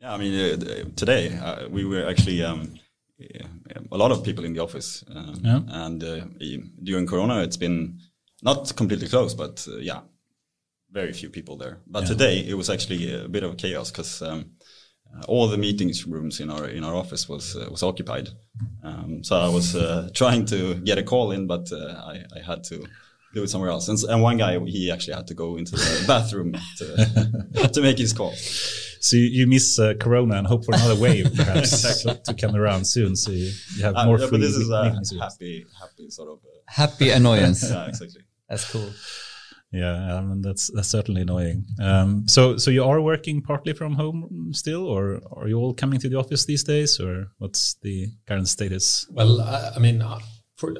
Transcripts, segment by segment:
Yeah, I mean, today we were actually a lot of people in the office, and during Corona, it's been not completely closed, but yeah, very few people there. But today it was actually a bit of chaos because all the meetings rooms in our office was occupied. So I was trying to get a call in, but I had to do it somewhere else. And one guy, he actually had to go into the bathroom to make his call. So you miss Corona and hope for another wave, perhaps, to come around soon. So you have more free. But this is a happy sort of happy annoyance. Yeah, exactly. That's cool. Yeah, that's certainly annoying. So you are working partly from home still, or are you all coming to the office these days, or what's the current status? Well, I mean,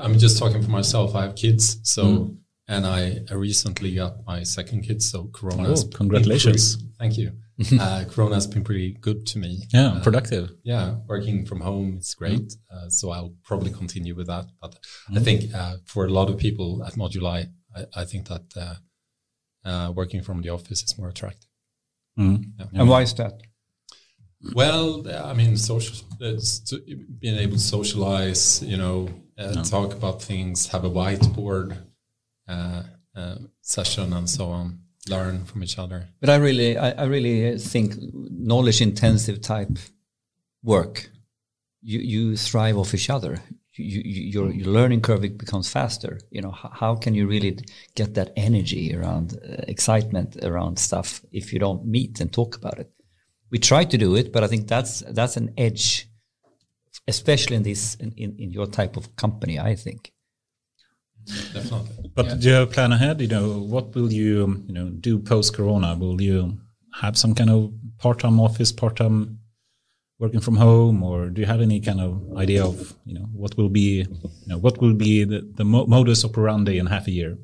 I'm just talking for myself. I have kids, so. Mm. And I recently got my second kid, so Corona's congratulations! Thank you. Corona's been pretty good to me. Yeah, productive. Yeah, working from home is great. So I'll probably continue with that. But I think for a lot of people at Modulai, I think that working from the office is more attractive. Mm. Yeah. And why is that? Well, I mean, being able to socialize, talk about things, have a whiteboard. Session and so on, learn from each other. But I really think knowledge-intensive type work, you thrive off each other. Your learning curve becomes faster. How can you really get that energy around excitement around stuff if you don't meet and talk about it? We try to do it, but I think that's an edge, especially in your type of company, I think. Definitely. But do you have a plan ahead? What will you, do post-Corona? Will you have some kind of part-time office, part-time working from home, or do you have any kind of idea of, what will be, the modus operandi in half a year?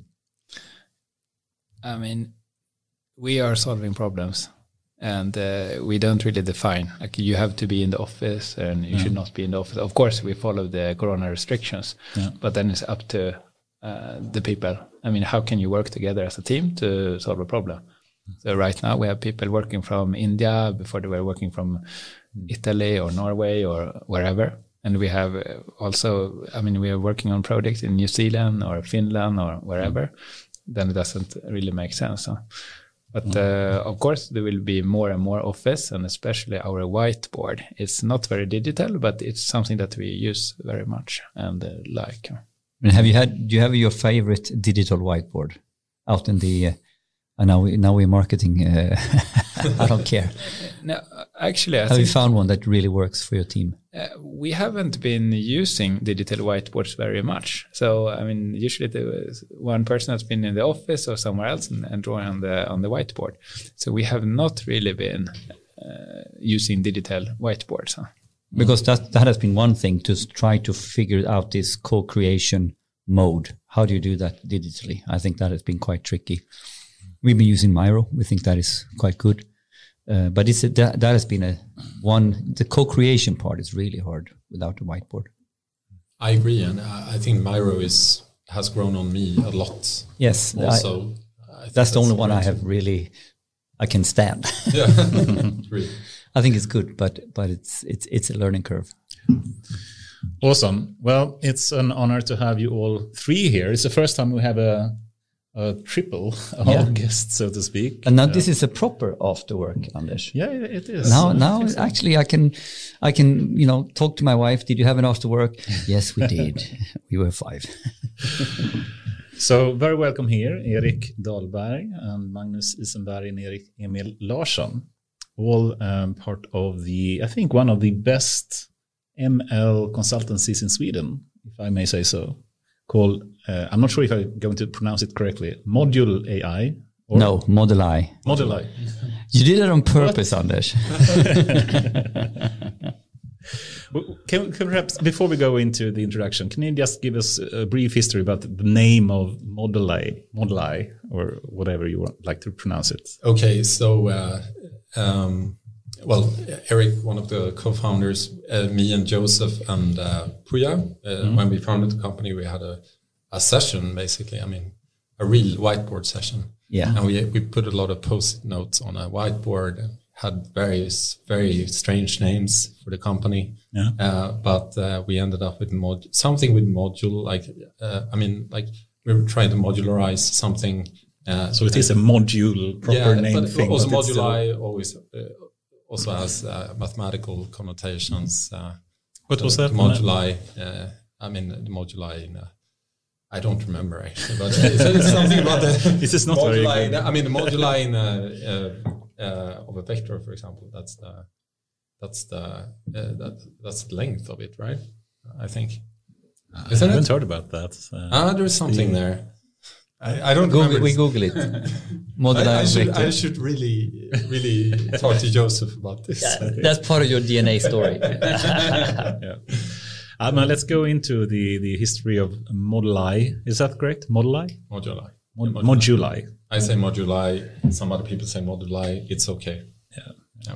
I mean, we are solving problems, and we don't really define. Like, you have to be in the office, and you should not be in the office. Of course, we follow the Corona restrictions, but then it's up to the people. I mean, how can you work together as a team to solve a problem? So right now we have people working from India. Before they were working from Italy or Norway or wherever. And we have also, I mean, we are working on projects in New Zealand or Finland or wherever. Then it doesn't really make sense. Huh? But of course there will be more and more office, and especially our whiteboard. It's not very digital, but it's something that we use very much and like. Do you have your favorite digital whiteboard out in the? And now we're marketing. I don't care. No, actually, have you found one that really works for your team? We haven't been using digital whiteboards very much. So I mean, usually one person has been in the office or somewhere else and drawing on the whiteboard. So we have not really been using digital whiteboards. Huh? Because that has been one thing, to try to figure out this co-creation mode. How do you do that digitally? I think that has been quite tricky. We've been using Miro. We think that is quite good. But that has been the co-creation part is really hard without a whiteboard. I agree. And I think Miro has grown on me a lot. Yes. Also, that's the only one I have really, I can stand. Yeah, really. I think it's good, but it's a learning curve. Awesome. Well, it's an honor to have you all three here. It's the first time we have a triple guest, so to speak. And now this is a proper after work, Anders. Yeah, it is. Now actually, I can talk to my wife. Did you have an after work? Yes, we did. We were five. So very welcome here, Erik Dahlberg and Magnus Isenberg and Erik Emil Larsson. All part of I think, one of the best ML consultancies in Sweden, if I may say so, called, I'm not sure if I'm going to pronounce it correctly, Module AI. Or no, Modulai. Modulai. You did it on purpose, Anders. Can perhaps, before we go into the introduction, can you just give us a brief history about the name of Modulai, or whatever you like to pronounce it? Okay, so... well, Eric, one of the co-founders, me and Joseph and Puya, when we founded the company, we had a session, basically. I mean, a real whiteboard session. Yeah. And we put a lot of post-it notes on a whiteboard and had very strange names for the company. Yeah. But we ended up with something with module. We were trying to modularize something. So it is a module, proper name but thing. Also, but Modulai always also has mathematical connotations. What was that? Modulai. The Modulai in I don't remember actually, but it's something about the this is not moduli. The moduli in of a vector, for example, that's the length of it, right? I think. I haven't heard about that. There's something there. I don't Google, remember. We Google it. Moduli. I should really talk to Joseph about this. Yeah, that's part of your DNA story. Yeah. Let's go into the history of Modulai. Is that correct? Modulai? Modulai. I say Modulai. Some other people say Modulai. It's okay. Yeah.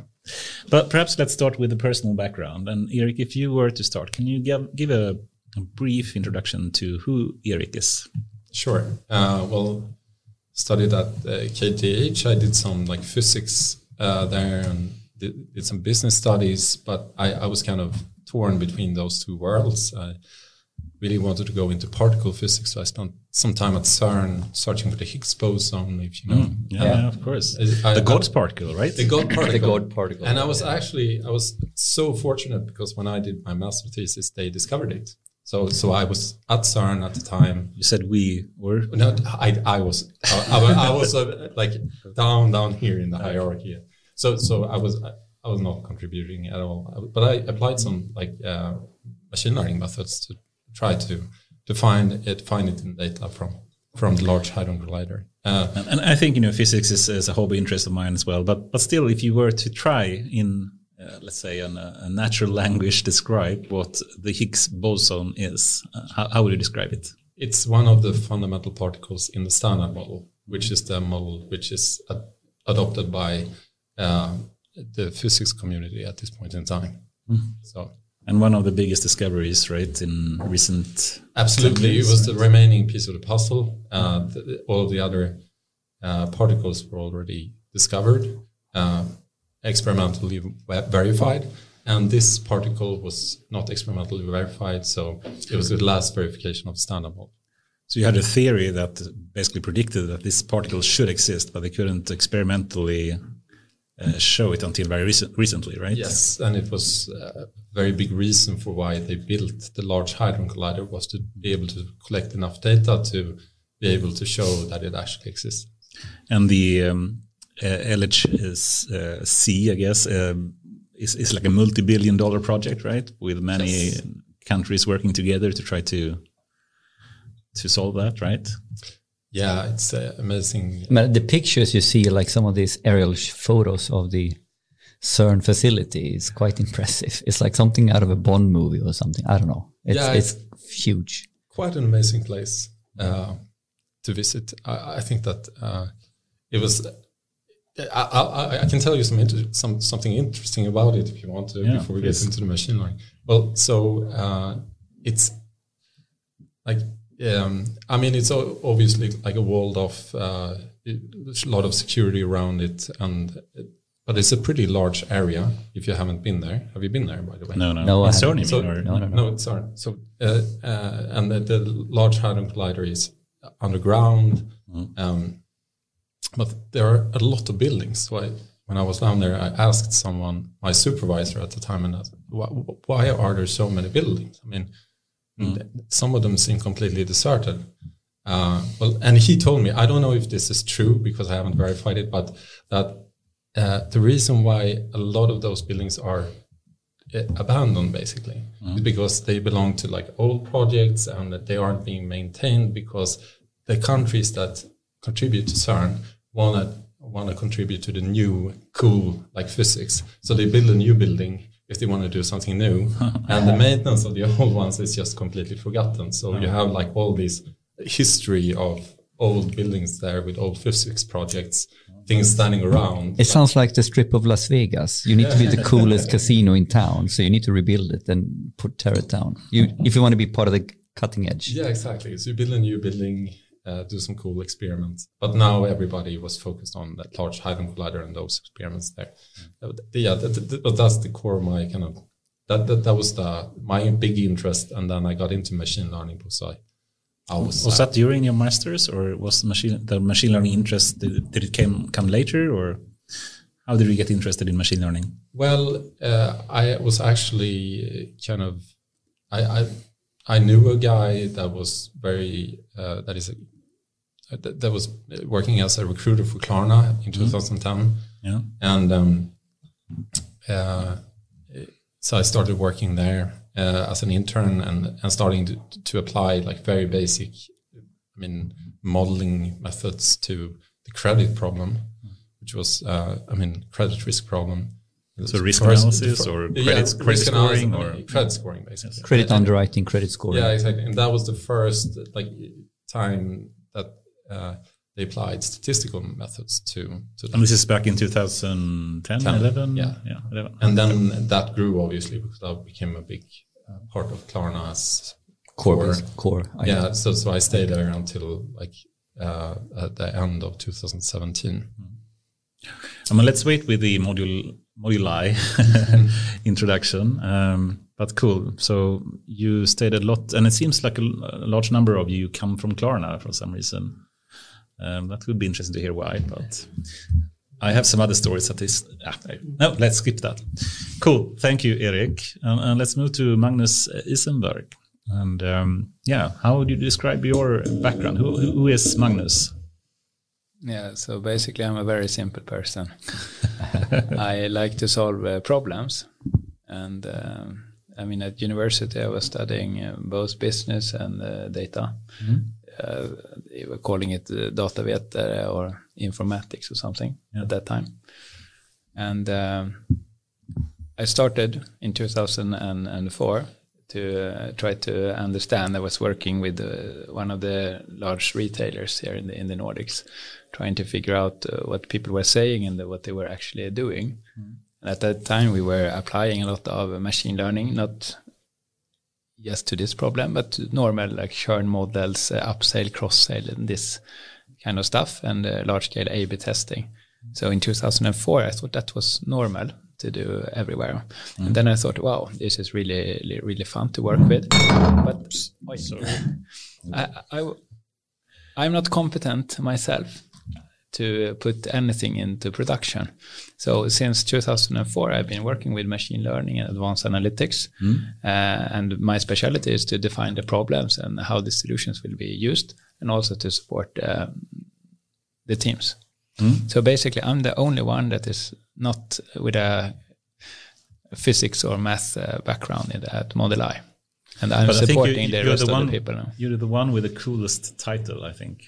But perhaps let's start with the personal background. And Erik, if you were to start, can you give a brief introduction to who Erik is? Sure. Studied at KTH. I did some physics there and did some business studies, but I was kind of torn between those two worlds. I really wanted to go into particle physics, so I spent some time at CERN searching for the Higgs boson, if you know. Of course. The God's particle, right? The God particle. And I was so fortunate because when I did my master's thesis, they discovered it. So I was at CERN at the time. You said we were? No, I was down here in the hierarchy. So I was not contributing at all, but I applied some machine learning methods to try to find it in data from the Large Hadron Collider. And I think physics is a hobby interest of mine as well. But still, if you were to try in let's say a natural language describe what the Higgs boson is, how would you describe it? It's one of the fundamental particles in the Standard Model, which is the model which is adopted by the physics community at this point in time. Mm-hmm. And one of the biggest discoveries, right, in recent... Absolutely. It was the remaining piece of the puzzle. All the other particles were already discovered, experimentally verified, and this particle was not experimentally verified, so it was the last verification of Standard Model. So you had a theory that basically predicted that this particle should exist, but they couldn't experimentally... show it until very recently, right? Yes, and it was a very big reason for why they built the Large Hadron Collider was to be able to collect enough data to be able to show that it actually exists. And the LHC, I guess, is like a multi-billion-dollar project, right? With many countries working together to try to solve that, right? Yeah, it's amazing. But the pictures you see, some of these aerial photos of the CERN facility, is quite impressive. It's like something out of a Bond movie or something. I don't know. It's huge. Quite an amazing place to visit. I think that it was. I can tell you something interesting about it if you want to before we get into the machine learning. Well, so it's like. It's obviously a walled off, a lot of security around it, but it's a pretty large area. If you haven't been there, have you been there? By the way, no, I haven't. No, it's CERN. So, and the Large Hadron Collider is underground, but there are a lot of buildings. So when I was down there, I asked someone, my supervisor at the time, and I said, "Why are there so many buildings?" Some of them seem completely deserted. And he told me, I don't know if this is true because I haven't verified it, but that the reason why a lot of those buildings are abandoned basically is because they belong to old projects and that they aren't being maintained because the countries that contribute to CERN want to contribute to the new cool physics. So they build a new building if they want to do something new, and the maintenance of the old ones is just completely forgotten. So you have all this history of old buildings there with old physics projects, things standing around. It sounds like the strip of Las Vegas. You need to be the coolest casino in town, so you need to rebuild it and tear it down if you want to be part of the cutting edge. Yeah, exactly. So you build a new building do some cool experiments. But now everybody was focused on that Large Hadron Collider and those experiments there. Yeah, but that's the core of my kind of, that was my big interest. And then I got into machine learning because I was that during your master's, or was the machine learning interest, did it come later, or how did you get interested in machine learning? Well, I was actually kind of, I knew a guy that was very, that was working as a recruiter for Klarna in 2010. Yeah. And so I started working there as an intern and starting to apply like very basic, I mean, modeling methods to the credit problem, which was, I mean, credit risk problem. So risk analysis or credit scoring, or credit scoring basically. Credit underwriting, credit scoring. Yeah, exactly. And that was the first like time that they applied statistical methods to. And this is back in 2010, 11. Yeah, 11. And then that grew obviously because that became a big part of Klarna's core. Yeah. So I stayed there until like at the end of 2017. I mean, let's wait with the Modulai introduction, but cool. So you stayed a lot, and it seems like a large number of you come from Klarna for some reason. That would be interesting to hear why, but I have some other stories at this. No, let's skip that. Cool. Thank you, Erik. And let's move to Magnus Isenberg. And yeah, how would you describe your background? Who is Magnus? Yeah, so basically I'm a very simple person. I like to solve problems. And I mean, at university I was studying both business and data. They were calling it datavetare or informatics or something at that time. And I started in 2004 to try to understand. I was working with one of the large retailers here in the Nordics, trying to figure out what people were saying and what they were actually doing. And at that time, we were applying a lot of machine learning, not just to this problem, but to normal like CERN models, upsale, cross-sale, and this kind of stuff, and large-scale A/B testing. So in 2004, I thought that was normal to do everywhere. And then I thought, wow, this is really, really fun to work with. But I'm not competent myself to put anything into production. So since 2004, I've been working with machine learning and advanced analytics. And my specialty is to define the problems and how the solutions will be used, and also to support the teams. So basically, I'm the only one that is not with a physics or math background in that Modulai. And I'm supporting the rest of the people now. You're the one with the coolest title, I think.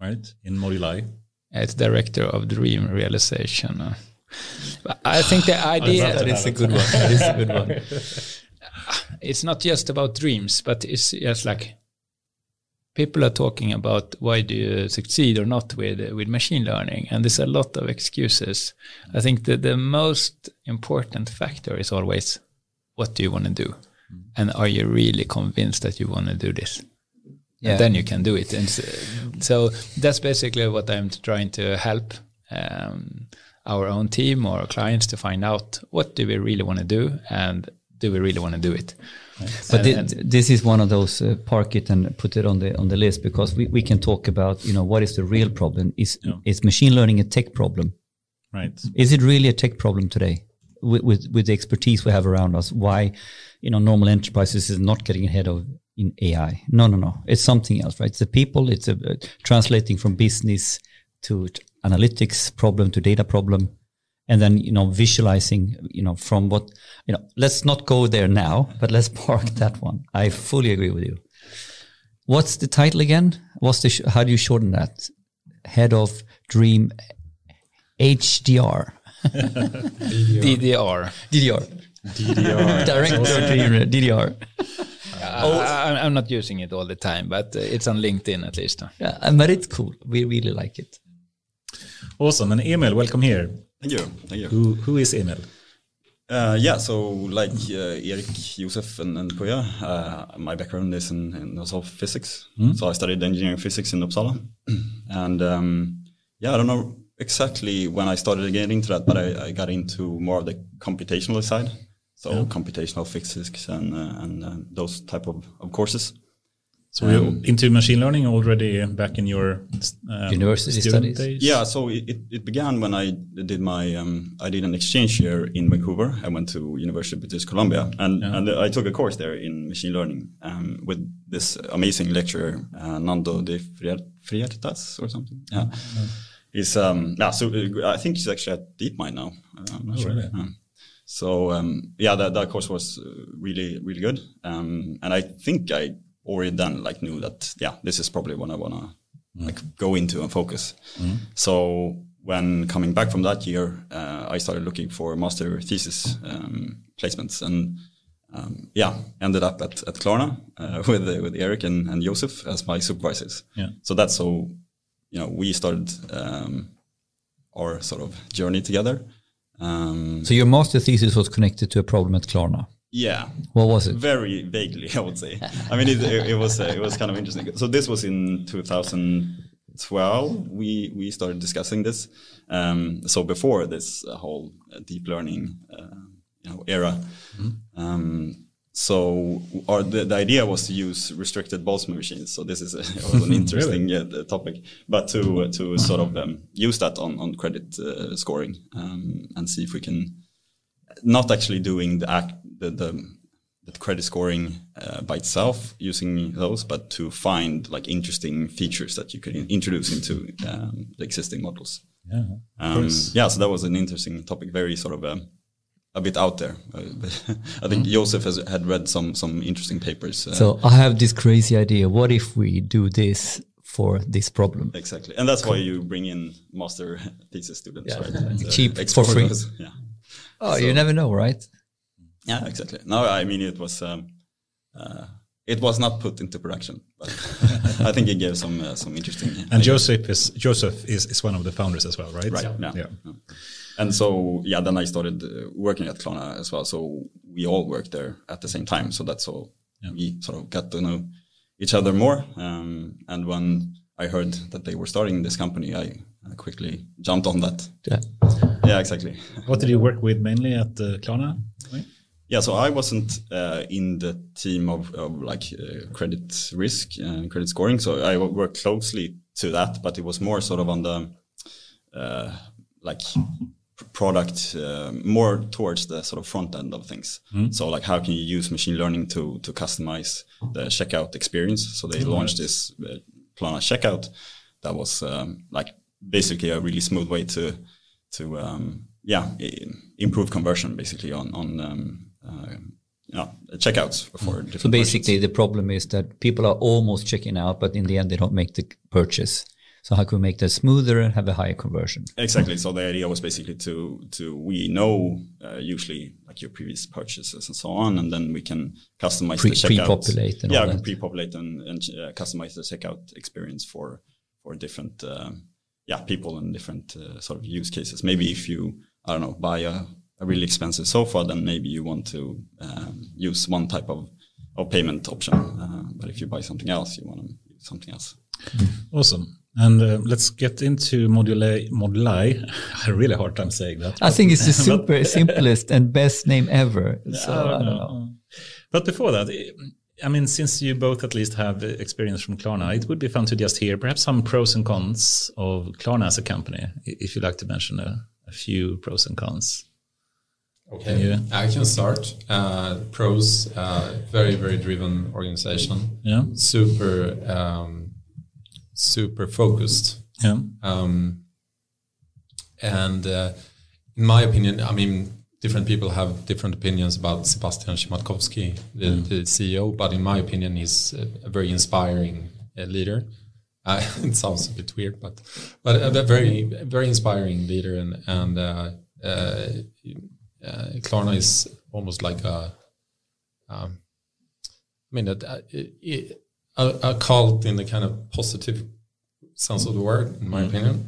Right? In Modulai. It's Director of Dream Realization. But I think the idea... that is a good one. That is a good one. It's not just about dreams, but it's just like... People are talking about why do you succeed or not with machine learning, and there's a lot of excuses. I think that the most important factor is always, what do you want to do? And are you really convinced that you want to do this? And then you can do it. And so that's basically what I'm trying to help our own team or clients to find out, what do we really want to do, and do we really want to do it? But this is one of those park it and put it on the list, because we can talk about, you know, what is the real problem? Is machine learning a tech problem? Right. Is it really a tech problem today with the expertise we have around us? Why, you know, normal enterprises is not getting ahead of in AI. No. It's something else, right? It's the people. It's a translating from business to analytics problem to data problem. And then, you know, visualizing, you know, from what, you know, let's not go there now, but let's park that one. I fully agree with you. What's the title again? How do you shorten that? Head of Dream HDR. DDR. Director of Dream DDR. I'm not using it all the time, but it's on LinkedIn at least. Yeah, but it's cool. We really like it. Awesome. And Emil, welcome here. Thank you. Who is Emil? Yeah, so like Eric, Joseph, and Puya, my background is in also physics. Mm. So I studied engineering physics in Uppsala. And yeah, I don't know exactly when I started getting into that, but I got into more of the computational side. So yeah. Computational physics and those type of courses. So you're into machine learning already back in your university studies? Days? Yeah, so it began when I did my I did an exchange here in Vancouver. I went to University of British Columbia, and I took a course there in machine learning with this amazing lecturer Nando de Freitas or something. Yeah, he's so I think he's actually at DeepMind now. I'm not sure. Really? So yeah, that course was really good, and I think I already then like knew that, yeah, this is probably what I want to like go into and focus. Mm. So when coming back from that year, I started looking for master thesis placements, and yeah, ended up at Klarna with Eric and Joseph as my supervisors. Yeah. So that's how, you know, we started our sort of journey together. So your master thesis was connected to a problem at Klarna. Yeah. What was it? Very vaguely, I would say. I mean, it was kind of interesting. So this was in 2012. We started discussing this. So before this whole deep learning, era. Mm-hmm. So the idea was to use restricted Boltzmann machines. So this is an interesting really? Topic, but to sort of use that on credit scoring and see if we can. Not actually doing the credit scoring by itself using those, but to find like interesting features that you can introduce into the existing models. Yeah, yeah. So that was an interesting topic, very sort of a bit out there. I think Joseph had read some interesting papers. So I have this crazy idea. What if we do this for this problem? Exactly, and that's why you bring in master thesis students, right? That's cheap for free. Yeah. Oh, so, you never know, right? Yeah, exactly. No, I mean, it was not put into production, but I think it gave some interesting. And ideas. Joseph is one of the founders as well, right? Right. Yeah. And so yeah, then I started working at Klarna as well. So we all worked there at the same time. So that's all. Yeah. We sort of got to know each other more. And when I heard that they were starting this company, I quickly jumped on that. Yeah. Yeah, exactly. What did you work with mainly at Klarna? Yeah, so I wasn't in the team of like credit risk and credit scoring, so I worked closely to that, but it was more sort of on the like product, more towards the sort of front end of things. Mm. So like how can you use machine learning to customize the checkout experience? So they launched this Klarna checkout that was like basically a really smooth way to improve conversion basically on checkouts for different. So basically the problem is that people are almost checking out, but in the end they don't make the purchase. So how can we make that smoother and have a higher conversion? Exactly. So the idea was basically to we know usually like your previous purchases and so on, and then we can customize the checkout. Pre-populate and all that. Yeah, pre-populate and customize the checkout experience for different. People in different sort of use cases. Maybe if you, I don't know, buy a really expensive sofa, then maybe you want to use one type of payment option. But if you buy something else, you want to use something else. Awesome. And let's get into Modulai. I had a really hard time saying that. I think it's the super simplest and best name ever. So I don't know. But before that... I mean, since you both at least have experience from Klarna, it would be fun to just hear perhaps some pros and cons of Klarna as a company, if you'd like to mention a few pros and cons. Okay, I can start. Pros, very, very driven organization. Yeah. Super focused. Yeah. And in my opinion, I mean... Different people have different opinions about Sebastian Siemiatkowski, the CEO, but in my opinion, he's a very inspiring leader. It sounds a bit weird, but a very, very inspiring leader. And Klarna is almost like a cult in the kind of positive sense of the word, in my opinion.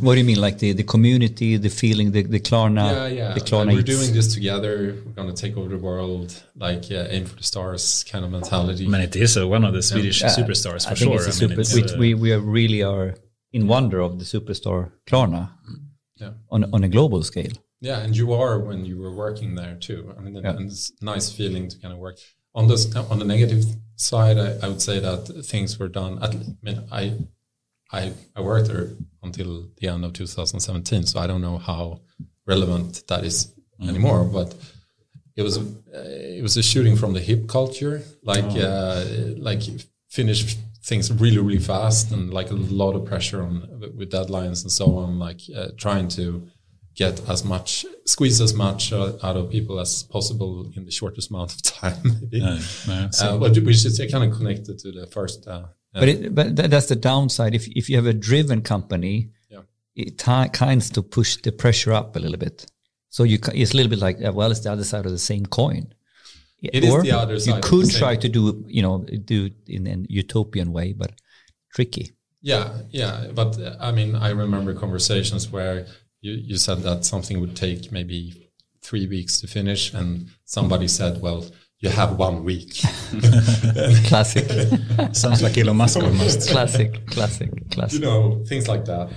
What do you mean, like the community, the feeling, the Klarna? Yeah, yeah. The Klarna, like, we're doing this together. We're going to take over the world, like aim for the stars kind of mentality. I mean, it is one of the Swedish superstars for sure. We really are in wonder of the superstar Klarna on a global scale. Yeah, and you are when you were working there too. I mean, and it's a nice feeling to kind of work. On the negative side, I would say that things were done. I worked there until the end of 2017, so I don't know how relevant that is anymore. But it was a shooting from the hip culture, like finish things really, really fast, and like a lot of pressure on with deadlines and so on, like trying to get as much, squeeze as much out of people as possible in the shortest amount of time, maybe. Which is kind of connected to the first. But that's the downside. If you have a driven company, it kinds to push the pressure up a little bit. So it's a little bit like, well, it's the other side of the same coin. It is the other side. You could try to do in an utopian way, but tricky. Yeah. But I mean, I remember conversations where you said that something would take maybe 3 weeks to finish, and somebody said, well, you have 1 week. Classic. Sounds like Elon Musk almost. Classic. You know, things like that.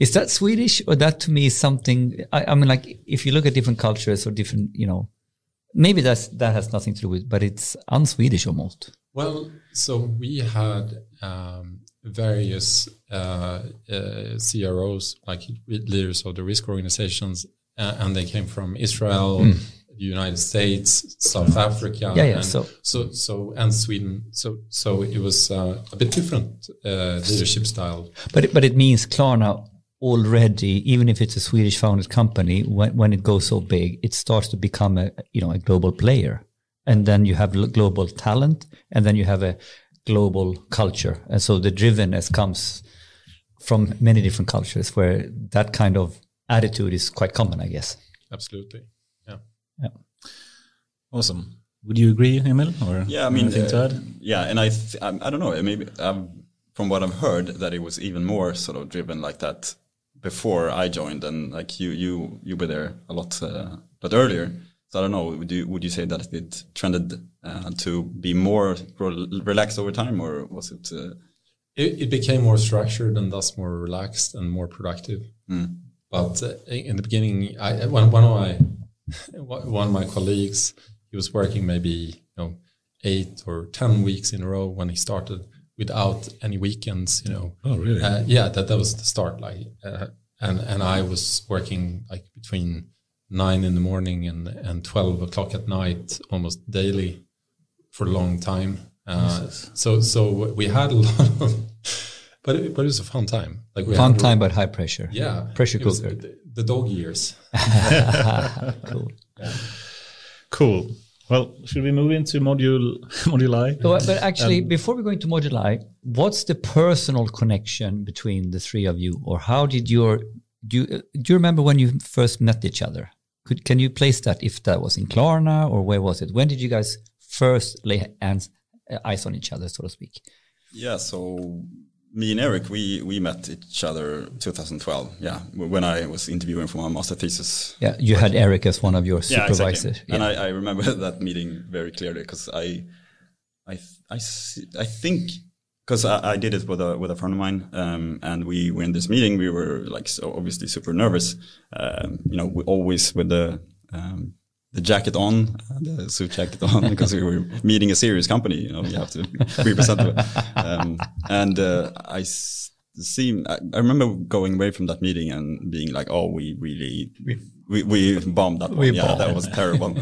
Is that Swedish, or that to me is something, I mean, like if you look at different cultures or different, you know, maybe that has nothing to do with, but it's un-Swedish almost. Well, so we had various CROs, like leaders of the risk organizations, and they came from Israel, the United States, South Africa, and so and Sweden. So it was a bit different leadership style. But it means Klarna already, even if it's a Swedish founded company, when it goes so big, it starts to become a global player, and then you have global talent, and then you have a global culture, and so the drivenness comes from many different cultures where that kind of attitude is quite common, I guess. Absolutely, yeah. Awesome. Would you agree, Emil? Or I mean, and I don't know. Maybe from what I've heard, that it was even more sort of driven like that before I joined, and like you were there a lot, but earlier. So I don't know. Would you say that it trended to be more relaxed over time, or was it? It became more structured and thus more relaxed and more productive. But in the beginning, one of my colleagues, he was working maybe 8 or 10 weeks in a row when he started without any weekends. Oh really? That was the start. Like, and I was working like between 9 in the morning and 12 o'clock at night almost daily for a long time. So we had a lot of, but it was a fun time. Like but high pressure. Yeah. Pressure cooker. The dog years. Cool. Yeah. Cool. Well, should we move into Modulai? So, but actually, before we go into Modulai, what's the personal connection between the three of you? Or how did do you remember when you first met each other? Can you place that, if that was in Klarna, or where was it? When did you guys first lay eyes on each other, so to speak? Yeah, so me and Eric, we met each other 2012, when I was interviewing for my master thesis. Yeah, you had Eric as one of your supervisors. Yeah, exactly. And I remember that meeting very clearly, because I think... Because I did it with a friend of mine, and we were in this meeting. We were like so obviously super nervous, always with the jacket on, the suit jacket on, because we were meeting a serious company. You have to represent them. I remember going away from that meeting and being like, "Oh, we bombed that one. That was terrible."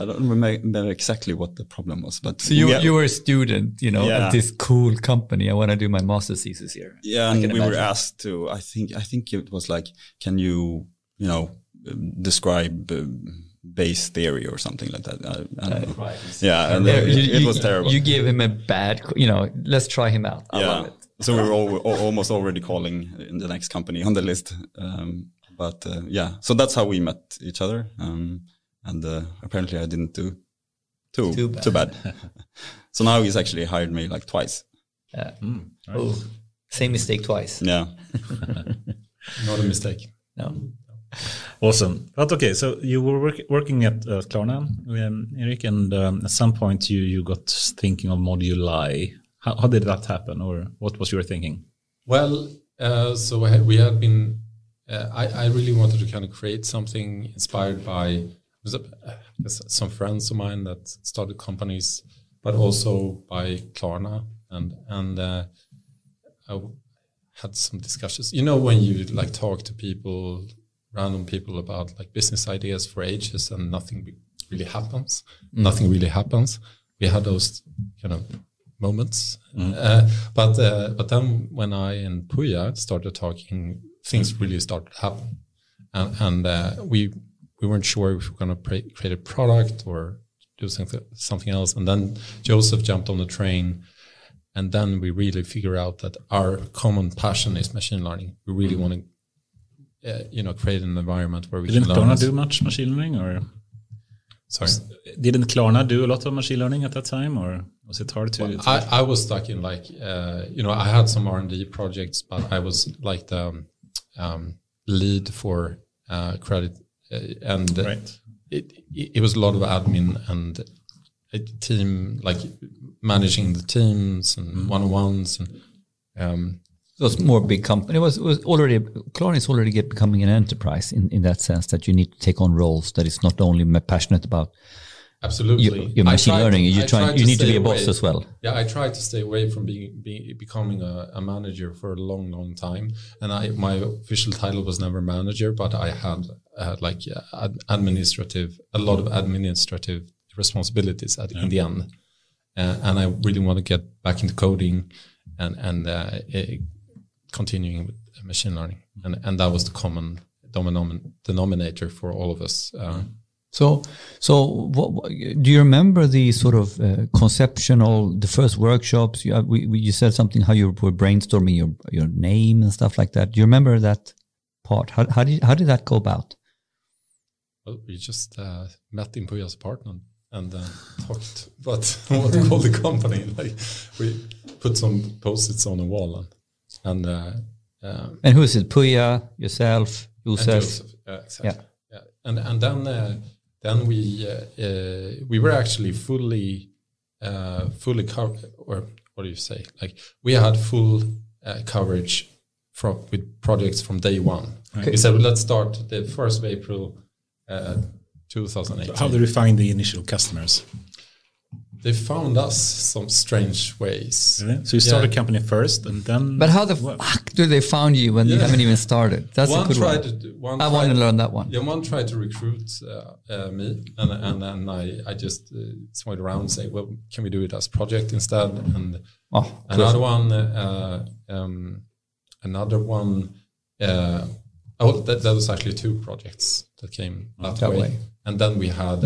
I don't remember exactly what the problem was, but so you were a student, at this cool company. I want to do my master's thesis here. Yeah, and we were asked to. I think it was like, can you describe Bayes theory or something like that? I don't know. Right. Yeah, and it was terrible. You gave him a bad, let's try him out. I love it. So we were almost already calling in the next company on the list. So that's how we met each other. And apparently I didn't do too bad. So now he's actually hired me like twice. Yeah. Mm, right. Same mistake twice. Yeah. Not a mistake. No. Awesome. But okay, so you were working at Klarna, Eric, and at some point you got thinking of Modulai. How did that happen, or what was your thinking? Well, so we had been, I really wanted to kind of create something inspired by some friends of mine that started companies, but also by Klarna, and I had some discussions. You know, when you like talk to people, random people about like business ideas for ages and nothing really happens. Mm. Nothing really happens. We had those kind of moments. Mm. But then when I and Puya started talking, things really started to happen. And we weren't sure if we were going to create a product or do something else. And then Joseph jumped on the train. And then we really figure out that our common passion is machine learning. We really want to, create an environment where we can learn. Didn't Klarna do much machine learning, or? Sorry? Didn't Klarna do a lot of machine learning at that time, or was it hard to? Well, I was stuck in I had some R&D projects, but I was like the lead for credit. And right. It was a lot of admin and a team, like managing the teams and one-on-ones, and it was more big company. It was already Klarna is already becoming an enterprise in that sense that you need to take on roles that is not only passionate about. Absolutely, your machine learning. You need to be a boss as well. Yeah, I tried to stay away from becoming a manager for a long, long time, and my official title was never manager, but I had like a lot of administrative responsibilities in the end. And I really want to get back into coding and continuing with machine learning. And that was the common denominator for all of us. So what, do you remember the sort of conceptual, the first workshops? You said something, how you were brainstorming your name and stuff like that. Do you remember that part? How did that go about? Well, we just met in Puya's apartment. And talked about what to call the company. Like we put some post-its on the wall, and who is it? Puya, yourself, Joseph. Exactly. Yeah. Yeah. And then we were actually fully covered, or what do you say? Like we had full coverage with projects from day one. Okay. We said, well, let's start the 1st of April. 2018. How did we find the initial customers? They found us some strange ways. Really? So you started a company first, and then. But how the fuck do they found you when you haven't even started? That's one a good tried one. I want to learn that one. Yeah, one tried to recruit me, and then I just swung around and say, well, can we do it as project instead? And another one. That was actually 2 projects that came that way. And then we had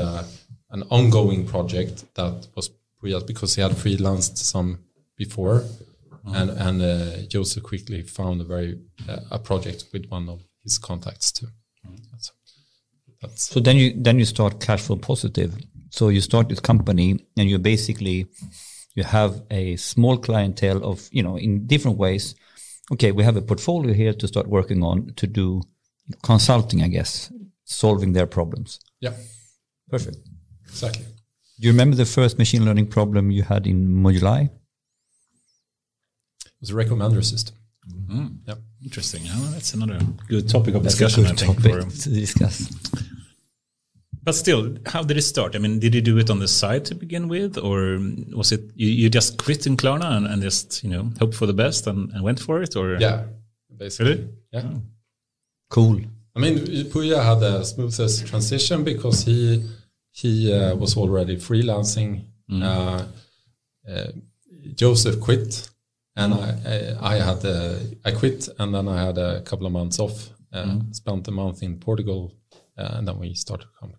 an ongoing project that was Puya, because he had freelanced some before, and Joseph quickly found a project with one of his contacts too. So then you start cash flow positive. So you start this company, and you basically have a small clientele of in different ways. Okay, we have a portfolio here to start working on to do consulting, I guess, solving their problems. Yeah. Perfect. Exactly. Do you remember the first machine learning problem you had in Modulai? It was a recommender system. Mm-hmm. Yeah. Interesting. Well, that's another good topic of discussion, I think. To discuss. But still, how did it start? I mean, did you do it on the side to begin with, or was it you just quit in Klarna and just hope for the best and went for it? Or yeah, basically, really? Yeah. Oh. Cool. I mean, Puya had the smoothest transition because he was already freelancing. Mm. Joseph quit, and I quit, and then I had a couple of months off. Spent a month in Portugal, and then we started the company.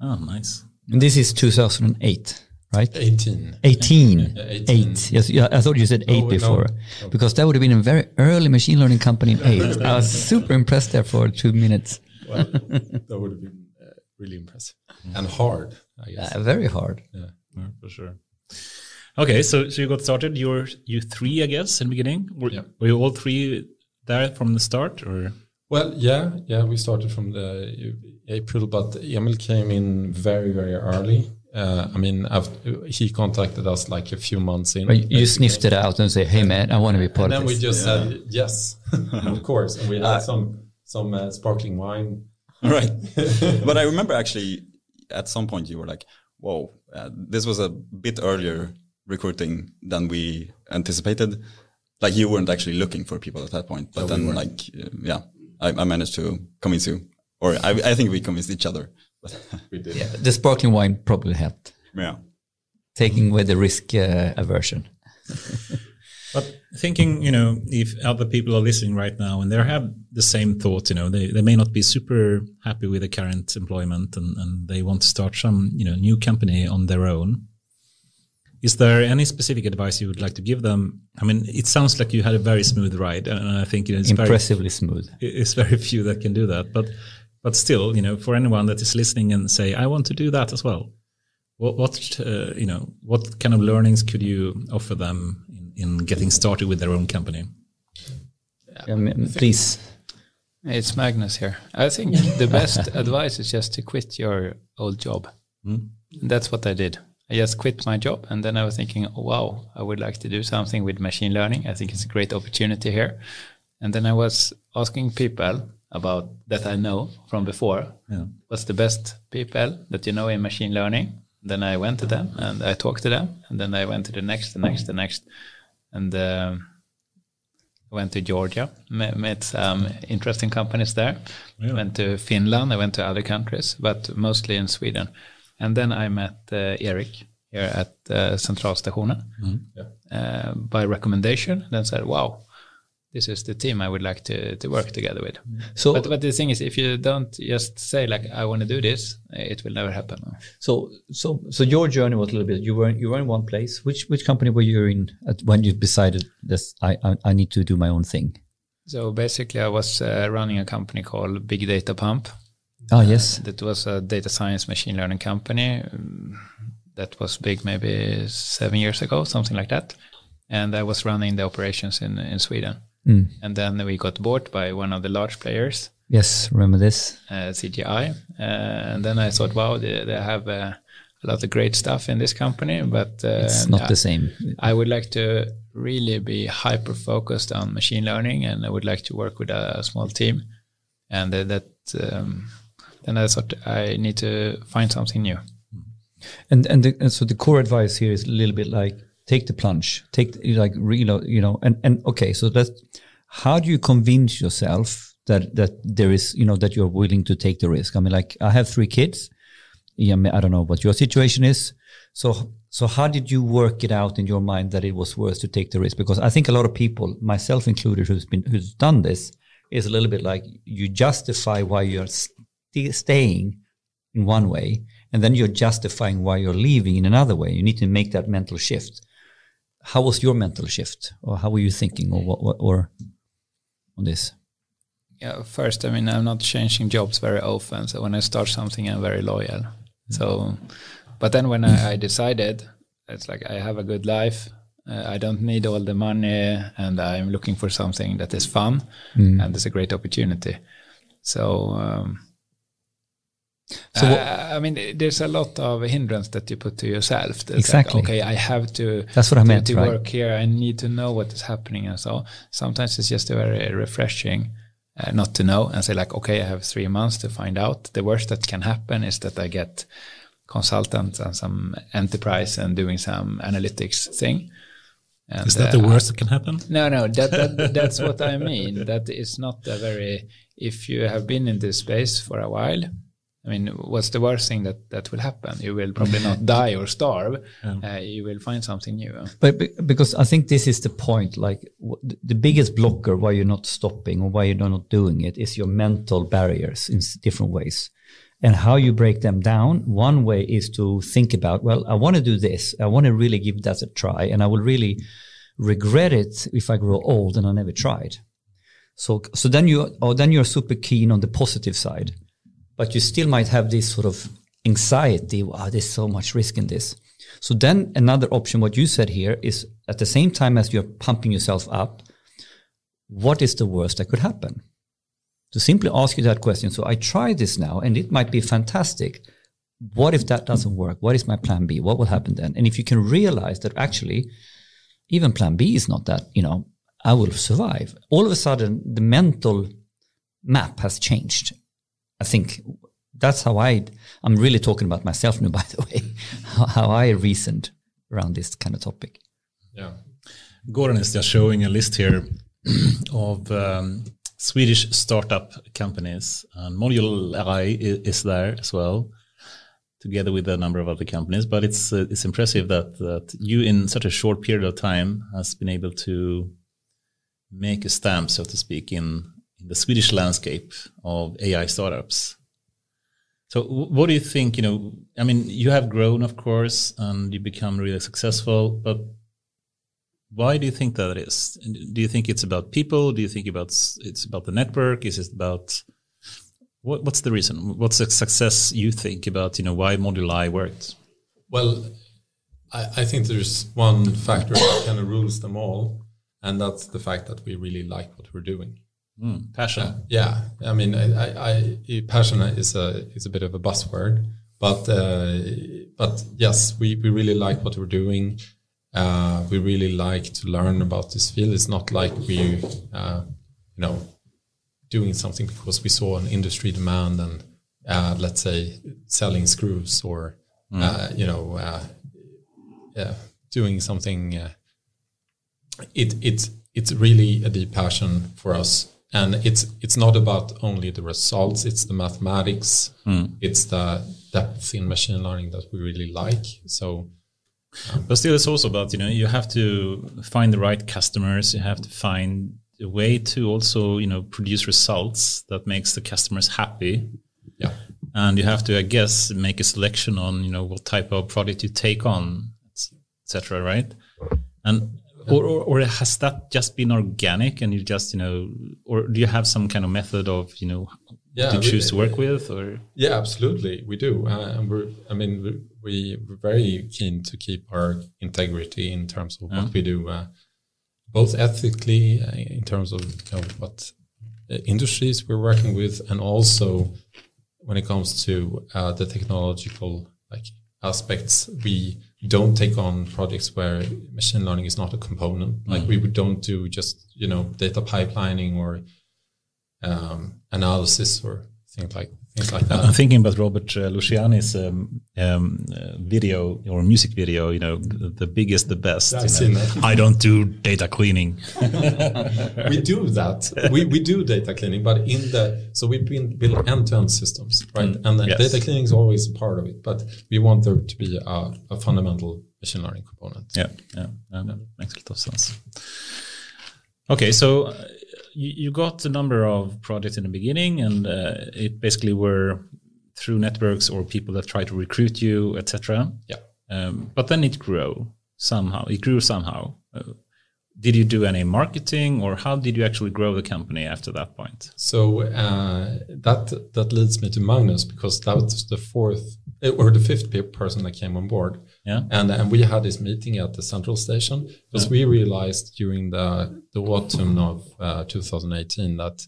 Oh, nice. And this is 2008, right? 18. Yes, yeah, I thought you said 8 before. No. Because that would have been a very early machine learning company in 8. I was super impressed there for 2 minutes. Well, that would have been really impressive. And hard, I guess. Very hard. Yeah, for sure. Okay, so you got started. You three, I guess, in the beginning. Were you all three there from the start, or? Well, yeah, we started from the April, but Emil came in very, very early. He contacted us like a few months in. You sniffed it out and say, "Hey, man, I want to be part of this." And then we just said, "Yes, of course." And we had some sparkling wine. Right. But I remember actually at some point you were like, "Whoa, this was a bit earlier recruiting than we anticipated." Like you weren't actually looking for people at that point, but I managed to convince you, or I think we convinced each other. We did. Yeah, the sparkling wine probably helped. Yeah, taking away the risk aversion. But thinking, if other people are listening right now and they have the same thought, they may not be super happy with the current employment and they want to start some new company on their own. Is there any specific advice you would like to give them? I mean, it sounds like you had a very smooth ride, and I think it's impressively smooth. It's very few that can do that, but still, for anyone that is listening and say, I want to do that as well, what kind of learnings could you offer them in getting started with their own company? Please. It's Magnus here. I think the best advice is just to quit your old job. Mm. That's what I did. I just quit my job, and then I was thinking, oh, wow, I would like to do something with machine learning. I think it's a great opportunity here. And then I was asking people about that I know from before. Yeah. What's the best people that you know in machine learning? Then I went to them, and I talked to them, and then I went to the next. And I went to Georgia, met some interesting companies there. Yeah. Went to Finland, I went to other countries, but mostly in Sweden. And then I met Eric here at Centralstationen by recommendation. Then said, wow, this is the team I would like to work together with. So, but the thing is, if you don't just say, like, I want to do this, it will never happen. So your journey was a little bit, you were in one place. Which company were you in when you decided this? I need to do my own thing? So basically I was running a company called Big Data Pump. Oh, yes. That was a data science machine learning company that was big maybe 7 years ago, something like that. And I was running the operations in Sweden. Mm. And then we got bought by one of the large players. Yes, remember this. CGI. And then I thought, wow, they have a lot of great stuff in this company, but... it's not the same. I would like to really be hyper-focused on machine learning, and I would like to work with a small team. And then I thought I need to find something new. And so the core advice here is a little bit like take the plunge, So that's how do you convince yourself that there is that you're willing to take the risk? I mean, like I have 3 kids. Yeah, I don't know what your situation is. So how did you work it out in your mind that it was worth to take the risk? Because I think a lot of people, myself included, who's done this, is a little bit like you justify why you're staying in one way, and then you're justifying why you're leaving in another way. You need to make that mental shift. How was your mental shift, or how were you thinking, or what, or on this? Yeah, first, I mean, I'm not changing jobs very often, so when I start something, I'm very loyal. Mm-hmm. So, but then when I decided, it's like I have a good life. I don't need all the money, and I'm looking for something that is fun, and it's a great opportunity. So, I mean, there's a lot of hindrance that you put to yourself. That's exactly. Like, okay, I have to. That's what I meant. To work here, I need to know what is happening, and so sometimes it's just very refreshing not to know and say, like, okay, I have 3 months to find out. The worst that can happen is that I get consultants and some enterprise and doing some analytics thing. And is that the worst that can happen? No, that's what I mean. That is not a very... If you have been in this space for a while, I mean, what's the worst thing that will happen? You will probably not die or starve. Yeah. You will find something new. But because I think this is the point, like the biggest blocker why you're not stopping or why you're not doing it is your mental barriers in different ways. And how you break them down, one way is to think about, well, I want to do this. I want to really give that a try. And I will really regret it if I grow old and I never tried. So then you're super keen on the positive side, but you still might have this sort of anxiety, wow, there's so much risk in this. So then another option, what you said here, is at the same time as you're pumping yourself up, what is the worst that could happen? To simply ask you that question. So I try this now and it might be fantastic. What if that doesn't work? What is my plan B? What will happen then? And if you can realize that actually even plan B is not that, you know, I will survive. All of a sudden, the mental map has changed. I think that's how I'm really talking about myself now, by the way, how I reasoned around this kind of topic. Yeah. Goran is just showing a list here of Swedish startup companies, and Modulai is there as well, together with a number of other companies. But it's impressive that you, in such a short period of time, has been able to make a stamp, so to speak, in the Swedish landscape of AI startups. So what do you think, you know, I mean, you have grown, of course, and you become really successful, but why do you think that it is? Do you think it's about people? Do you think it's about the network? Is it about, what's the reason? What's the success you think about, you know, why Modulai worked? Well, I think there's one factor that kind of rules them all, and that's the fact that we really like what we're doing. Passion. I mean, passion is a bit of a buzzword, but yes, we really like what we're doing. We really like to learn about this field. It's not like we, doing something because we saw an industry demand and, let's say, selling screws or, doing something. It's really a deep passion for us. And it's not about only the results, it's the mathematics, it's the depth in machine learning that we really like. So, but still it's also about, you know, you have to find the right customers, you have to find a way to also, you know, produce results that makes the customers happy. Yeah. And you have to, I guess, make a selection on, you know, what type of product you take on, etc., right? And Or has that just been organic and you just, you know, or do you have some kind of method of, you know, to choose to work with? Or yeah, absolutely, we do. And we're very keen to keep our integrity in terms of what we do, both ethically in terms of what industries we're working with, and also when it comes to the technological aspects. We don't take on projects where machine learning is not a component. Like we don't do just, you know, data pipelining or analysis or things like that. I'm thinking about Robert Luciani's video or music video, you know, the biggest, the best. I've seen that. I don't do data cleaning. We do that. We do data cleaning, but so we've built end-to-end systems, right? And then data cleaning is always a part of it, but we want there to be a fundamental machine learning component. Makes a lot of sense. Okay, so you got a number of projects in the beginning, and it basically were through networks or people that try to recruit you, etc. Yeah. But then it grew somehow. Did you do any marketing, or how did you actually grow the company after that point? So that leads me to Magnus, because that was the fourth or the fifth person that came on board. Yeah. And we had this meeting at the central station, because we realized during the autumn of 2018 that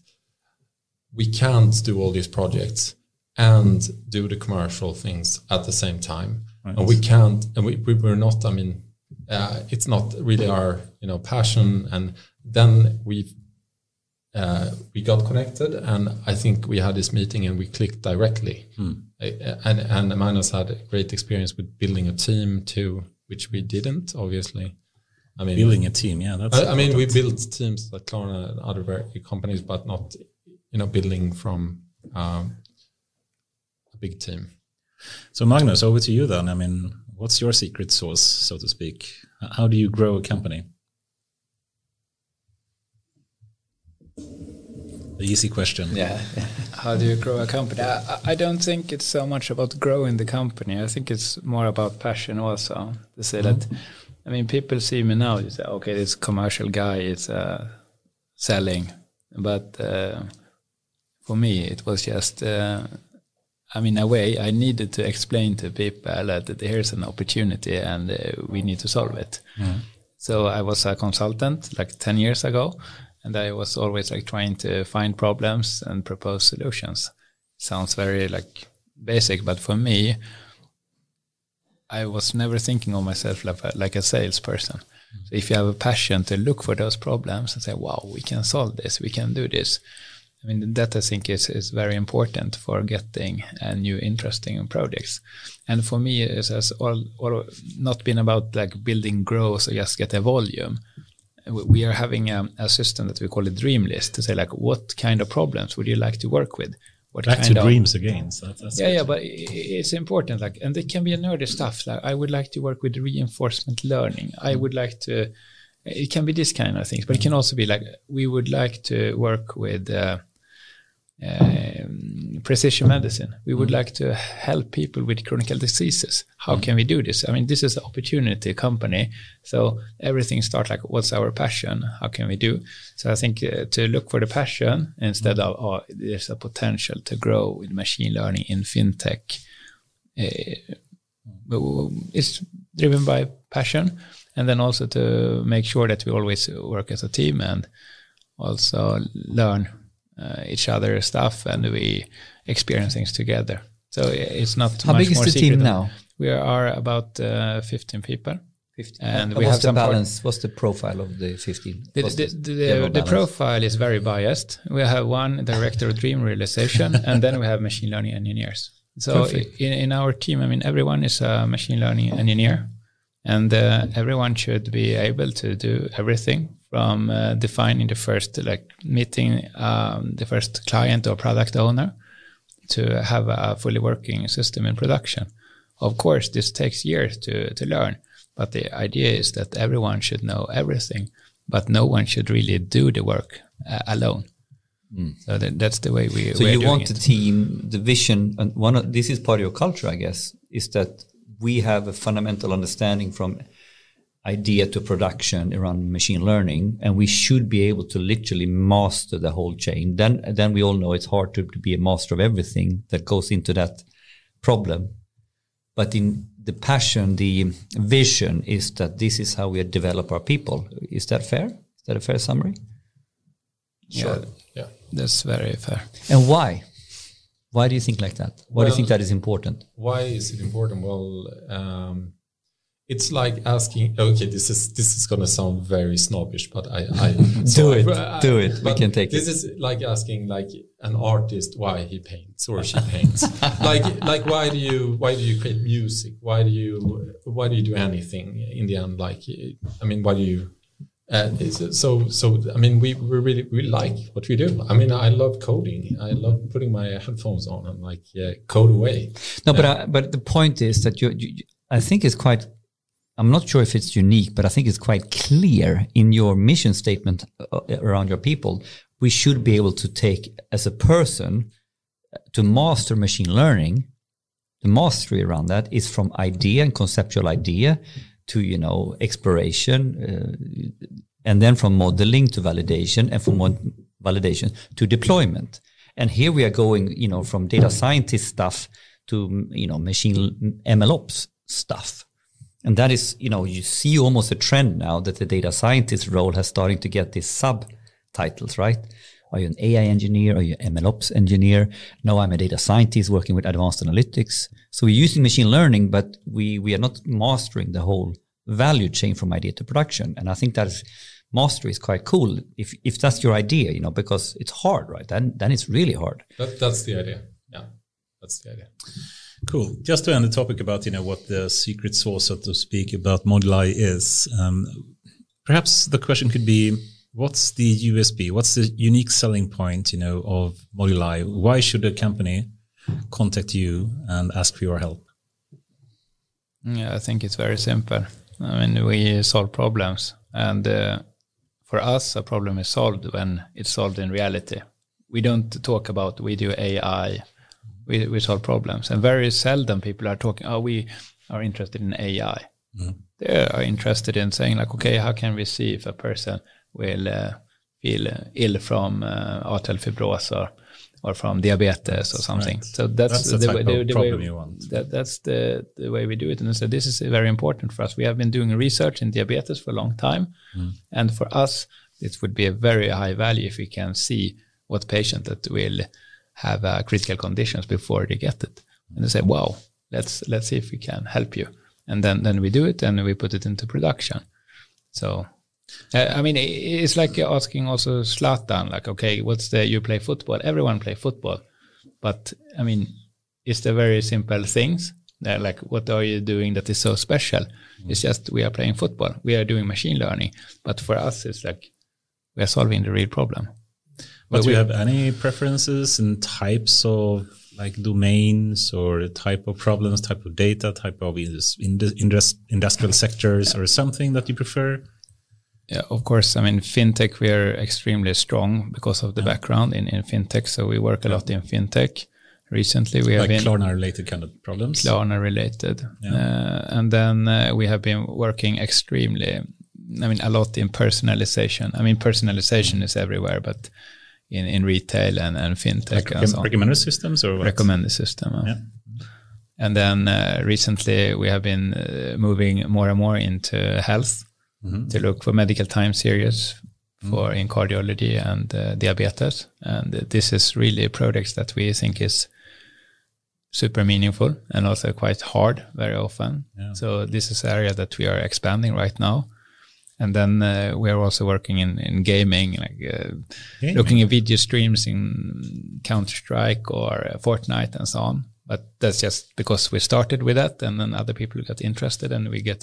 we can't do all these projects and do the commercial things at the same time. Right. And we can't, and we were not, I mean, it's not really our, you know, passion. And then we got connected, and I think we had this meeting and we clicked directly. And Magnus had a great experience with building a team too, which we didn't, obviously. I mean, building a team, yeah. That's we built teams at Klarna and other companies, but not, you know, building from a big team. So Magnus, over to you then. I mean, what's your secret sauce, so to speak? How do you grow a company? The easy question. Yeah. How do you grow a company? I don't think it's so much about growing the company. I think it's more about passion also. To say that, I mean, people see me now, you say, okay, this commercial guy is selling. But for me, it was just I mean, in a way, I needed to explain to people that here's an opportunity and we need to solve it. Mm. So I was a consultant like 10 years ago, and I was always like trying to find problems and propose solutions. Sounds very like basic, but for me, I was never thinking of myself like a salesperson. So if you have a passion to look for those problems and say, wow, we can solve this, we can do this. I mean, that I think is very important for getting new interesting projects. And for me, it has all not been about like building growth or just get a volume. We are having a system that we call a dream list to say like, what kind of problems would you like to work with? What Back kind to of dreams again. So that's yeah, but it's important. Like, and it can be nerdy stuff. Like, I would like to work with reinforcement learning. I would like to. It can be this kind of things, but it can also be like we would like to work with precision medicine. We would like to help people with chronic diseases. How can we do this? I mean, this is an opportunity company. So everything starts like, what's our passion? How can we do? So I think to look for the passion instead of, oh, there's a potential to grow with machine learning in fintech. It's driven by passion. And then also to make sure that we always work as a team and also learn each other's stuff and we experience things together. So it's not How much big is more the secret team now? We are about 15 people. 15. And we have some balance. What's the profile of the 15? The profile is very biased. We have one director of dream realization and then we have machine learning engineers. So in our team, I mean, everyone is a machine learning engineer and everyone should be able to do everything. From defining the first, like meeting the first client or product owner to have a fully working system in production. Of course, this takes years to learn, but the idea is that everyone should know everything, but no one should really do the work alone. Mm. So that's the way we. So you want the team, the vision, and this is part of your culture, I guess, is that we have a fundamental understanding from idea to production around machine learning, and we should be able to literally master the whole chain. Then we all know it's hard to be a master of everything that goes into that problem. But in the passion, the vision is that this is how we develop our people. Is that fair? Is that a fair summary? Sure. Yeah, that's very fair. And why? Why do you think like that? Why do you think that is important? Why is it important? Well, it's like asking, okay, this is going to sound very snobbish, but I do it. We can take this. This is like asking like an artist why he paints or she paints. like why do you create music? Why do you do anything in the end? Like, I mean, why do you? So I mean, we like what we do. I mean, I love coding. I love putting my headphones on and like code away. No, but the point is that you I think it's quite. I'm not sure if it's unique, but I think it's quite clear in your mission statement around your people. We should be able to take, as a person, to master machine learning. The mastery around that is from idea and conceptual idea to, exploration, and then from modeling to validation, and from validation to deployment. And here we are going, from data scientist stuff to, machine MLOps stuff. And that is, you see almost a trend now that the data scientist role has starting to get these subtitles, right? Are you an AI engineer? Are you an MLOps engineer? No, I'm a data scientist working with advanced analytics. So we're using machine learning, but we are not mastering the whole value chain from idea to production. And I think that mastery is quite cool if that's your idea, because it's hard, right? Then it's really hard. That's the idea. Yeah, that's the idea. Cool. Just to end the topic about, what the secret sauce, so to speak, about Modulai is, perhaps the question could be, what's the USP? What's the unique selling point, of Modulai? Why should a company contact you and ask for your help? Yeah, I think it's very simple. I mean, we solve problems. And for us, a problem is solved when it's solved in reality. We don't talk about, we do AI. We solve problems, and very seldom people are talking, we are interested in AI. Mm. They are interested in saying like, okay, how can we see if a person will feel ill from arterial fibrosis or or from diabetes or something. Right. So that's the way we do it. And so this is very important for us. We have been doing research in diabetes for a long time. Mm. And for us, it would be a very high value if we can see what patient that will have critical conditions before they get it. And they say, wow, let's see if we can help you. And then we do it and we put it into production. So, I mean, it's like asking also Zlatan, like, okay, you play football. Everyone play football. But, I mean, it's the very simple things. They're like, what are you doing that is so special? Mm-hmm. It's just we are playing football. We are doing machine learning. But for us, it's like we are solving the real problem. But do you have any preferences in types of like domains or type of problems, type of data, type of industrial sectors or something that you prefer? Yeah, of course. I mean, fintech, we are extremely strong because of the background in fintech. So we work a lot in fintech. Recently, we have been Klarna-related kind of problems. Klarna-related. Yeah. And then we have been working extremely, I mean, a lot in personalization. I mean, personalization is everywhere, but in retail and fintech like and so on. Recommender systems or what? Recommender system. Yeah. And then recently we have been moving more and more into health to look for medical time series for in cardiology and diabetes. And this is really a product that we think is super meaningful and also quite hard very often. Yeah. So this is an area that we are expanding right now. And then we are also working in gaming, like looking at video streams in Counter-Strike or Fortnite and so on. But that's just because we started with that, and then other people got interested, and we're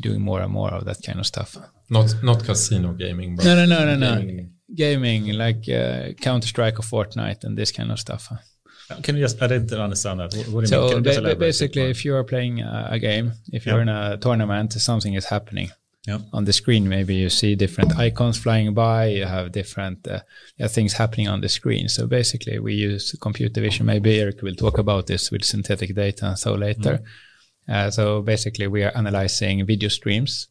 doing more and more of that kind of stuff. Not casino gaming, but gaming like Counter-Strike or Fortnite and this kind of stuff. Can you just, I didn't understand that. What do you mean? Can you just basically, if you are playing a game, if you're in a tournament, something is happening. Yeah. On the screen, maybe you see different icons flying by, you have different things happening on the screen. So basically, we use computer vision. Maybe Eric will talk about this with synthetic data and so later. So basically, we are analyzing video streams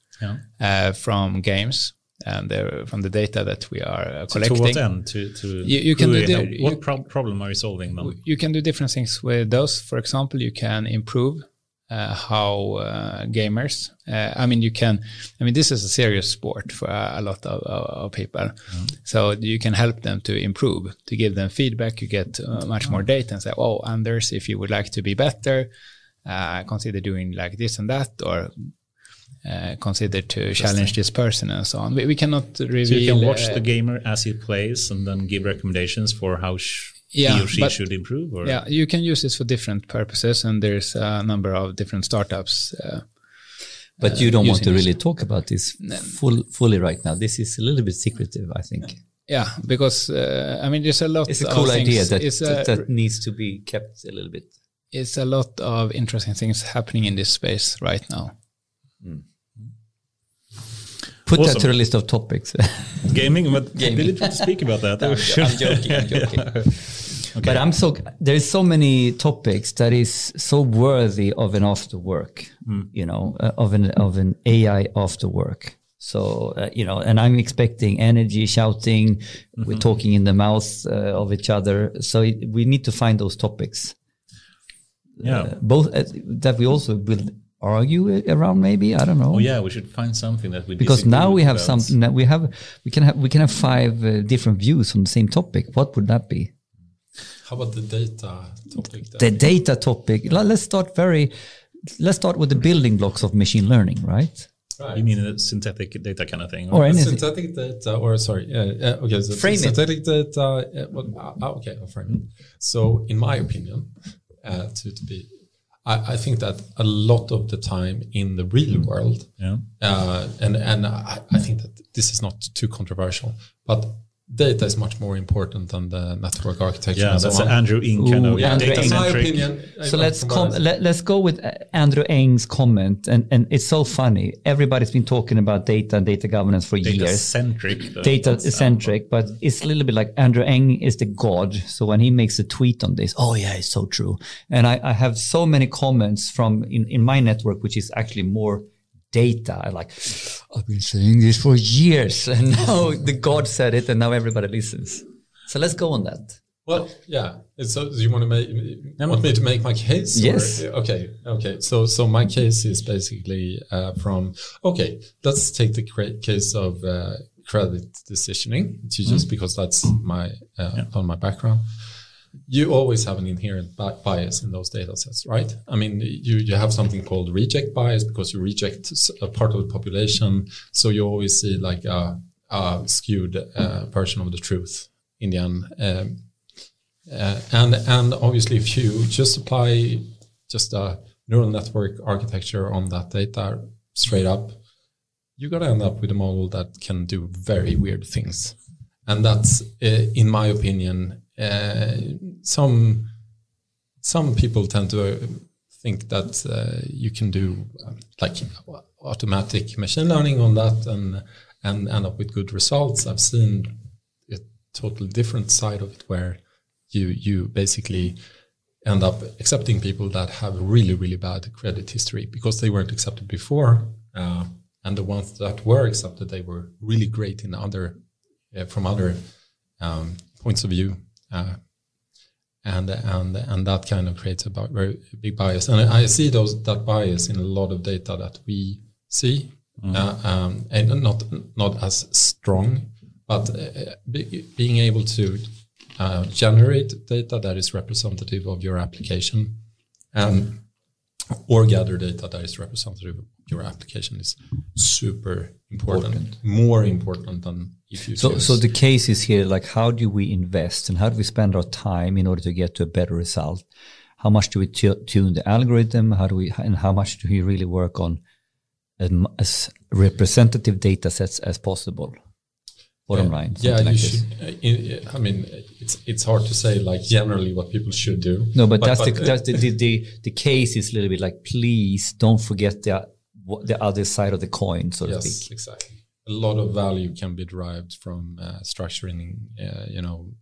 from games and from the data that we are collecting. So to what end? What problem are you solving now? You can do different things with those. For example, you can improve how gamers, this is a serious sport for a lot of people. So you can help them to improve, to give them feedback. You get much more data and say, oh, Anders, if you would like to be better, consider doing like this and that, or consider to challenge this person and so on. We cannot reveal. So you can watch the gamer as he plays and then give recommendations for how he or she should improve? Or? Yeah, you can use this for different purposes, and there's a number of different startups. But you don't want to really talk about this fully right now. This is a little bit secretive, I think. Yeah, because, there's a lot of things. It's a cool idea that needs to be kept a little bit. It's a lot of interesting things happening in this space right now. Mm. Put awesome. That to the list of topics. Gaming, but we didn't speak about that. I'm joking. Okay. But there is so many topics that is so worthy of an after work, of an AI after work. So, and I'm expecting energy, shouting, we're talking in the mouth of each other. So we need to find those topics. Yeah. Both that we also will argue around, maybe, I don't know. Oh yeah, we should find something that we disagree because now we have something that we can have 5 different views on the same topic. What would that be? How about the data topic? The data topic. Let's start with the building blocks of machine learning, right? Right. You mean the synthetic data kind of thing, or synthetic data, synthetic data. I'll frame it. So, in my opinion, I think that a lot of the time in the real world, and I think that this is not too controversial, but data is much more important than the network architecture. Yeah, and that's an Andrew Ng kind of data-centric. My opinion. So let's go with Andrew Ng's comment, and it's so funny. Everybody's been talking about data and data governance for years. Data-centric, but it's a little bit like Andrew Ng is the god. So when he makes a tweet on this, oh yeah, it's so true. And I have so many comments from in my network, which is actually more data. I've been saying this for years, and now the God said it, and now everybody listens. So let's go on that. Well, yeah. So you want to want me to make my case? Yes. Or, okay. So my case is basically let's take the case of credit decisioning, just because that's my on my background. You always have an inherent bias in those data sets, right? I mean, you have something called reject bias because you reject a part of the population. So you always see like a skewed version of the truth in the end. And obviously, if you just apply just a neural network architecture on that data straight up, you're going to end up with a model that can do very weird things. And that's, in my opinion, some people tend to think that you can do automatic machine learning on that and end up with good results. I've seen a totally different side of it where you basically end up accepting people that have really, really bad credit history because they weren't accepted before. And the ones that were accepted, they were really great in other points of view. And that kind of creates a very big bias, and I see that bias in a lot of data that we see, and not as strong, but being able to generate data that is representative of your application, or gather data that is representative of your application is super important. More important than if you choose. So the case is here, like, how do we invest and how do we spend our time in order to get to a better result? How much do we tune the algorithm? How much do we really work on as representative data sets as possible? Bottom line. Yeah, it's hard to say like generally what people should do. No, but the case is a little bit like, please don't forget the other side of the coin, so to speak. Yes, exactly. A lot of value can be derived from structuring,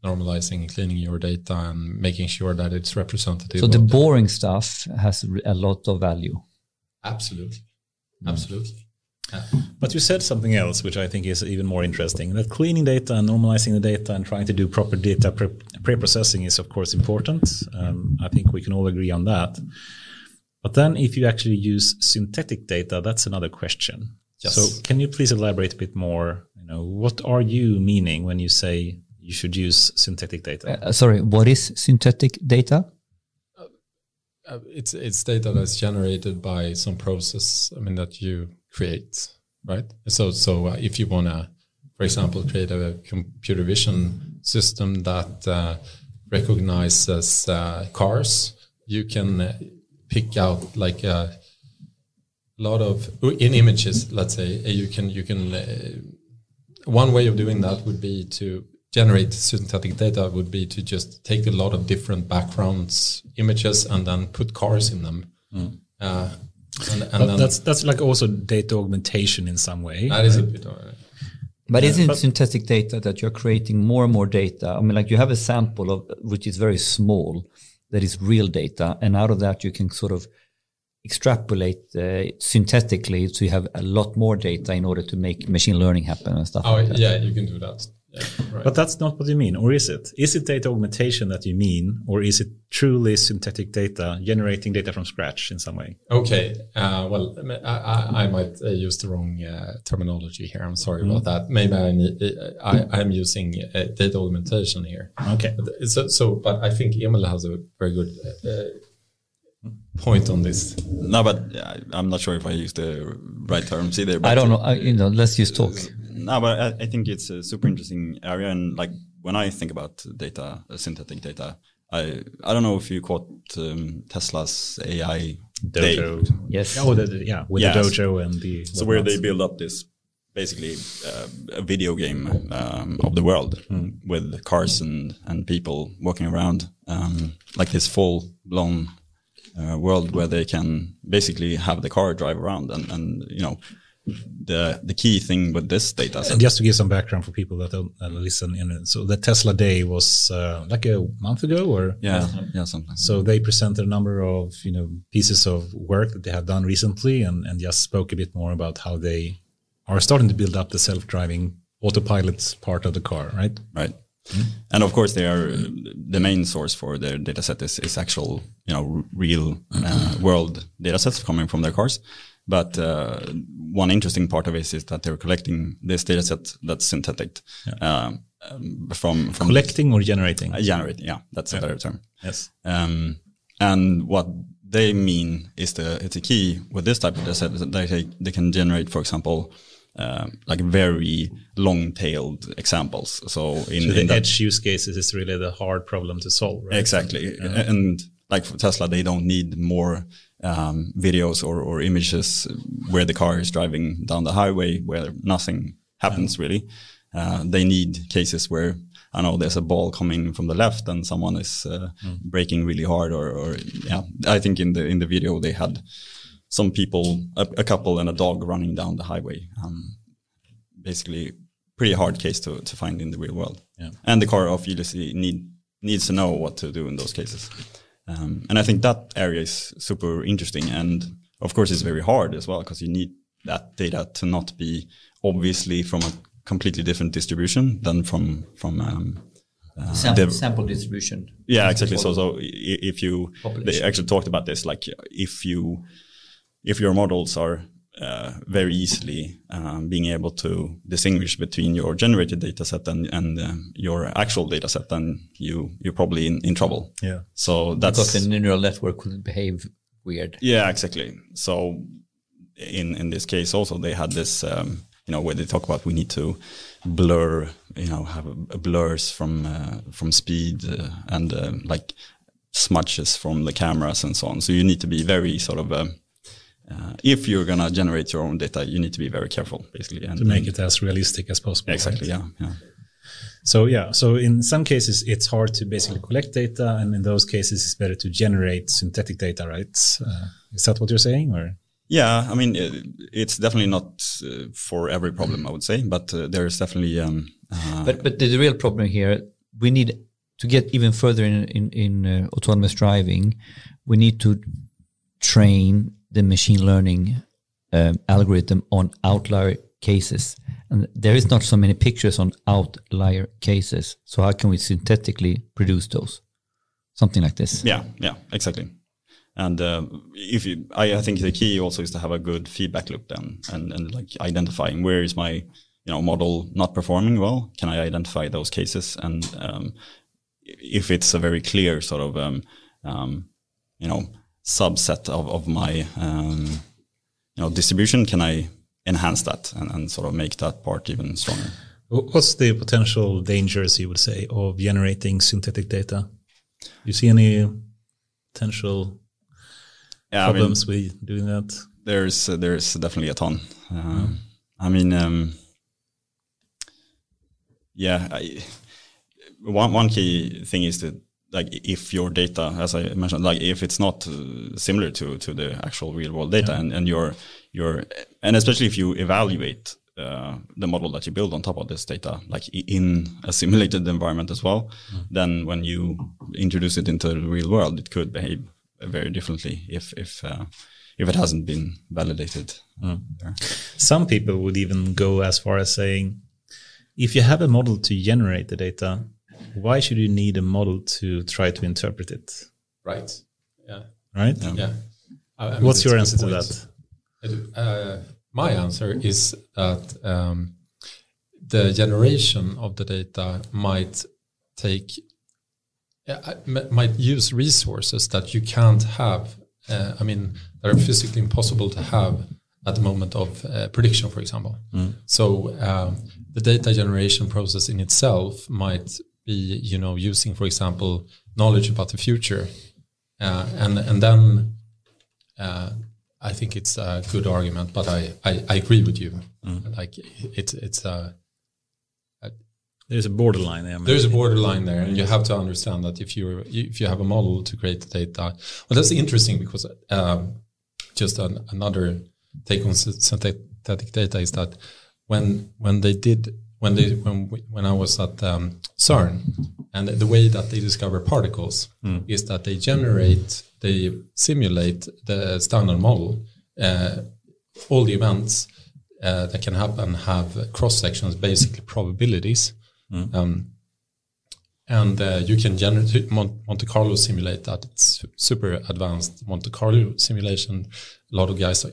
normalizing and cleaning your data and making sure that it's representative. So the boring stuff has a lot of value. Absolutely. But you said something else, which I think is even more interesting, that cleaning data and normalizing the data and trying to do proper data pre-processing is, of course, important. I think we can all agree on that. But then if you actually use synthetic data, that's another question. Yes. So can you please elaborate a bit more? What are you meaning when you say you should use synthetic data? Sorry, what is synthetic data? It's data that's generated by some process, that you create, right? So if you want to, for example, create a computer vision system that recognizes cars, you can pick out like a lot of images. Let's say one way of doing that would be to generate synthetic data. Would be to just take a lot of different backgrounds images and then put cars in them. Mm. And that's like also data augmentation in some way. That is a bit. But isn't synthetic data that you're creating more and more data? You have a sample of which is very small, that is real data, and out of that you can sort of extrapolate synthetically, so you have a lot more data in order to make machine learning happen and stuff. Oh, like that. Yeah, you can do that. Yeah, right. But that's not what you mean, or is it? Is it data augmentation that you mean, or is it truly synthetic data, generating data from scratch in some way? Okay, I might use the wrong terminology here. I'm sorry about that. Maybe I'm using data augmentation here. Okay. But I think Emil has a very good point on this. No, but I'm not sure if I use the right terms either. But I don't know. Let's just talk. No, but I think it's a super interesting area, and like when I think about data, synthetic data, I don't know if you quote Tesla's AI dojo. Yes. Oh, the dojo and the where they build up this basically a video game of the world with cars and people walking around, like this full blown world where they can basically have the car drive around and. The key thing with this data set. And just to give some background for people that don't listen in. So the Tesla Day was like a month ago, or something. So they presented a number of pieces of work that they have done recently, and just spoke a bit more about how they are starting to build up the self-driving autopilot part of the car, right? Right. And of course, they are the main source for their data set is actual, you know, real world data sets coming from their cars. But one interesting part of it is that they're collecting this data set that's synthetic. Yeah. From collecting or generating? Generating, yeah, that's a better term. Yes. And what they mean is it's a key with this type of data set that they can generate, for example, like very long-tailed examples. So the edge use cases is really the hard problem to solve, right? Exactly. And like for Tesla, they don't need more videos or images where the car is driving down the highway where nothing happens really. They need cases where, I know, there's a ball coming from the left and someone is braking really hard. Or I think in the video they had some people, a couple and a dog running down the highway. Basically, pretty hard case to find in the real world. Yeah. And the car obviously needs to know what to do in those cases. And I think that area is super interesting. And of course, it's very hard as well because you need that data to not be obviously from a completely different distribution than from sample distribution. Yeah, exactly. So if you they actually talked about this, like if your models are very easily being able to distinguish between your generated data set and your actual data set, then you're probably in trouble. Yeah. So that's because the neural network could behave weird. Yeah, exactly. So in this case also they had this. You know, where they talk about we need to blur, you know, have a blurs from speed and like smudges from the cameras and so on. So you need to be very sort of, if you're going to generate your own data, you need to be very careful, basically. And, to make it as realistic as possible. Exactly, right? Yeah. So in some cases, it's hard to basically collect data. And in those cases, it's better to generate synthetic data, right? Is that what you're saying, or...? Yeah, I mean, it's definitely not for every problem, I would say, but there is definitely... But the real problem here, we need to get even further in autonomous driving. We need to train the machine learning algorithm on outlier cases. And there is not so many pictures on outlier cases. So how can we synthetically produce those? Something like this. Yeah, exactly. And I think the key also is to have a good feedback loop then, and like identifying where is my, you know, model not performing well. Can I identify those cases? And if it's a very clear sort of you know, subset of my you know, distribution, can I enhance that and sort of make that part even stronger? What's the potential dangers, you would say, of generating synthetic data? Do you see any potential problems with doing that? There's definitely a ton. I mean, one key thing is that, like, if your data, as I mentioned, like if it's not similar to the actual real world data, and your and especially if you evaluate the model that you build on top of this data, like in a simulated environment as well, then when you introduce it into the real world, it could behave very differently if it hasn't been validated. Some people would even go as far as saying, if you have a model to generate the data, why should you need a model to try to interpret it? Right. Yeah. Right. Yeah. I mean, what's your answer to that? My answer is that the generation of the data might use resources that you can't have. I mean, that are physically impossible to have at the moment of prediction, for example. So the data generation process in itself might be, you know, using, for example, knowledge about the future. And then I think it's a good argument, but I agree with you. Like it's a... There's a borderline there. Maybe. There's a borderline there, and you have to understand that if you have a model to create the data. Well, that's interesting because just another take on synthetic data is that when I was at CERN, and the way that they discover particles is that they simulate the standard model, all the events that can happen have cross sections, basically probabilities. And you can generate Monte Carlo simulate that. It's super advanced Monte Carlo simulation. A lot of guys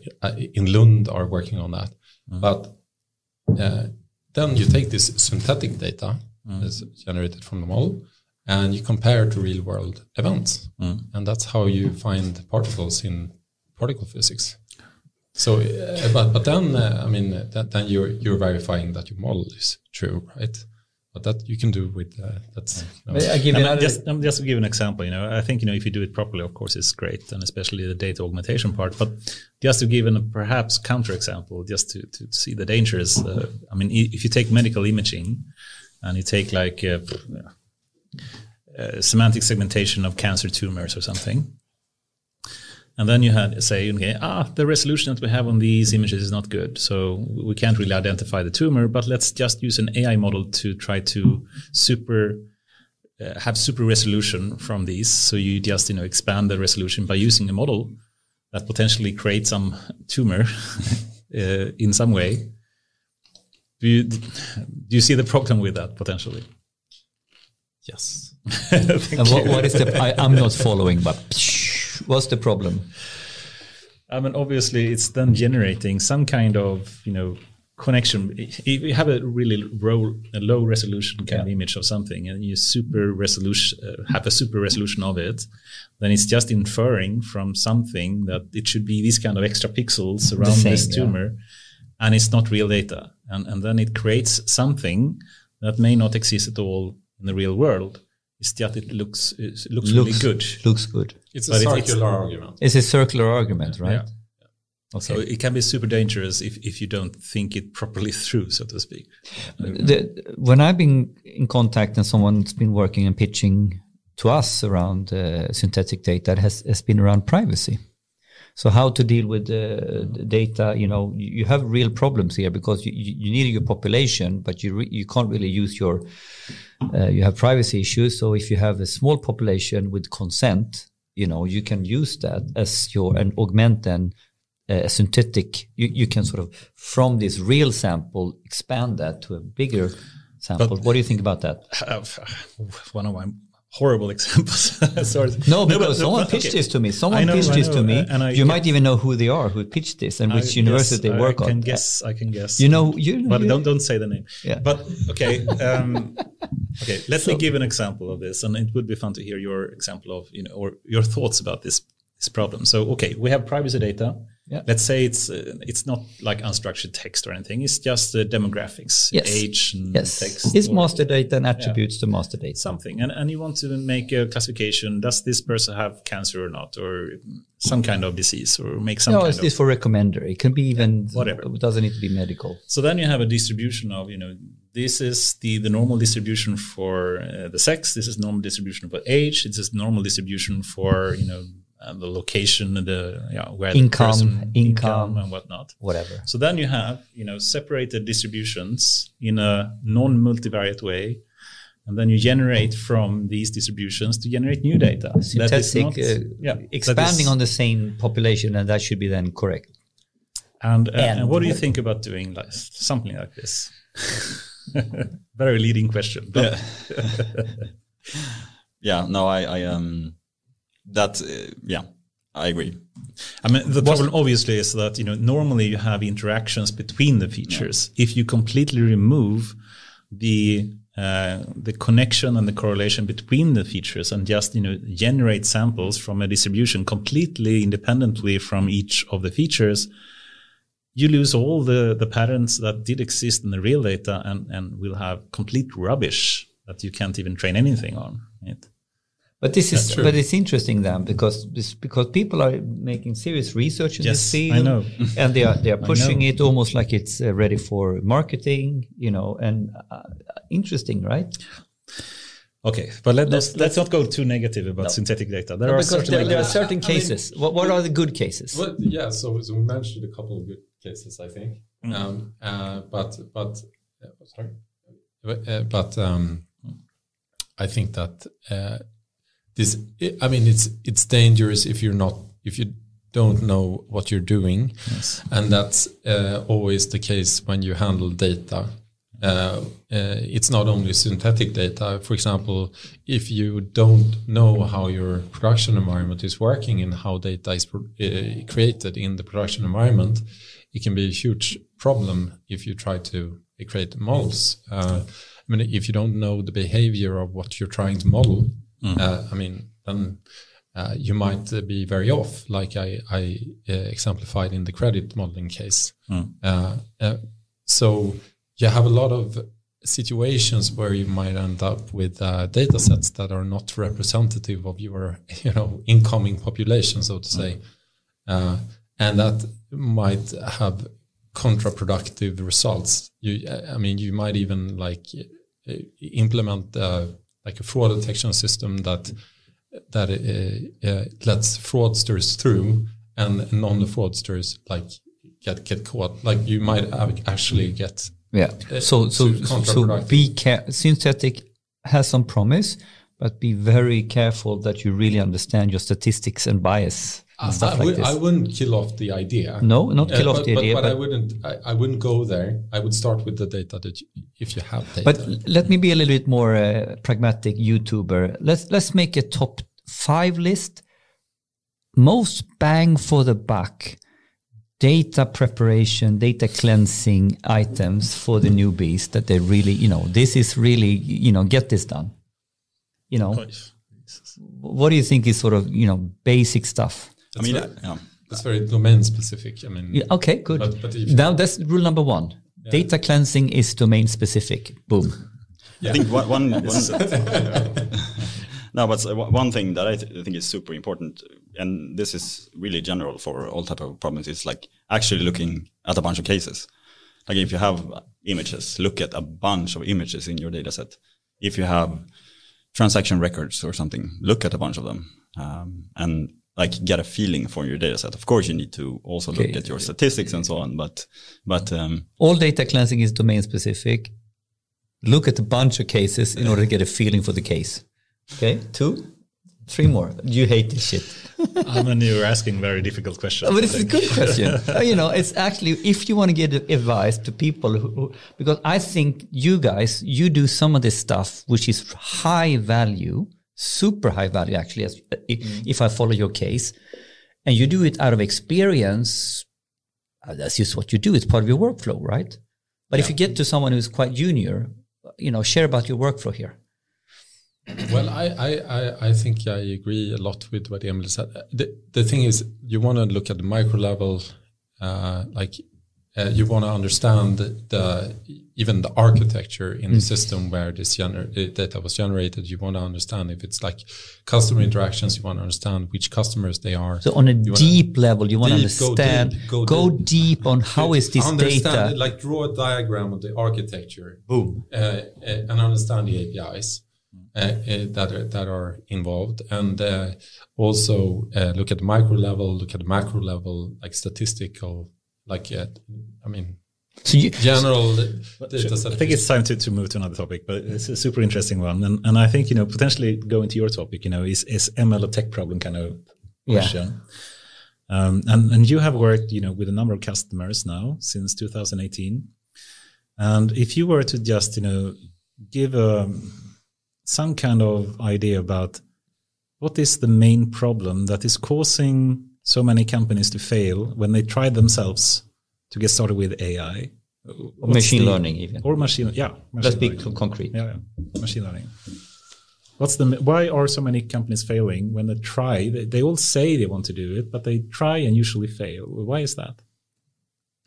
in Lund are working on that. Mm. But then you take this synthetic data that's generated from the model and you compare to real world events. Mm. And that's how you find particles in particle physics. So, but then, I mean, then you're verifying that your model is true, right? But that you can do with that's. You know. I'm just to give an example. You know, I think if you do it properly, of course, it's great, and especially the data augmentation part. But just to give an perhaps counterexample, just to see the dangers. I mean, if you take medical imaging, and you take like semantic segmentation of cancer tumors or something, and then you had say, okay, the resolution that we have on these images is not good, so we can't really identify the tumor. But let's just use an AI model to try to have super resolution from these. So you just expand the resolution by using a model that potentially creates some tumor in some way. Do you see the problem with that potentially? Yes. And what is the? I'm not following, but. What's the problem? I mean, obviously, it's then generating some kind of, connection. If you have a really low resolution kind of image of something, and you have a super resolution of it, then it's just inferring from something that it should be these kind of extra pixels around this tumor, and it's not real data. And then it creates something that may not exist at all in the real world. It's just it looks really good. Looks good. It's a circular argument. It's a circular argument, right? Yeah. Yeah. Okay. So it can be super dangerous if you don't think it properly through, so to speak. When I've been in contact and someone's been working and pitching to us around synthetic data, it has been around privacy. So how to deal with the data? You have real problems here because you need your population, but you can't really use your. You have privacy issues. So if you have a small population with consent, you can use that as and augment then a synthetic. You can sort of from this real sample expand that to a bigger sample. But what do you think about that? One of my horrible examples. Sorry. Someone pitched this to me. And you might even know who they are, who pitched this, and which university they work on. I can guess. Don't say the name. Yeah. But okay, let me give an example of this, and it would be fun to hear your example of or your thoughts about this problem. So okay, we have privacy data. Yeah. Let's say it's not like unstructured text or anything. It's just the demographics, age, and text. It's master data and attributes to master data. Something. And you want to make a classification. Does this person have cancer or not, or some kind of disease, or make some kind of... No, it's this for recommender. It can be even... whatever. It doesn't need to be medical. So then you have a distribution of, this is the normal distribution for the sex. This is normal distribution for age. This is normal distribution for, the location, where income and whatnot, whatever. So then you have separated distributions in a non-multivariate way, and then you generate from these distributions to generate new data. Expanding on the same population, and that should be then correct. And what do you think about doing something like this? Very leading question. But I agree. I mean, the problem obviously is that, normally you have interactions between the features. Yeah. If you completely remove the connection and the correlation between the features and just, generate samples from a distribution completely independently from each of the features, you lose all the patterns that did exist in the real data and will have complete rubbish that you can't even train anything on, right? But it's interesting then because people are making serious research in this field, I know. And they are pushing it almost like it's ready for marketing, and interesting, right? Okay, but let's not go too negative about synthetic data. There are certain cases. What are the good cases? Well, so we mentioned a couple of good cases, I think. Mm. I think that. It's dangerous if you don't know what you're doing, and that's always the case when you handle data. It's not only synthetic data. For example, if you don't know how your production environment is working and how data is created in the production environment, it can be a huge problem if you try to create models. I mean, if you don't know the behavior of what you're trying to model, I mean, then you might be very off, like I exemplified in the credit modeling case. So you have a lot of situations where you might end up with data sets that are not representative of your, you know, incoming population, so to say. And that might have contraproductive results. I mean, you might even like implement like a fraud detection system that lets fraudsters through, and non-fraudsters like get caught. Like you might actually get So be careful. Synthetic has some promise, but be very careful that you really understand your statistics and bias. I wouldn't kill off the idea. No, not kill off the idea. But I wouldn't go there. I would start with the data if you have data. But let me be a little bit more pragmatic YouTuber. Let's make a top 5 list. Most bang for the buck data preparation, data cleansing items for the newbies that they really, you know, this is really, you know, get this done. You know, what do you think is sort of, you know, basic stuff? That's that's very domain specific. I mean, okay, good. But now that's rule number 1. Yeah. Data cleansing is domain specific. Boom. Yeah. I think one thing that I think is super important, and this is really general for all type of problems, is like actually looking at a bunch of cases. Like if you have images, look at a bunch of images in your data set. If you have transaction records or something, look at a bunch of them. And like get a feeling for your data set. Of course, you need to also look at your statistics and so on, but all data cleansing is domain specific. Look at a bunch of cases in order to get a feeling for the case. Okay, 2, 3 more. You hate this shit. You're asking very difficult questions. But it's a good question. You know, it's actually, if you want to give advice to people who, because I think you guys, you do some of this stuff which is high value, super high value actually, if I follow your case, and you do it out of experience. That's just what you do. It's part of your workflow, right? But if you get to someone who's quite junior, you know, share about your workflow here. Well, I think I agree a lot with what Emily said. The thing is, you want to look at the micro level, you want to understand even the architecture in the system where this data was generated. You want to understand if it's like customer interactions. You want to understand which customers they are. So on a deep level, you want to understand. Go deep on how is this data. Like draw a diagram of the architecture. Boom, and understand the APIs. That are involved, and also look at micro level, look at macro level, like statistical, like general. I think it's time to move to another topic, but it's a super interesting one, and I think, you know, potentially going to your topic, you know, is ML a tech problem kind of question. And you have worked, you know, with a number of customers now since 2018, and if you were to just, you know, give some kind of idea about what is the main problem that is causing so many companies to fail when they try themselves to get started with AI. Machine learning. Let's be concrete. Yeah, machine learning. Why are so many companies failing when they try? They all say they want to do it, but they try and usually fail. Why is that?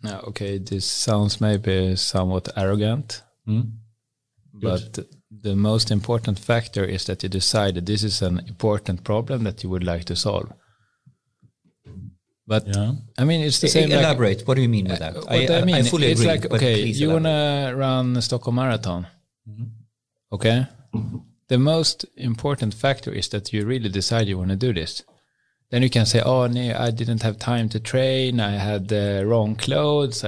Okay, this sounds maybe somewhat arrogant, but the most important factor is that you decide that this is an important problem that you would like to solve. But I mean, it's the same. Elaborate. What do you mean by that? I mean, I fully agree. It's like, okay, you want to run the Stockholm Marathon. Okay. The most important factor is that you really decide you want to do this. Then you can say, oh, no, I didn't have time to train. I had the wrong clothes.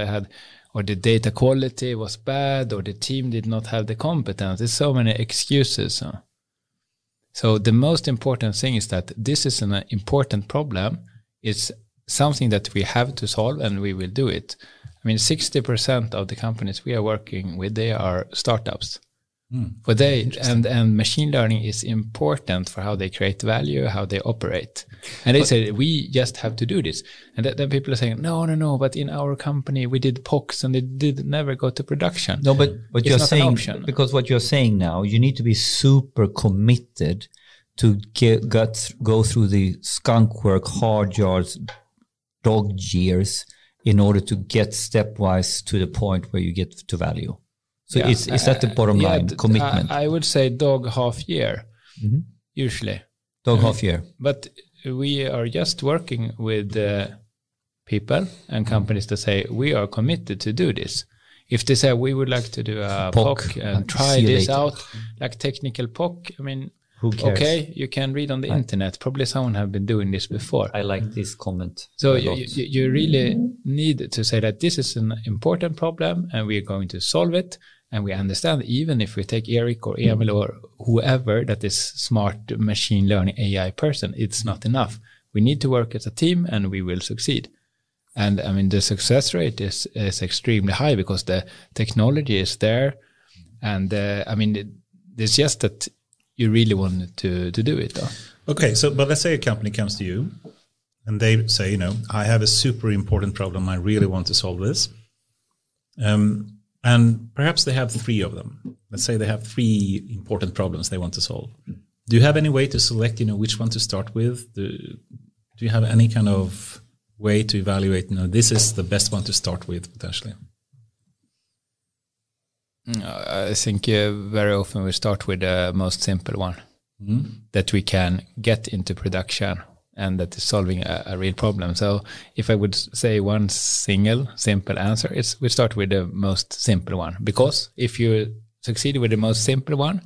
Or the data quality was bad, or the team did not have the competence. There's so many excuses. So the most important thing is that this is an important problem. It's something that we have to solve, and we will do it. I mean, 60% of the companies we are working with, they are startups. For they and machine learning is important for how they create value, how they operate. And they say, we just have to do this. And then people are saying, no, but in our company we did POCs and it did never go to production. No, but what you're saying, because what you're saying now, you need to be super committed to go through the skunk work, hard yards, dog years in order to get stepwise to the point where you get to value. So yeah. Is that the bottom line, commitment? I would say dog half year, usually. Dog half year. But we are just working with people and companies that say, we are committed to do this. If they say, we would like to do a POC and try this out, like technical POC, I mean, who cares? Okay, you can read on the internet. Probably someone have been doing this before. I like this comment. So you really need to say that this is an important problem and we are going to solve it. And we understand, even if we take Eric or Emil or whoever that is smart machine learning AI person, it's not enough. We need to work as a team and we will succeed. And I mean, the success rate is extremely high because the technology is there. And I mean, it's just that you really wanted to do it though. Okay, but let's say a company comes to you and they say, I have a super important problem. I really want to solve this. And perhaps they have three of them. Let's say they have three important problems they want to solve. Do you have any way to select, which one to start with? Do you have any kind of way to evaluate, this is the best one to start with potentially? I think very often we start with the most simple one that we can get into production and that is solving a real problem. So if I would say one single simple answer, it's we start with the most simple one, because if you succeed with the most simple one,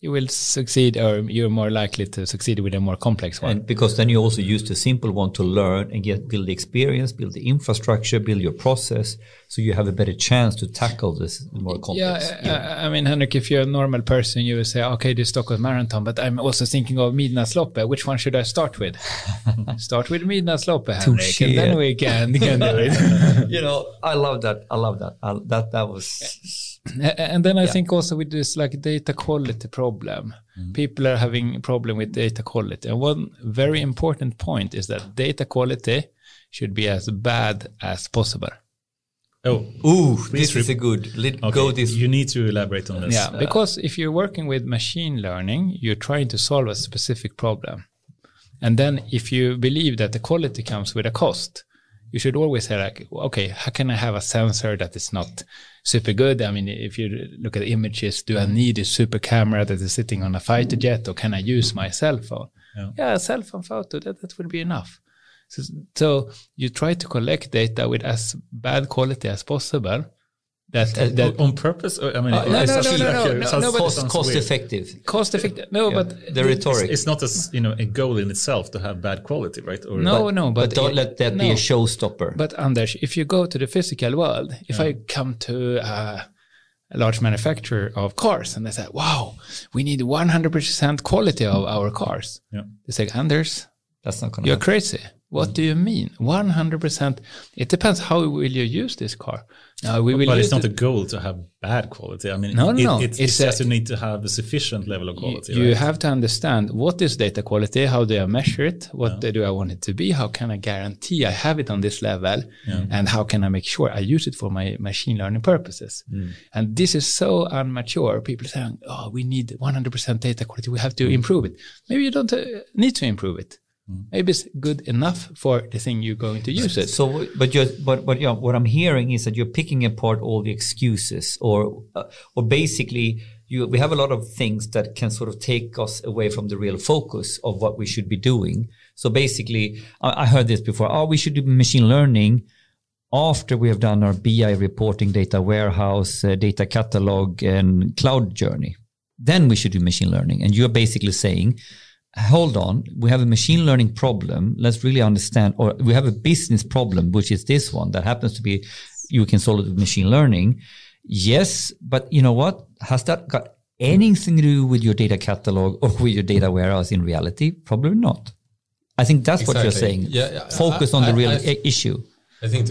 you will succeed, or you're more likely to succeed with a more complex one. And because then you also use the simple one to learn and build the experience, build the infrastructure, build your process, so you have a better chance to tackle this more complex. Yeah. I mean, Henrik, if you're a normal person, you will say, okay, this Stockholm Marathon, but I'm also thinking of Midnattsloppet. Which one should I start with? Start with Midnattsloppet, Henrik, and then we can do it. I love that. That was... And then I think also with this like data quality problem, people are having a problem with data quality. And one very important point is that data quality should be as bad as possible. Oh, this is a good. You need to elaborate on this. Yeah, because if you're working with machine learning, you're trying to solve a specific problem. And then if you believe that the quality comes with a cost, you should always say like, okay, how can I have a sensor that is not super good? I mean, if you look at images, do I need a super camera that is sitting on a fighter jet, or can I use my cell phone? Yeah, a cell phone photo, that would be enough. So you try to collect data with as bad quality as possible. That on purpose? I mean, cost-effective. Cost-effective. But the rhetoric. It's not a goal in itself to have bad quality, right? But don't let that be a showstopper. But Anders, if you go to the physical world, if I come to a large manufacturer of cars and they say, "Wow, we need 100% quality of our cars," they say, "Anders, that's not gonna happen. Crazy." What do you mean? 100%. It depends how will you use this car. But it's not a goal to have bad quality. I mean, it's just you need to have a sufficient level of quality. You have to understand what is data quality, how do I measure it, what do I want it to be, how can I guarantee I have it on this level, and how can I make sure I use it for my machine learning purposes. And this is so immature. People are saying, we need 100% data quality. We have to improve it. Maybe you don't need to improve it. Maybe it's good enough for the thing you're going to use it. So, what I'm hearing is that you're picking apart all the excuses, or basically, we have a lot of things that can sort of take us away from the real focus of what we should be doing. So basically, I heard this before. We should do machine learning after we have done our BI reporting, data warehouse, data catalog, and cloud journey. Then we should do machine learning. And you're basically saying, hold on, we have a machine learning problem. Let's really understand, or we have a business problem, which is this one that happens to be, you can solve it with machine learning. Yes, but you know what? Has that got anything to do with your data catalog or with your data warehouse in reality? Probably not. I think that's what you're saying. Focus on the real issue. I think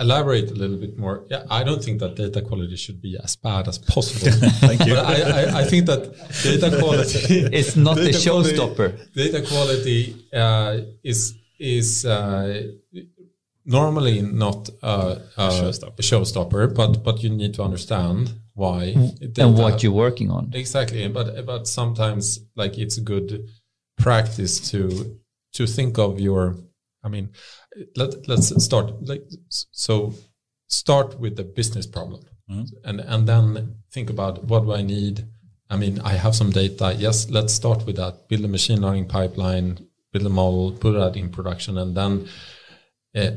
elaborate a little bit more? Yeah, I don't think that data quality should be as bad as possible. Thank you. But I think that data quality... It's not the showstopper. Data quality is normally not a showstopper, but you need to understand why. Data, and what you're working on. Exactly. But sometimes, like, it's a good practice to think of your... I mean, let's start. Start with the business problem, and then think about what do I need. I mean, I have some data. Yes, let's start with that. Build a machine learning pipeline, build a model, put that in production, and then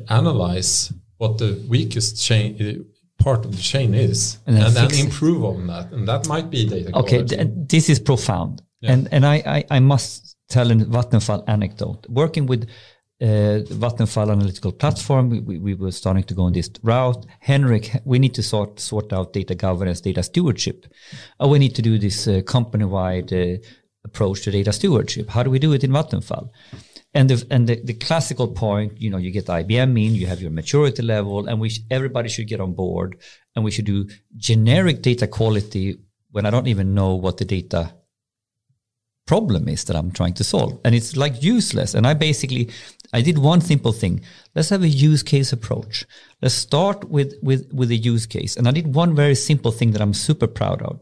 analyze what the weakest chain part of the chain is, and then improve on that. And that might be data. Okay, this is profound. Yeah. And I must tell a Vattenfall anecdote. Working with Vattenfall analytical platform, we were starting to go on this route. Henrik, we need to sort out data governance, data stewardship. We need to do this company-wide approach to data stewardship. How do we do it in Vattenfall? And the classical point, you know, you get IBM in, you have your maturity level, and everybody should get on board, and we should do generic data quality when I don't even know what the data problem is that I'm trying to solve. And it's like useless. And I did one simple thing. Let's have a use case approach. Let's start with a use case. And I did one very simple thing that I'm super proud of.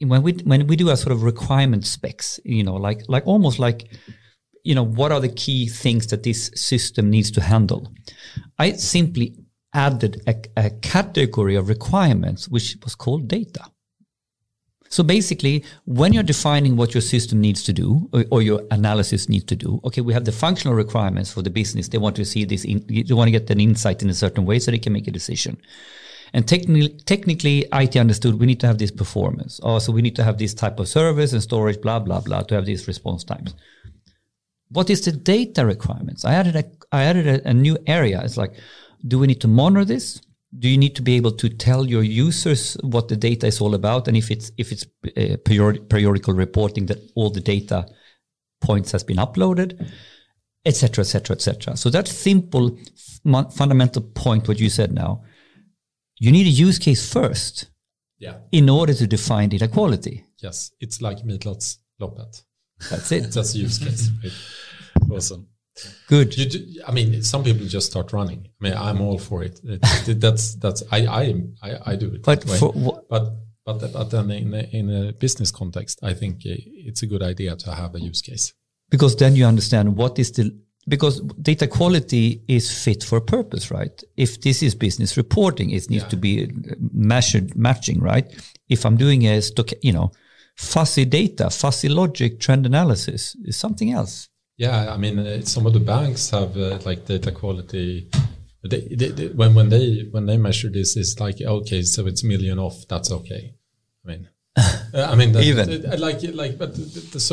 When we do a sort of requirement specs, you know, like almost like, you know, what are the key things that this system needs to handle? I simply added a category of requirements, which was called data. So basically, when you're defining what your system needs to do or your analysis needs to do, okay, we have the functional requirements for the business. They want to see this, they want to get an insight in a certain way so they can make a decision. And technically, IT understood we need to have this performance. Oh, so we need to have this type of service and storage, blah, blah, blah, to have these response times. What is the data requirements? I added a new area. It's like, do we need to monitor this? Do you need to be able to tell your users what the data is all about, and if it's periodical reporting that all the data points has been uploaded, et cetera, et cetera, et cetera. So that simple fundamental point, what you said now, you need a use case first, in order to define data quality. Yes, it's like Meatloaf Loppet. That's it. That's a use case. Awesome. Good. Some people just start running. I mean, I'm all for it. I do it. But that way. But then in a business context, I think it's a good idea to have a use case, because then you understand because data quality is fit for purpose, right? If this is business reporting, it needs to be matching, right? If I'm doing a fuzzy data, fuzzy logic, trend analysis is something else. Yeah, I mean, some of the banks have data quality. When they measure this, it's like, okay, so it's a million off. That's okay. So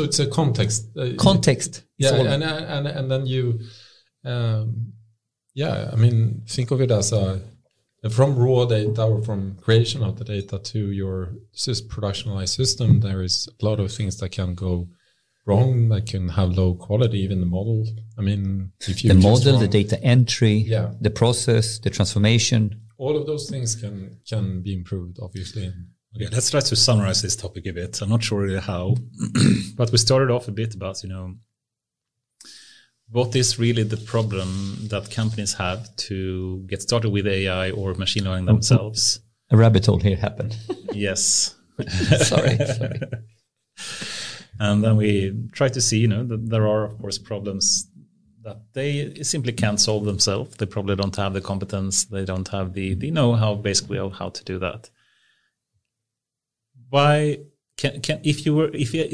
it's a context. Context. Yeah, and then you, think of it as from raw data or from creation of the data to your productionalized system. There is a lot of things that can go wrong, that can have low quality, even the model. I mean, if you the data entry, the process, the transformation, all of those things can be improved, obviously. Okay, let's try to summarize this topic a bit. I'm not sure really how, but we started off a bit about, what is really the problem that companies have to get started with AI or machine learning themselves? A rabbit hole here happened. Yes. Sorry. And then we try to see, that there are, of course, problems that they simply can't solve themselves. They probably don't have the competence. They don't have the know-how, basically, of how to do that. Why if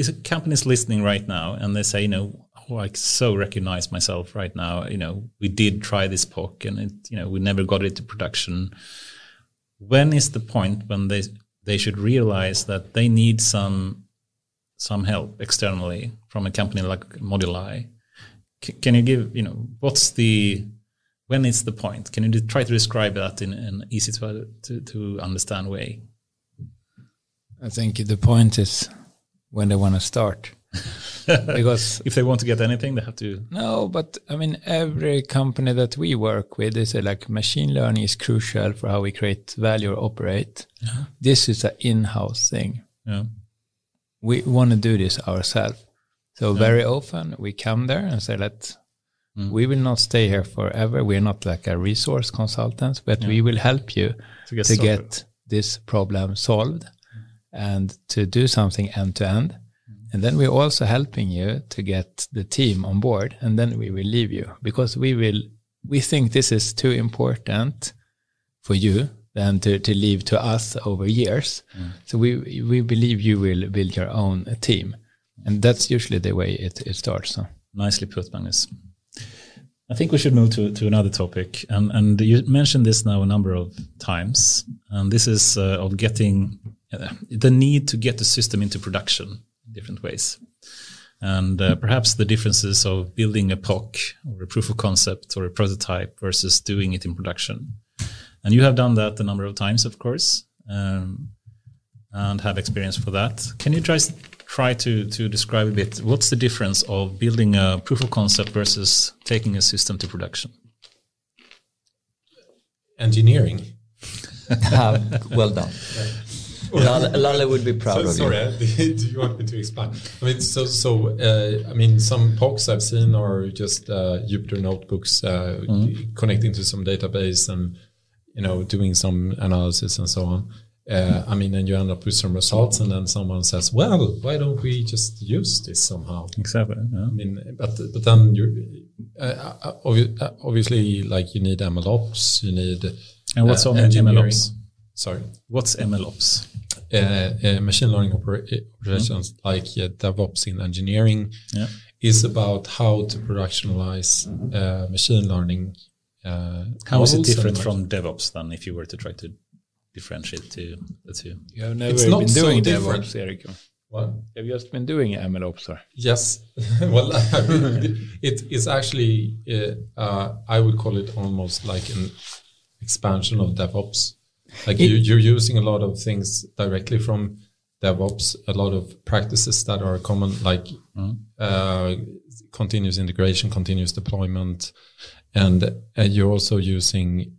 a company's listening right now and they say, I so recognize myself right now. We did try this POC and it, we never got it to production. When is the point when they should realize that they need some help externally from a company like Modulai? Can you give, when is the point? Can you try to describe that in an easy to understand way? I think the point is when they want to start. Because if they want to get anything, they have to. No, but I mean, every company that we work with, they say like machine learning is crucial for how we create value or operate. Yeah. This is an in-house thing. Yeah. We want to do this ourselves. So very often we come there and say that we will not stay here forever. We're not like a resource consultant, but we will help you to get this problem solved and to do something end to end. And then we're also helping you to get the team on board, and then we will leave you because we think this is too important for you than to leave to us over years. So we believe you will build your own team. And that's usually the way it starts. Huh? Nicely put, Magnus. I think we should move to another topic. And you mentioned this now a number of times. And this is of getting the need to get the system into production in different ways. And perhaps the differences of building a POC or a proof of concept or a prototype versus doing it in production. And you have done that a number of times, of course, and have experience for that. Can you try to describe a bit, what's the difference of building a proof of concept versus taking a system to production? Engineering. Well done. Lale would be proud of you. Sorry, do you want me to explain? I mean, some POCs I've seen are just Jupyter notebooks connecting to some database and, you know, doing some analysis and so on. And you end up with some results, and then someone says, "Well, why don't we just use this somehow?" Exactly. Yeah. I mean, but then you obviously, like, you need MLOps, you need. And what's on MLOps? Sorry, what's MLOps? Machine learning operations, like DevOps in engineering, is about how to productionalize machine learning. How is it different from DevOps then? If you were to try to differentiate to the two. You have never been doing DevOps, Eric. What? Have you just been doing MLOps? Yes. Well, it is actually, I would call it almost like an expansion of DevOps. Like you're using a lot of things directly from DevOps, a lot of practices that are common, like continuous integration, continuous deployment. And you're also using...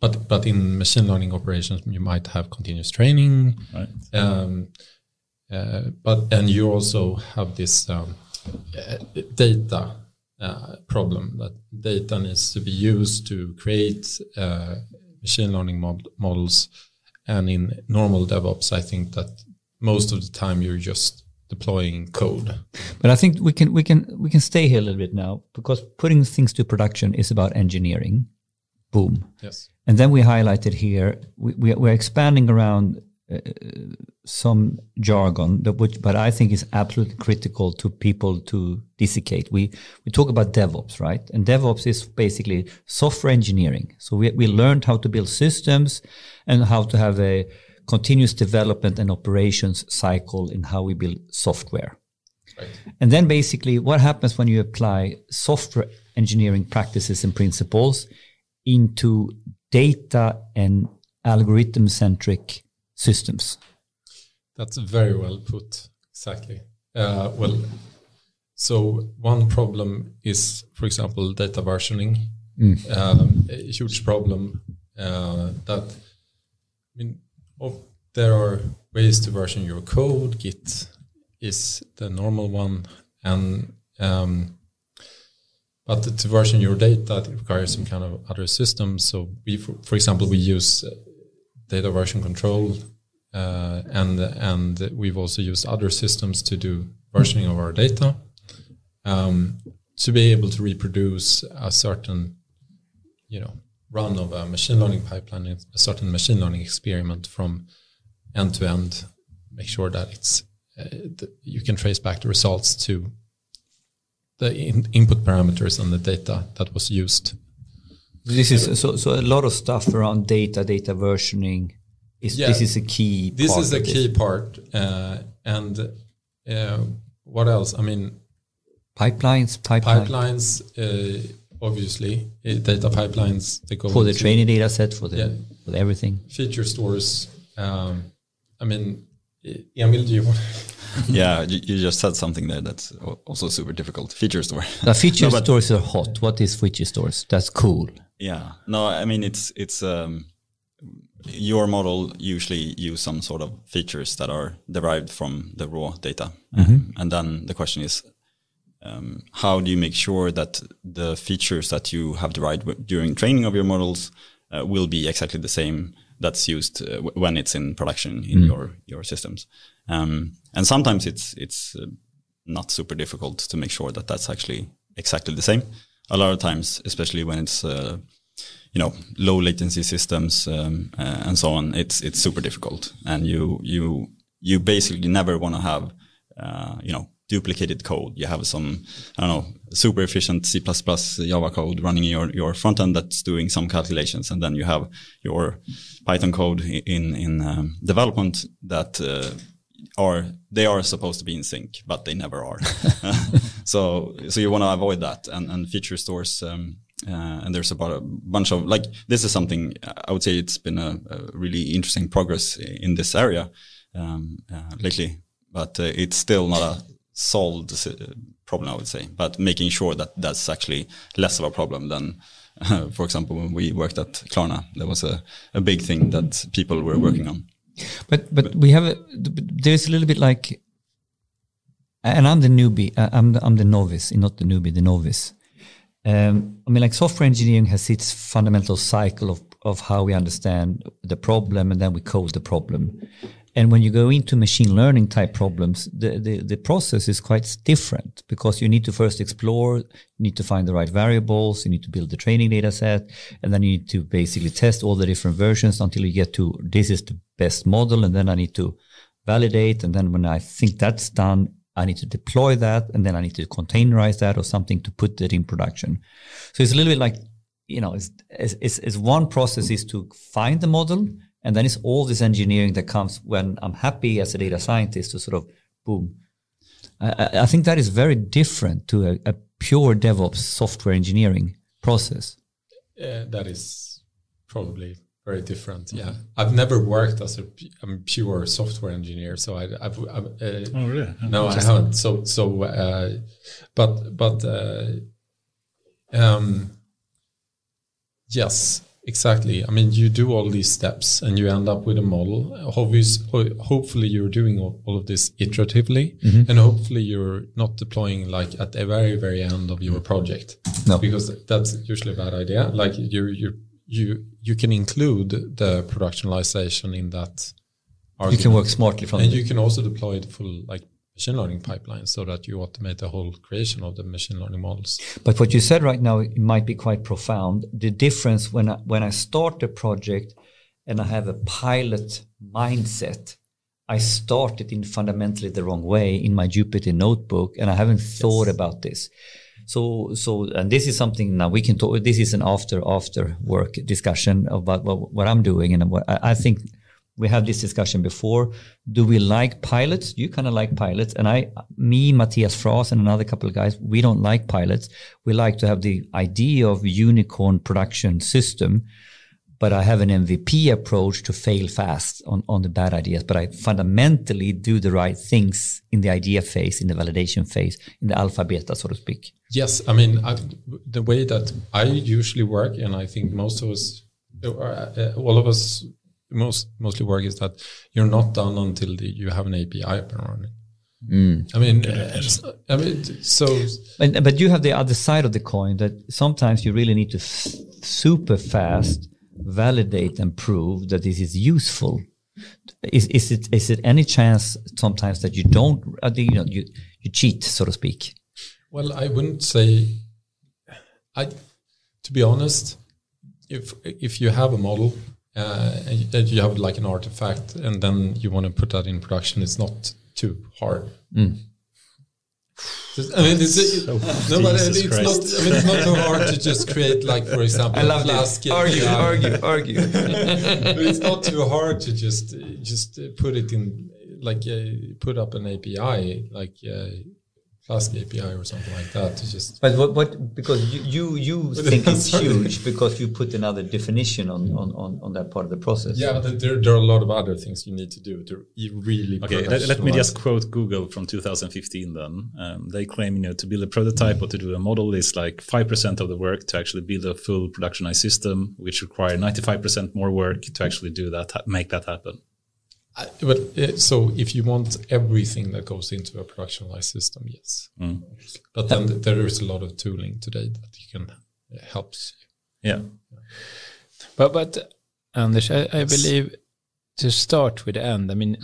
but in machine learning operations, you might have continuous training, right. But you also have this data problem, that data needs to be used to create machine learning models. And in normal DevOps, I think that most of the time you're just deploying code. But I think we can stay here a little bit now, because putting things to production is about engineering. Boom. Yes. And then we highlighted here, we're expanding around some jargon, but I think is absolutely critical to people to dissecate. We talk about DevOps, right? And DevOps is basically software engineering. So we learned how to build systems and how to have a continuous development and operations cycle in how we build software. Right. And then basically what happens when you apply software engineering practices and principles into data and algorithm-centric systems. That's very well put, exactly. So one problem is, for example, data versioning. A huge problem there are ways to version your code. Git is the normal one, and but to version your data, it requires some kind of other system. So we, for example, use data version control, and we've also used other systems to do versioning of our data to be able to reproduce a certain, run of a machine learning pipeline, a certain machine learning experiment from end to end. Make sure that it's you can trace back the results to the input parameters and the data that was used. This is so a lot of stuff around data versioning. This is a key. This is a key part. What else? I mean, pipelines. Obviously, data pipelines. They go for the training data set, for everything. Feature stores. Emil, do you want to? Yeah, you just said something there that's also super difficult. Feature store. The feature stores are hot. What is feature stores? That's cool. Yeah. No, I mean, it's your model usually use some sort of features that are derived from the raw data. Mm-hmm. And then the question is, how do you make sure that the features that you have derived during training of your models will be exactly the same that's used when it's in production in your systems? And sometimes it's not super difficult to make sure that that's actually exactly the same. A lot of times, especially when it's low latency systems and so on, it's super difficult, and you basically never want to have duplicated code. You have some, super efficient C++ Java code running your front end that's doing some calculations, and then you have your Python code in development that they are supposed to be in sync, but they never are. So you want to avoid that, and feature stores. And there's about a bunch of, like, this is something I would say it's been a really interesting progress in this area lately, but it's still not a solved problem, I would say, but making sure that that's actually less of a problem than, for example, when we worked at Klarna, there was a big thing that people were working on. But we have there's a little bit like, and I'm the newbie, I'm the novice, not the newbie, the novice. Software engineering has its fundamental cycle of how we understand the problem and then we code the problem. And when you go into machine learning type problems, the process is quite different, because you need to first explore, you need to find the right variables, you need to build the training data set, and then you need to basically test all the different versions until you get to this is the best model, and then I need to validate, and then when I think that's done, I need to deploy that, and then I need to containerize that or something to put it in production. So it's a little bit like, it's one process is to find the model, and then it's all this engineering that comes when I'm happy as a data scientist to sort of boom. I think that is very different to a pure DevOps software engineering process. That is probably very different, yeah. Mm-hmm. I've never worked as I'm pure software engineer, so I've oh, really? No, I haven't. Yes, exactly. I mean, you do all these steps, and you end up with a model. Hopefully, you're doing all of this iteratively, mm-hmm. and hopefully, you're not deploying like at the very, very end of your project. No, because that's usually a bad idea. Like you can include the productionalization in that argument. You can work smartly from it. And you can also deploy the full machine learning pipeline so that you automate the whole creation of the machine learning models. But what you said right now, it might be quite profound. The difference when I start a project and I have a pilot mindset, I started in fundamentally the wrong way in my Jupyter notebook, and I haven't thought about this. So, and this is something now we can talk. This is an after work discussion about what I'm doing, and what I think we have this discussion before. Do we like pilots? You kind of like pilots, and Matthias Frost, and another couple of guys, we don't like pilots. We like to have the idea of unicorn production system, but I have an MVP approach to fail fast on the bad ideas. But I fundamentally do the right things in the idea phase, in the validation phase, in the alpha beta, so to speak. Yes, I mean, the way that I usually work, and I think most of us, all of us, mostly work is that you're not done until you have an API up and running. Mm. But you have the other side of the coin that sometimes you really need to super fast validate and prove that this is useful. Is it any chance sometimes that you don't you cheat, so to speak? Well, I wouldn't say. To be honest, if you have a model and you have like an artifact, and then you want to put that in production, it's not too hard. Mm. It's not so hard to just create, like, for example, it's not too hard to just put up an API, Flask API or something like that. To just but what because you think it's huge because you put another definition on that part of the process. Yeah, but there are a lot of other things you need to do to really. Okay, let me just quote Google from 2015. Then they claim, to build a prototype or to do a model is like 5% of the work. To actually build a full productionized system, which require 95% more work to actually do that, make that happen. So if you want everything that goes into a productionized system, yes. Mm. But then there is a lot of tooling today that you can helps. Yeah. But Anders, I believe to start with the end. I mean,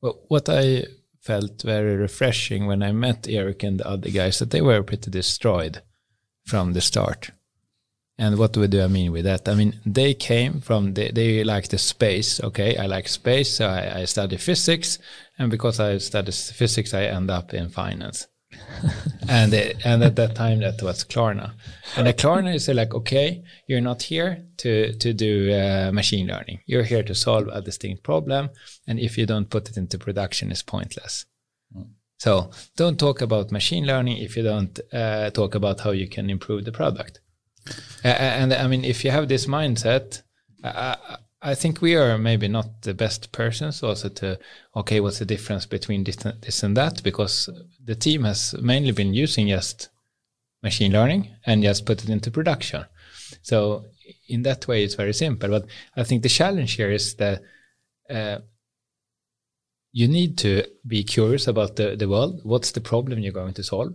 what I felt very refreshing when I met Eric and the other guys that they were pretty destroyed from the start. And what do I mean with that? I mean, they came from, they like the space. Okay, I like space, so I study physics. And because I study physics, I end up in finance. and at that time, that was Klarna. And Klarna is like, okay, you're not here to do machine learning. You're here to solve a distinct problem. And if you don't put it into production, it's pointless. So don't talk about machine learning if you don't talk about how you can improve the product. And I mean, if you have this mindset, I think we are maybe not the best persons also to, okay, what's the difference between this and that? Because the team has mainly been using just machine learning and just put it into production. So in that way, it's very simple. But I think the challenge here is that you need to be curious about the world. What's the problem you're going to solve?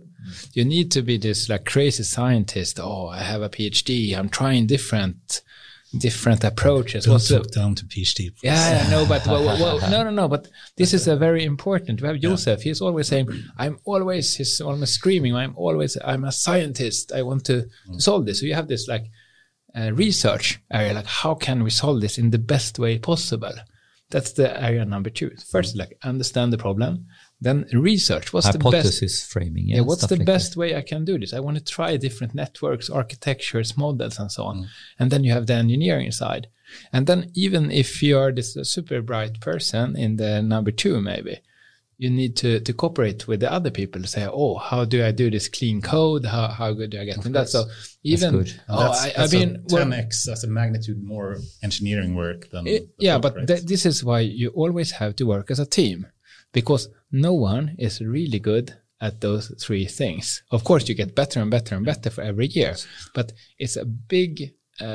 You need to be this like crazy scientist. Oh, I have a PhD. I'm trying different approaches. Don't talk down to PhD. Yeah, no, but no. But this is a very important. We have Joseph. He's always saying, he's almost screaming. I'm a scientist. I want to solve this. So you have this like research area. Like, how can we solve this in the best way possible? That's the area number two. First, like understand the problem, then research. What's hypothesis framing? Yeah, what's the best way I can do this? I want to try different networks, architectures, models, and so on. Mm. And then you have the engineering side. And then even if you are this super bright person in the number two, maybe you need to cooperate with the other people to say, oh, how do I do this clean code? How good do I get in that? So even, that's good. Well, 10x as a magnitude more engineering work than. This is why you always have to work as a team, because no one is really good at those three things. Of course, you get better and better and better for every year, but it's a big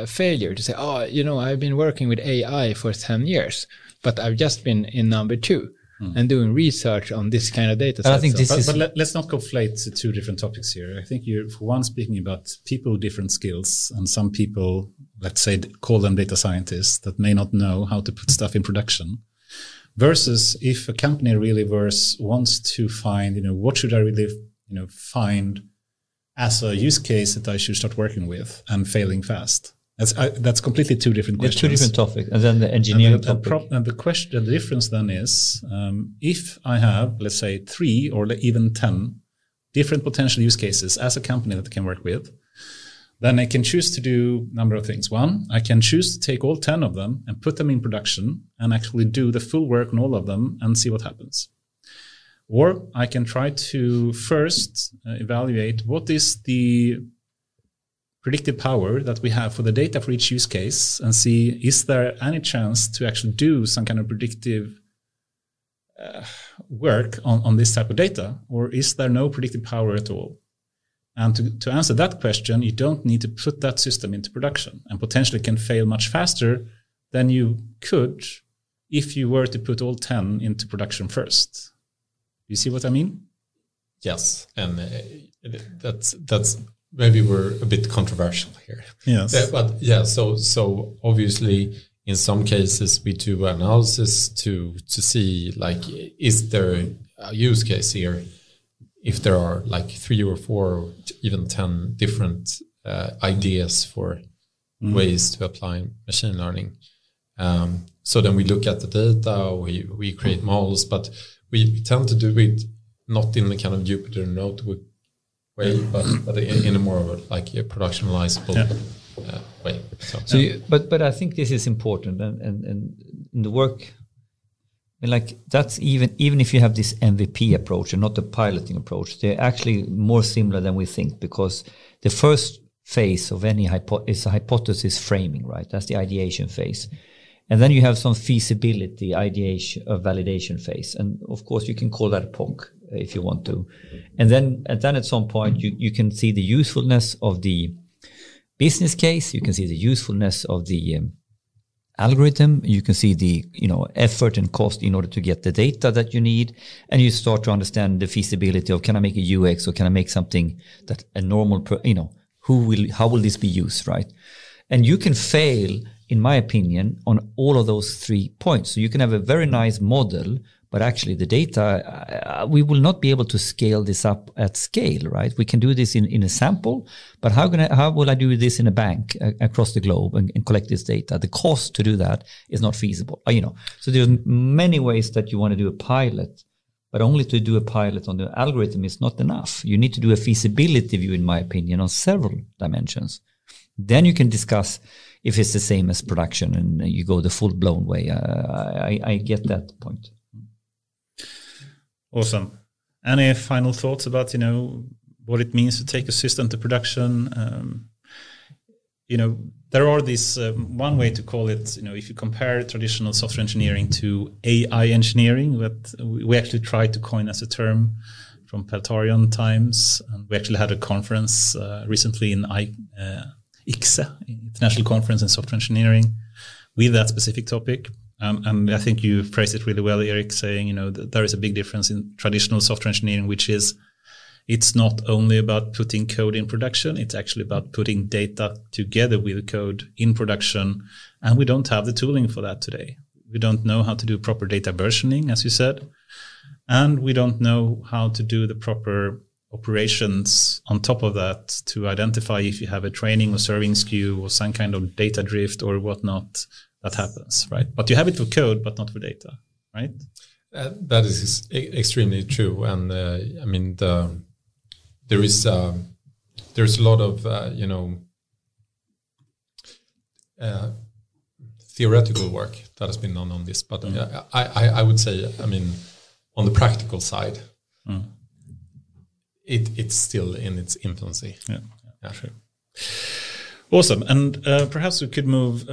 failure to say, I've been working with AI for 10 years, but I've just been in number two. And doing research on this kind of data. Let's not conflate two different topics here. I think you're, for one, speaking about people with different skills, and some people, let's say, call them data scientists that may not know how to put stuff in production. Versus if a company really wants to find, what should I really, find as a use case that I should start working with and failing fast. That's completely two different questions. Two different topics, and then the engineering topic. And the difference then is, if I have, let's say, 3 or even 10 different potential use cases as a company that I can work with, then I can choose to do a number of things. One, I can choose to take all 10 of them and put them in production and actually do the full work on all of them and see what happens. Or I can try to first evaluate what is the predictive power that we have for the data for each use case and see, is there any chance to actually do some kind of predictive work on this type of data, or is there no predictive power at all? And to answer that question, you don't need to put that system into production and potentially can fail much faster than you could if you were to put all 10 into production first. You see what I mean? Yes, and that's maybe we're a bit controversial here. Yes. So obviously in some cases we do analysis to see, like, is there a use case here? If there are like 3 or 4 or even 10 different ideas for ways to apply machine learning. So then we look at the data, we create models, but we tend to do it not in the kind of Jupyter notebook way, but in a more like a productionalizable way. So I think this is important, and in the work mean, like that's even if you have this MVP approach and not the piloting approach, they're actually more similar than we think, because the first phase of any is a hypothesis framing, right? That's the ideation phase. And then you have some feasibility, ideation, validation phase. And of course, you can call that a POC if you want to. And then at some point, you can see the usefulness of the business case. You can see the usefulness of the algorithm. You can see the, you know, effort and cost in order to get the data that you need. And you start to understand the feasibility of, can I make a UX, or can I make something that a normal, how will this be used, right? And you can fail, in my opinion, on all of those 3 points. So you can have a very nice model, but actually the data, we will not be able to scale this up at scale, right? We can do this in a sample, but how will I do this in a bank across the globe and collect this data? The cost to do that is not feasible, So there's many ways that you want to do a pilot, but only to do a pilot on the algorithm is not enough. You need to do a feasibility view, in my opinion, on several dimensions. Then you can discuss if it's the same as production and you go the full-blown way. I get that point. Awesome. Any final thoughts about, what it means to take a system to production? There are these, one way to call it, if you compare traditional software engineering to AI engineering, that we actually tried to coin as a term from Peltarian times. And we actually had a conference recently in ICSA, International Conference in Software Engineering, with that specific topic. And I think you phrased it really well, Eric, saying, there is a big difference in traditional software engineering, which is it's not only about putting code in production, it's actually about putting data together with code in production. And we don't have the tooling for that today. We don't know how to do proper data versioning, as you said, and we don't know how to do the proper operations on top of that to identify if you have a training or serving skew or some kind of data drift or whatnot that happens, right? But you have it for code, but not for data, right? That is extremely true, and there's a lot of theoretical work that has been done on this, but I would say, on the practical side. Mm. It's still in its infancy. Yeah, sure. Awesome. And perhaps we could move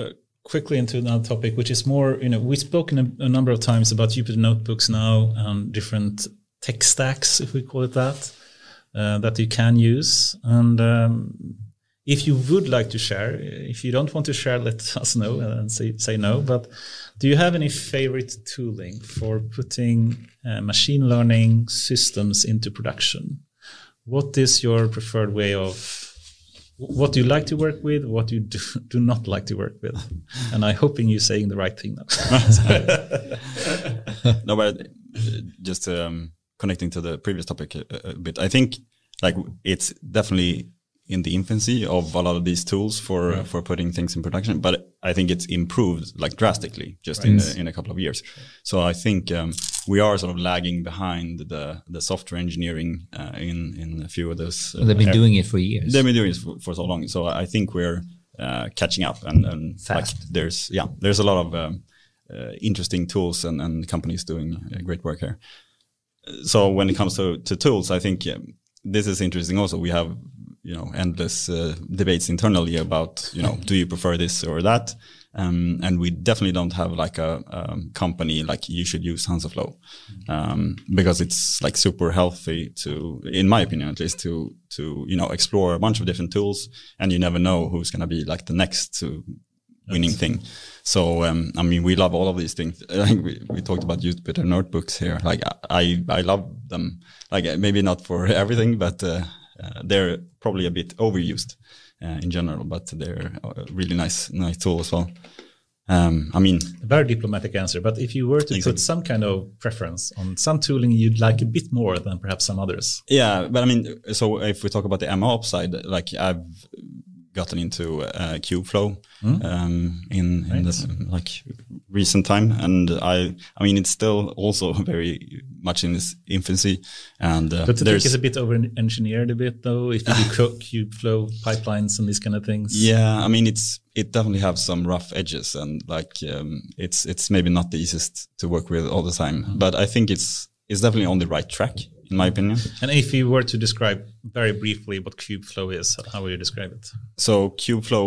quickly into another topic, which is more, we've spoken a number of times about Jupyter Notebooks now, different tech stacks, if we call it that, that you can use. And if you would like to share, if you don't want to share, let us know and say no. But do you have any favorite tooling for putting machine learning systems into production? What is your preferred way of what do you like to work with? What you do not like to work with? And I'm hoping you're saying the right thing now. No, but just connecting to the previous topic a bit, I think it's definitely in the infancy of a lot of these tools for putting things in production. But I think it's improved drastically just in a couple of years. So I think we are sort of lagging behind the software engineering in a few of those. They've been doing it for years. They've been doing it for so long. So I think we're catching up, and fast. There's a lot of interesting tools and companies doing great work here. So when it comes to tools, I think this is interesting. Also, we have endless debates internally about do you prefer this or that. And we definitely don't have a company you should use TensorFlow, because it's super healthy to, in my opinion at least, to explore a bunch of different tools, and you never know who's going to be the next winning thing. So we love all of these things. We talked about Jupyter Notebooks here. I love them. Maybe not for everything, but they're probably a bit overused. In general, but they're a really nice tool as well. Very diplomatic answer, but if you were to put some kind of preference on some tooling you'd like a bit more than perhaps some others. Yeah, but so if we talk about the MLOps side, I've gotten into Kubeflow in this recent time, and it's still also very much in its infancy. And don't you think it's a bit over-engineered a bit, though, if you do Kubeflow pipelines and these kind of things? Yeah, I mean, it definitely has some rough edges, and like it's maybe not the easiest to work with all the time. Mm-hmm. But I think it's definitely on the right track, in my opinion. And if you were to describe very briefly what Kubeflow is, how would you describe it? So Kubeflow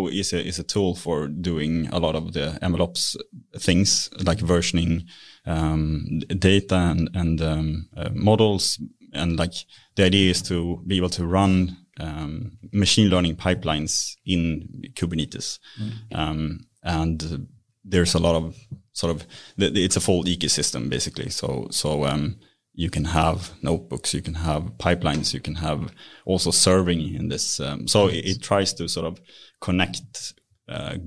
is a tool for doing a lot of the MLOps things, like versioning data and models. And like the idea is to be able to run machine learning pipelines in Kubernetes. Mm-hmm. And there's a lot of sort of, it's a full ecosystem, basically. So you can have notebooks, you can have pipelines, you can have also serving in this. So it tries to sort of connect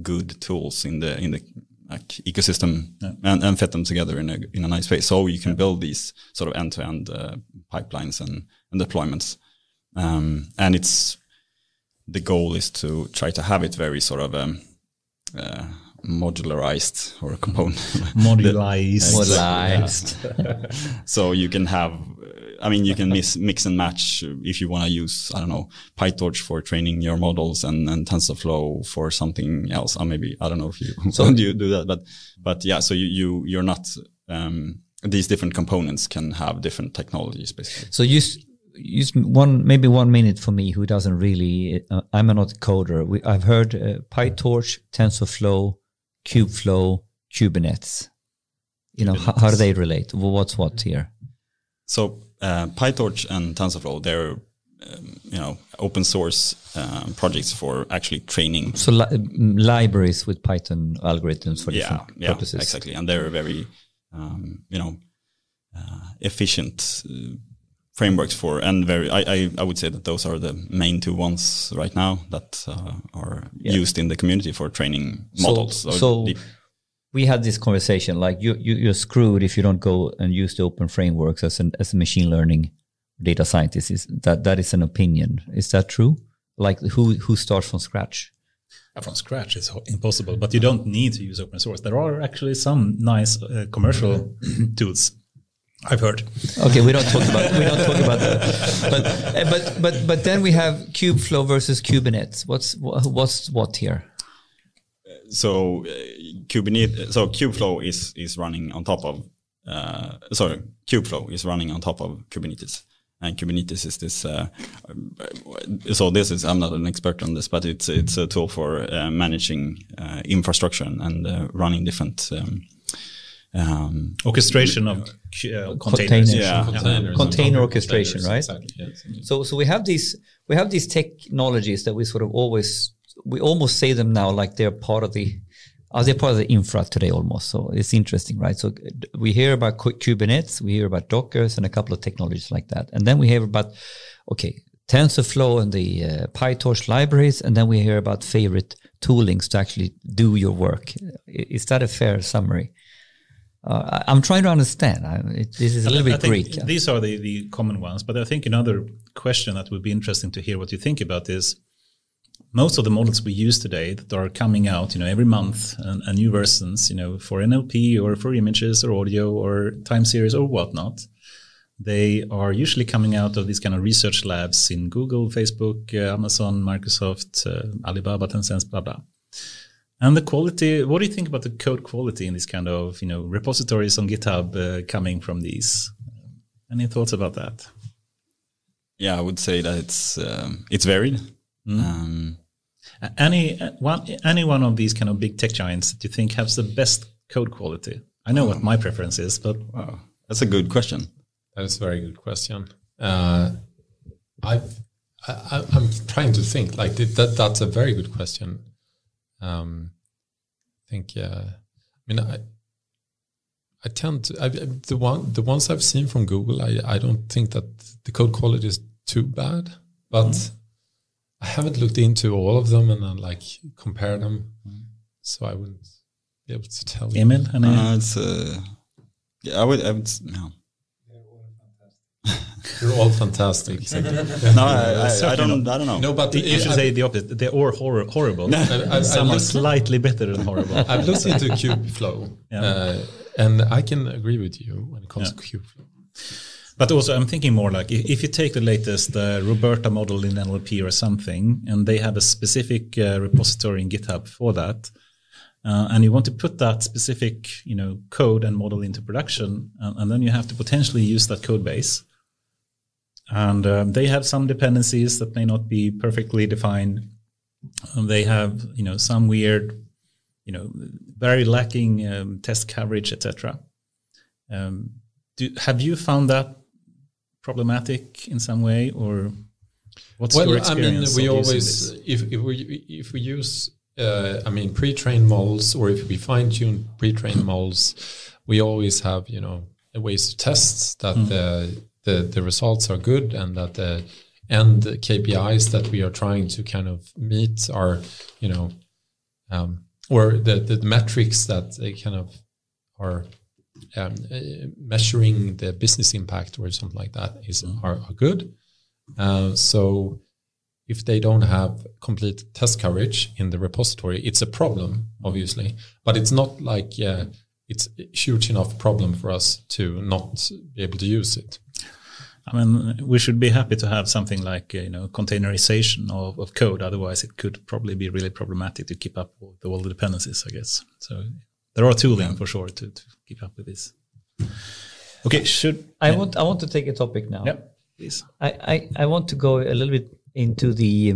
good tools in the like, ecosystem and fit them together in a nice way. So you can build these sort of end-to-end pipelines and deployments. And the goal is to try to have it very sort of modularized or a component. Modularized. So you can have, I mean, you can mix and match if you want to use, I don't know, PyTorch for training your models and TensorFlow for something else. Or maybe, I don't know if you you do that, but yeah, so you're not, these different components can have different technologies basically. So use maybe one minute for me who doesn't really, I'm not a coder. I've heard PyTorch, TensorFlow, Kubeflow, Kubernetes. You know, how do they relate? Well, what's what here? So PyTorch and TensorFlow, they're you know, open source projects for actually training. So libraries with Python algorithms for different purposes. Yeah, exactly. And they're very efficient frameworks for, and very, I would say that those are the main two ones right now that are used in the community for training models. So we had this conversation, like you're screwed if you don't go and use the open frameworks as a machine learning data scientist. That is an opinion. Is that true? Like who starts from scratch? From scratch is impossible, but you don't need to use open source. There are actually some nice commercial tools. I've heard. Okay, we don't talk about that. But then we have Kubeflow versus Kubernetes. What's what here? So Kubeflow is running on top of Kubeflow is running on top of Kubernetes, and Kubernetes is this. So this is, I'm not an expert on this, but it's a tool for managing infrastructure and running different. Orchestration of containers. Container orchestration, right? Exactly. Yes. So we have these technologies that we sort of almost say them now, like they're part of the infra today almost. So it's interesting, right? So we hear about Kubernetes, we hear about Dockers and a couple of technologies like that, and then we hear about TensorFlow and the PyTorch libraries, and then we hear about favorite toolings to actually do your work. Is that a fair summary? I'm trying to understand. This is a little bit Greek. These are the common ones, but I think another question that would be interesting to hear what you think about is most of the models we use today that are coming out, every month, and new versions, for NLP or for images or audio or time series or whatnot, they are usually coming out of these kind of research labs in Google, Facebook, Amazon, Microsoft, Alibaba, Tencent, blah, blah. And the quality, what do you think about the code quality in these kind of, repositories on GitHub coming from these? Any thoughts about that? Yeah, I would say that it's varied. Mm. Any one of these kind of big tech giants that you think has the best code quality? I know what my preference is, but... Wow, that's a good question. That is a very good question. I'm trying to think, like, that's a very good question. I tend to the ones I've seen from Google. I don't think that the code quality is too bad, but I haven't looked into all of them and compare them, so I wouldn't be able to tell. Emil, and I would. No. They're all fantastic. Exactly. No, I don't know. No, but you should say the opposite. They're all horrible. No. Some are slightly better than horrible. I've looked into Kubeflow, and I can agree with you when it comes to Kubeflow. But also, I'm thinking more like if you take the latest Roberta model in NLP or something, and they have a specific repository in GitHub for that, and you want to put that specific, you know, code and model into production, and then you have to potentially use that code base. And they have some dependencies that may not be perfectly defined. And they have, you know, some weird, you know, very lacking test coverage, etc. Have you found that problematic in some way, or what's your experience? Well, I mean, we always, if we use, I mean, pre-trained models, or if we fine-tune pre-trained models, we always have, you know, ways to test that the results are good, and that the end KPIs that we are trying to kind of meet are, you know, or the metrics that they kind of are. Measuring the business impact or something like that is are good. So if they don't have complete test coverage in the repository, it's a problem, obviously. But it's not like it's a huge enough problem for us to not be able to use it. I mean, we should be happy to have something like you know, containerization of code. Otherwise, it could probably be really problematic to keep up with all the dependencies, I guess. So. There are tooling for sure to keep up with this. Okay, I want to take a topic now. Yeah, please. I want to go a little bit into the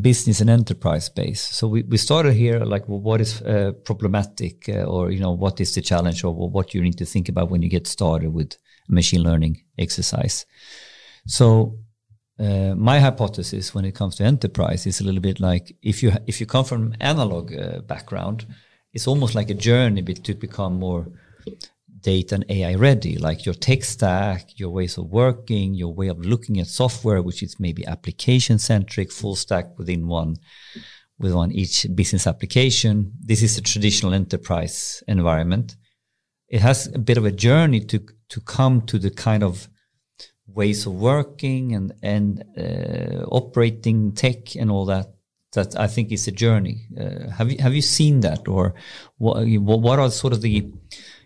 business and enterprise space. So we started here like, well, what is problematic, or you know, what is the challenge, or what you need to think about when you get started with machine learning exercise. So. My hypothesis when it comes to enterprise is a little bit like if you come from analog background. It's almost like a journey to become more data and AI ready, like your tech stack, your ways of working, your way of looking at software, which is maybe application centric, full stack within one each business application. This is a traditional enterprise environment. It has a bit of a journey to come to the kind of ways of working and operating tech and all that. That I think is a journey. Have you seen that, or what are sort of the?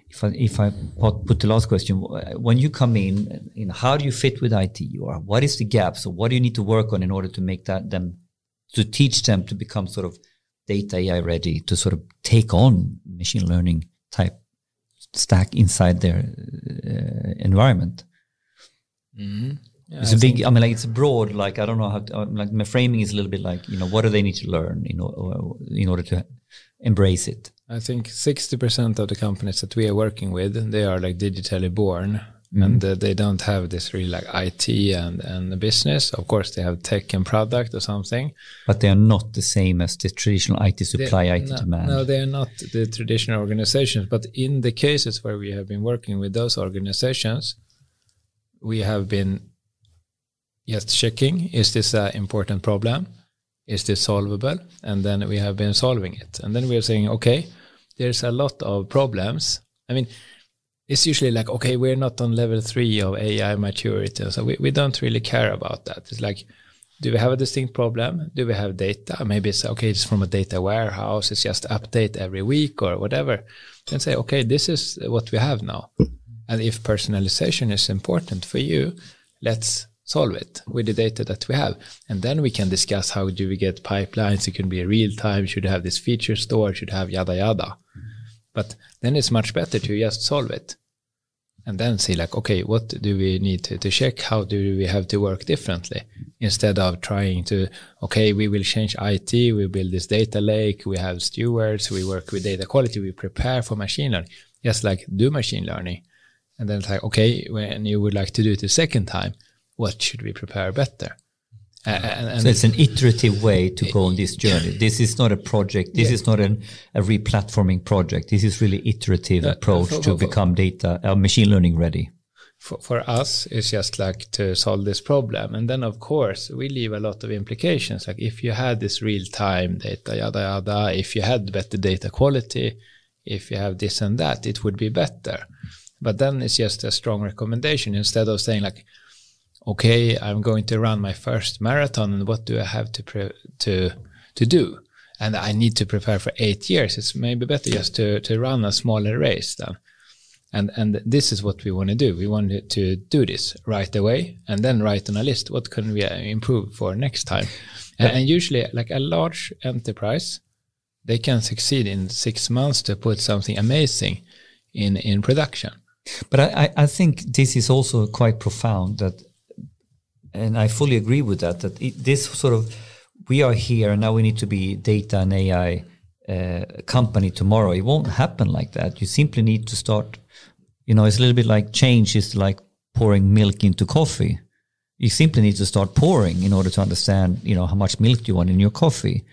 If I put the last question, when you come in, you know, how do you fit with IT, or what is the gap? So what do you need to work on in order to make teach them to become sort of data AI ready to sort of take on machine learning type stack inside their environment? Mm-hmm. Yeah, it's a big, I mean, like it's broad, like I don't know how, like my framing is a little bit like, you know, what do they need to learn in order to embrace it? I think 60% of the companies that we are working with, they are like digitally born and they don't have this really like IT and the business. Of course, they have tech and product or something. But they are not the same as the traditional IT supply, demand. No, they are not the traditional organizations. But in the cases where we have been working with those organizations, we have been just checking, is this an important problem? Is this solvable? And then we have been solving it. And then we are saying, okay, there's a lot of problems. I mean, it's usually like, okay, we're not on level 3 of AI maturity. So we don't really care about that. It's like, do we have a distinct problem? Do we have data? Maybe it's, okay, it's from a data warehouse. It's just update every week or whatever. And say, okay, this is what we have now. And if personalization is important for you, let's solve it with the data that we have. And then we can discuss how do we get pipelines. It can be real time. Should have this feature store, should have yada, yada. But then it's much better to just solve it and then see like, okay, what do we need to check? How do we have to work differently instead of trying to, okay, we will change IT. We build this data lake. We have stewards. We work with data quality. We prepare for machine learning. Just like do machine learning. And then it's like, okay, when you would like to do it the second time, what should we prepare better? And so it's an iterative way to go on this journey. This is not a project. This is not a replatforming project. This is really iterative approach to become data, machine learning ready. For us, it's just like to solve this problem. And then, of course, we leave a lot of implications. Like if you had this real-time data, yada, yada, if you had better data quality, if you have this and that, it would be better. But then it's just a strong recommendation instead of saying like, okay, I'm going to run my first marathon and what do I have to do? And I need to prepare for 8 years. It's maybe better just to run a smaller race then. And this is what we want to do. We want to do this right away and then write on a list what can we improve for next time. Yeah. And usually, like a large enterprise, they can succeed in 6 months to put something amazing in production. But I think this is also quite profound, that, and I fully agree with that, that this sort of, we are here and now we need to be data and AI company tomorrow. It won't happen like that. You simply need to start, you know, it's a little bit like change is like pouring milk into coffee. You simply need to start pouring in order to understand, you know, how much milk you want in your coffee.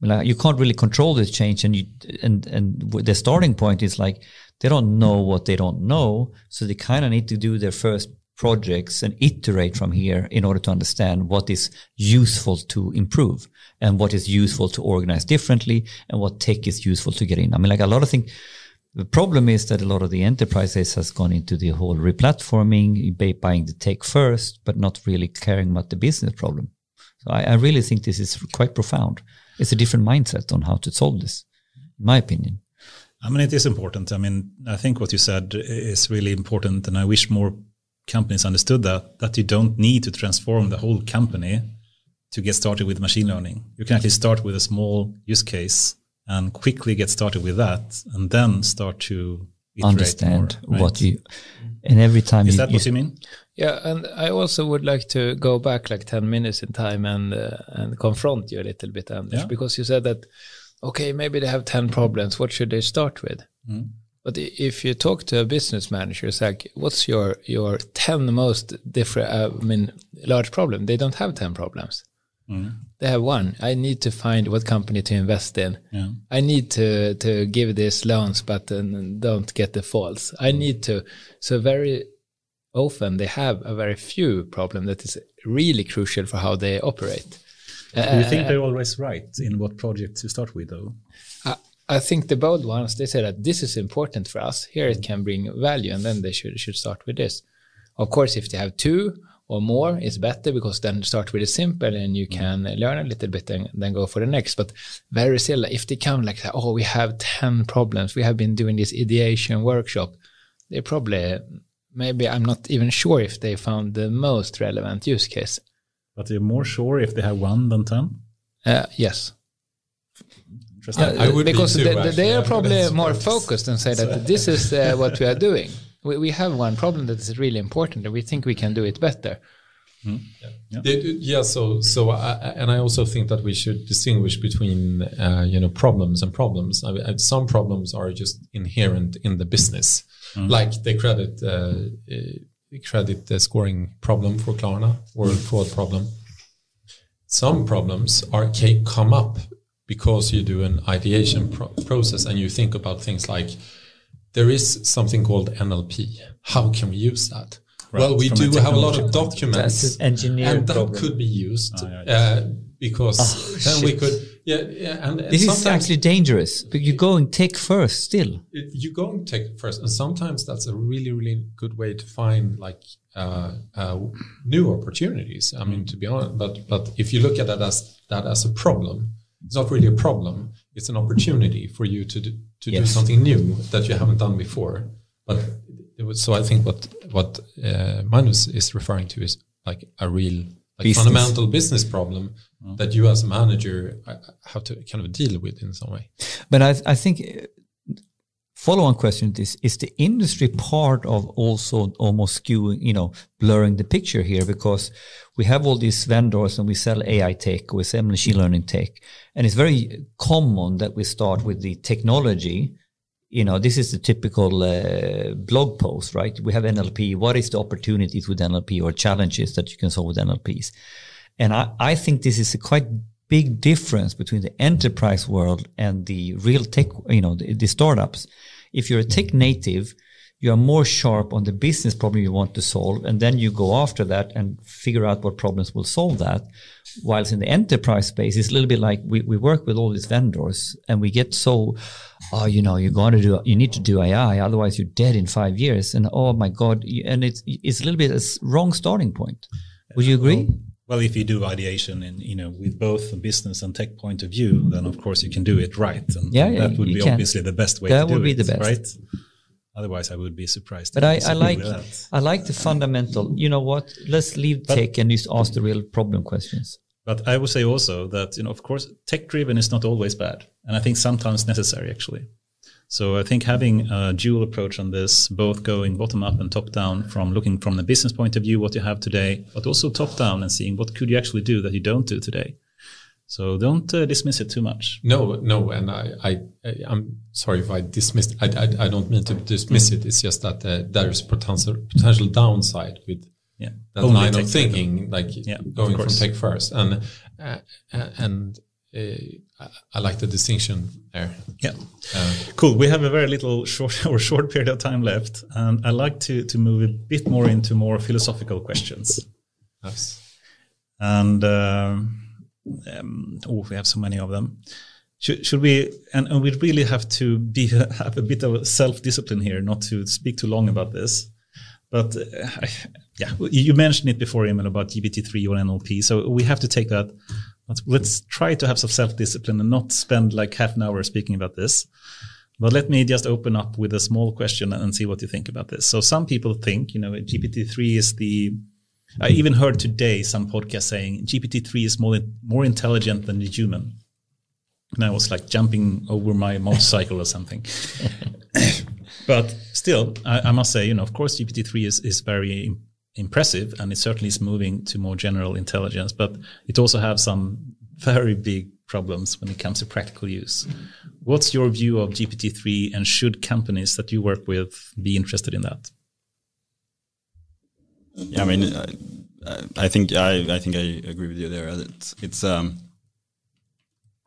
Like, you can't really control this change, and the starting point is like they don't know what they don't know, so they kind of need to do their first projects and iterate from here in order to understand what is useful to improve and what is useful to organize differently and what tech is useful to get in. I mean, like a lot of things. The problem is that a lot of the enterprises has gone into the whole replatforming, buying the tech first, but not really caring about the business problem. So I really think this is quite profound. It's a different mindset on how to solve this, in my opinion. I mean, it is important. I mean, I think what you said is really important, and I wish more companies understood that you don't need to transform the whole company to get started with machine learning. You can actually start with a small use case and quickly get started with that, and then start to iterate understand more, right? What you. And every time is that what you mean? Yeah, and I also would like to go back like 10 minutes in time and confront you a little bit, Anders, because you said that, okay, maybe they have 10 problems. What should they start with? Mm. But if you talk to a business manager, it's like, what's your 10 most different, large problem? They don't have 10 problems. Mm. They have one. I need to find what company to invest in. Yeah. I need to give these loans, but don't get the faults. I need to. So very often they have a very few problem that is really crucial for how they operate. Do you think they're always right in what project to start with, though? I think the bold ones, they say that this is important for us. Here it can bring value, and then they should start with this. Of course, if they have two or more, it's better, because then start with a simple and you can learn a little bit and then go for the next. But very silly, if they come like, oh, we have 10 problems. We have been doing this ideation workshop. They probably, maybe I'm not even sure if they found the most relevant use case. But you're more sure if they have one than 10? Yes. Interesting. I would because be too, they are probably more focused and say that this is what we are doing. We have one problem that is really important, and we think we can do it better. Mm. Yeah. Yeah. So I also think that we should distinguish between problems and problems. Some problems are just inherent in the business, like the credit scoring problem for Klarna or fraud problem. Some problems come up because you do an ideation process and you think about things like, there is something called NLP. How can we use that? Right. Well, we do have a lot of documents, and that could be used because then we could. Yeah, and this is actually dangerous. But you're going tech first still. You're going tech first, and sometimes that's a really, really good way to find like new opportunities. I mean, to be honest, but if you look at that as a problem, it's not really a problem. It's an opportunity for you to do something new that you haven't done before. But so I think what Magnus is referring to is like a real fundamental business problem that you as a manager have to kind of deal with in some way. But I think follow-on question is the industry part of also almost skewing, blurring the picture here, because we have all these vendors and we sell AI tech, we sell machine learning tech. And it's very common that we start with the technology. This is the typical blog post, right? We have NLP. What is the opportunities with NLP or challenges that you can solve with NLPs? And I think this is a quite big difference between the enterprise world and the real tech, the startups. If you're a tech native, you are more sharp on the business problem you want to solve, and then you go after that and figure out what problems will solve that. Whilst in the enterprise space, it's a little bit like we work with all these vendors, and we get so, you need to do AI, otherwise you're dead in 5 years. And oh my God, and it's a little bit a wrong starting point. Would you agree? Well, if you do ideation in, with both a business and tech point of view, then of course you can do it right. And that would be obviously the best way to do it, right? Otherwise, I would be surprised. But I like the fundamental. You know what? Let's leave tech and just ask the real problem questions. But I would say also that, of course, tech-driven is not always bad, and I think sometimes necessary actually. So I think having a dual approach on this, both going bottom up and top down, from looking from the business point of view, what you have today, but also top down and seeing what could you actually do that you don't do today. So don't dismiss it too much. No, and I'm sorry if I dismissed. I don't mean to dismiss it. It's just that there is potential downside with that only line of thinking, going from tech first, and I like the distinction there. Yeah, cool. We have a very little short period of time left, and I like to move a bit more into more philosophical questions. Yes, and. We have so many of them. Should we? And we really have to have a bit of self-discipline here, not to speak too long about this. But you mentioned it before, Emil, about GPT-3 or NLP. So we have to take that. Let's try to have some self-discipline and not spend like half an hour speaking about this. But let me just open up with a small question and see what you think about this. So some people think, GPT-3 is the. I even heard today some podcast saying GPT-3 is more intelligent than the human. And I was like jumping over my motorcycle or something. But still, I must say, of course, GPT-3 is very impressive, and it certainly is moving to more general intelligence. But it also has some very big problems when it comes to practical use. What's your view of GPT-3, and should companies that you work with be interested in that? Yeah, I mean, I think I agree with you there. It's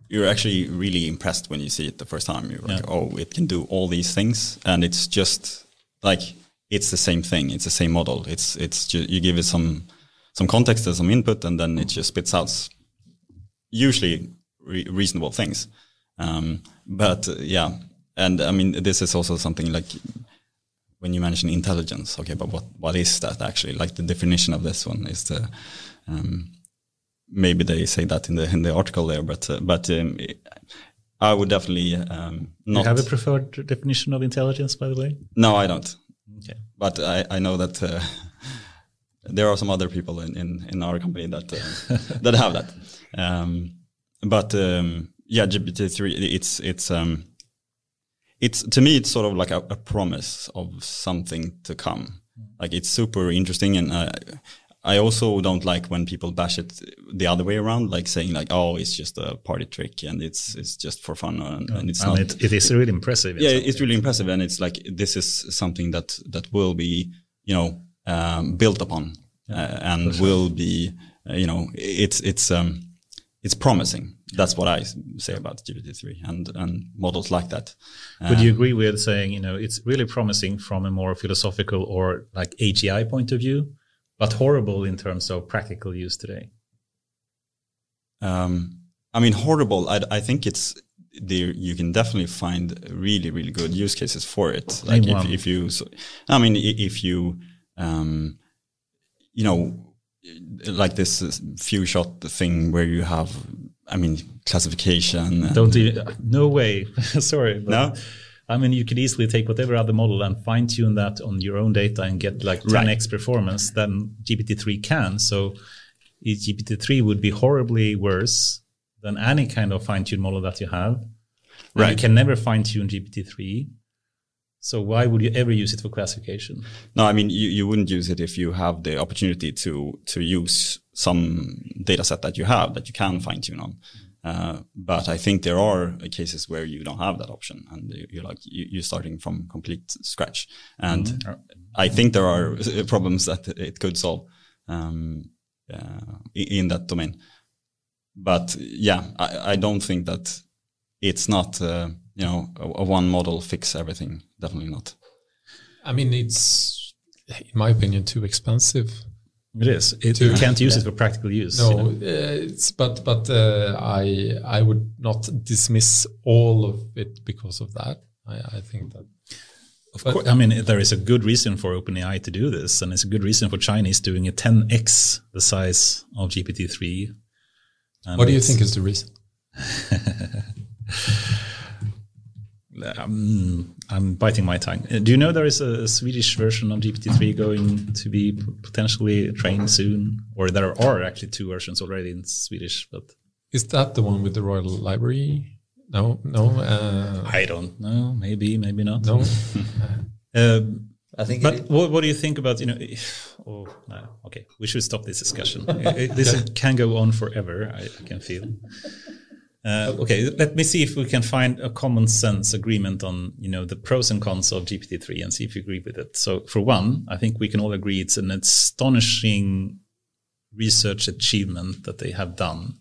you're actually really impressed when you see it the first time. You're like, oh, it can do all these things, and it's just like it's the same thing. It's the same model. It's you give it some context and some input, and then it just spits out usually reasonable things. And I mean, this is also something like. When you mention intelligence, okay, but what is that actually? Like the definition of this one is the maybe they say that in the article there, but I would definitely not. Do you have a preferred definition of intelligence, by the way? No, I don't. Okay, but I know that there are some other people in our company that that have that. GPT-3, it's It's to me, it's sort of like a promise of something to come. Like it's super interesting, and I also don't like when people bash it the other way around, like saying like, "Oh, it's just a party trick, and it's just for fun." And it's not. It is really impressive. Yeah, it's really impressive, and it's like this is something that will be built upon, and will be it's promising. That's what I say about GPT-3 and models like that. Would you agree with saying, it's really promising from a more philosophical or like AGI point of view, but horrible in terms of practical use today? I mean, horrible. I think it's there. You can definitely find really, really good use cases for it. Like like this few shot thing where you have. I mean, classification. No way. Sorry. But no? I mean, you could easily take whatever other model and fine tune that on your own data and get like 10x performance than GPT-3 can. So GPT-3 would be horribly worse than any kind of fine tuned model that you have. Right. You can never fine tune GPT-3. So why would you ever use it for classification? No, I mean, you wouldn't use it if you have the opportunity to use some data set that you have that you can fine tune on. But I think there are cases where you don't have that option, and you're starting from complete scratch. And I think there are problems that it could solve in that domain. But yeah, I don't think that it's not, a one model fix everything. Definitely not. I mean, it's, in my opinion, too expensive. It is. You can't use it for practical use. No, I would not dismiss all of it because of that. I think that. Of course, I mean, there is a good reason for OpenAI to do this, and it's a good reason for Chinese doing a 10x the size of GPT-3. What do you think is the reason? I'm biting my tongue. Do you know there is a Swedish version of GPT-3 going to be potentially trained soon? Or there are actually two versions already in Swedish. But is that the one with the Royal Library? No, no. I don't know. Maybe, maybe not. No. I think. But what do you think about, you know? Oh, no. Okay, we should stop this discussion. This can go on forever. I can feel. Okay, let me see if we can find a common sense agreement on, you know, the pros and cons of GPT-3 and see if you agree with it. So for one, I think we can all agree it's an astonishing research achievement that they have done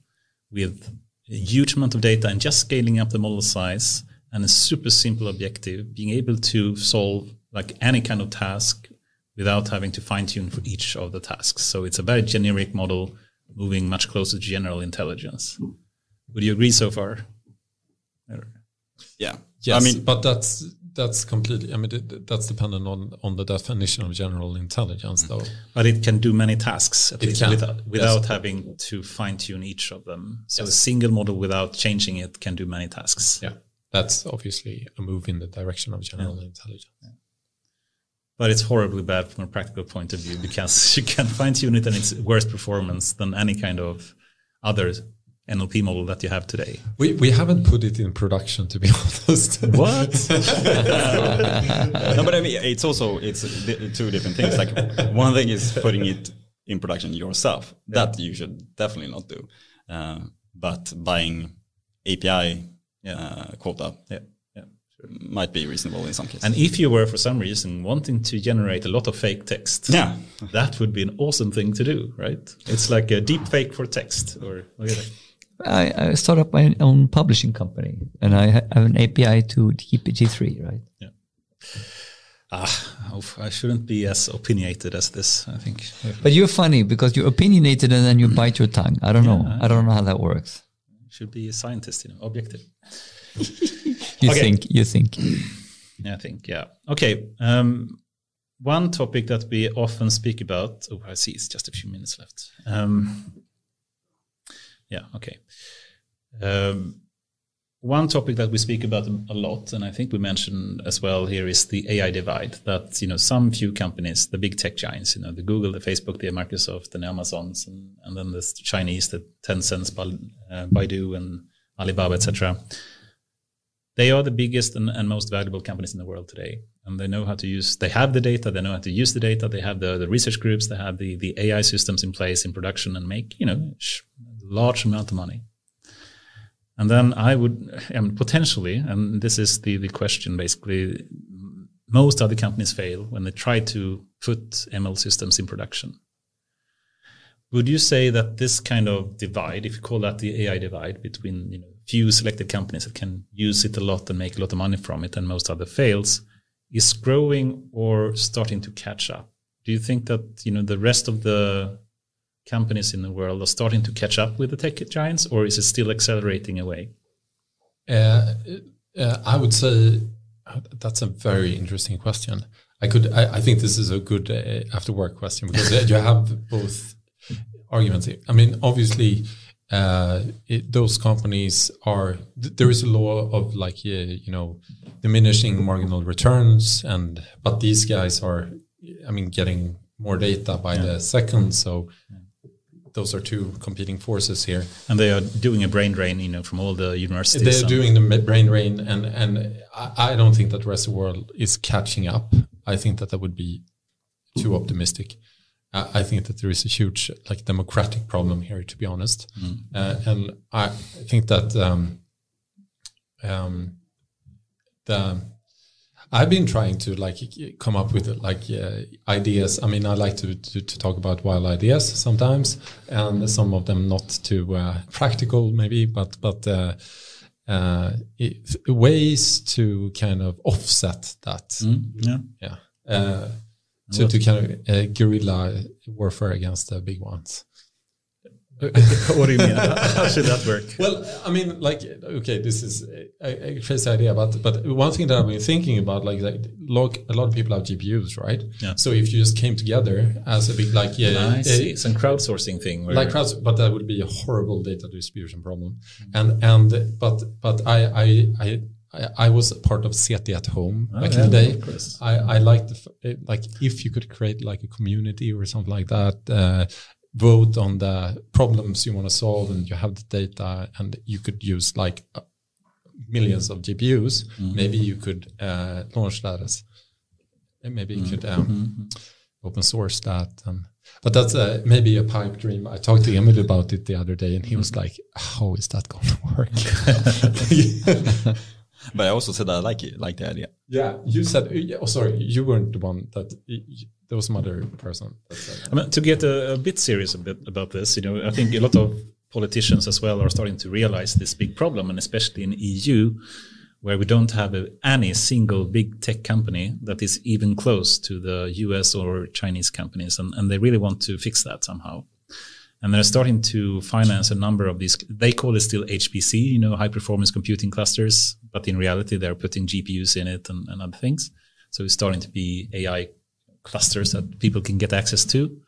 with a huge amount of data and just scaling up the model size and a super simple objective, being able to solve like any kind of task without having to fine-tune for each of the tasks. So it's a very generic model moving much closer to general intelligence. Would you agree so far? Yeah. Yes, I mean, but that's completely. I mean, that's dependent on the definition of general intelligence, though. But it can do many tasks at least without having to fine tune each of them. So a single model without changing it can do many tasks. Yeah, that's obviously a move in the direction of general intelligence. Yeah. But it's horribly bad from a practical point of view because you can fine tune it and it's worse performance than any kind of other NLP model that you have today. We haven't put it in production, to be honest. What? No, but I mean, it's two different things. Like, one thing is putting it in production yourself. That you should definitely not do. But buying API quota might be reasonable in some cases. And if you were, for some reason, wanting to generate a lot of fake text, that would be an awesome thing to do, right? It's like a deep fake for text or whatever. I start up my own publishing company, and I have an API to GPT-3, right? Yeah. I shouldn't be as opinionated as this, I think. But you're funny because you're opinionated and then you bite your tongue. I don't know. I don't know how that works. You should be a scientist, you know, objective. You think. Yeah, I think, yeah. Okay. One topic that we often speak about. Oh, I see it's just a few minutes left. One topic that we speak about a lot, and I think we mentioned as well here, is the AI divide. That, you know, some few companies, the big tech giants, you know, the Google, the Facebook, the Microsoft, and Amazons, and then the Chinese, the Tencent, Baidu, and Alibaba, etc. They are the biggest and most valuable companies in the world today. And they know how to use, they have the data, they know how to use the data, they have the research groups, they have the AI systems in place in production and make, you know, large amount of money. And then potentially, and this is the question basically, most other companies fail when they try to put ML systems in production. Would you say that this kind of divide, if you call that the AI divide between, you know, few selected companies that can use it a lot and make a lot of money from it and most other fails, is growing or starting to catch up? Do you think that, you know, the rest of the companies in the world are starting to catch up with the tech giants, or is it still accelerating away? I would say that's a very interesting question. I think this is a good after work question because you have both arguments here. I mean, obviously, those companies are. There is a law of like diminishing marginal returns, but these guys are, I mean, getting more data by the second. So those are two competing forces here, and they are doing a brain drain, you know, from all the universities. They're doing the brain drain, and I don't think that the rest of the world is catching up. I think that would be too optimistic. I think that there is a huge democratic problem here, to be honest, and I think that I've been trying to come up with ideas. I mean, I like to talk about wild ideas sometimes, and some of them not too practical maybe, but ways to kind of offset that. To kind of guerrilla warfare against the big ones. What do you mean? How should that work? Well, I mean, this is a crazy idea, but one thing that I've been thinking about, a lot of people have GPUs, right? Yeah. So if you just came together as a big, some crowdsourcing thing, but that would be a horrible data distribution problem. Mm-hmm. And but I I was a part of CT at home back in the day. I liked the, like if you could create like a community or something like that, vote on the problems you want to solve, and you have the data, and you could use like millions of GPUs. Mm-hmm. Maybe you could launch that as, and maybe you could open source that. But that's maybe a pipe dream. I talked to Emil about it the other day, and he was like, "How is that going to work?" But I also said I like it, like the idea. Yeah, you said. Oh, sorry, you weren't the one that. There was some other person. That said. I mean, to get a bit serious a bit about this, you know, I think a lot of politicians as well are starting to realize this big problem, and especially in EU, where we don't have any single big tech company that is even close to the US or Chinese companies, and they really want to fix that somehow. And they're starting to finance a number of these, they call it still HPC, you know, high performance computing clusters, but in reality, they're putting GPUs in it and other things. So it's starting to be AI clusters that people can get access to.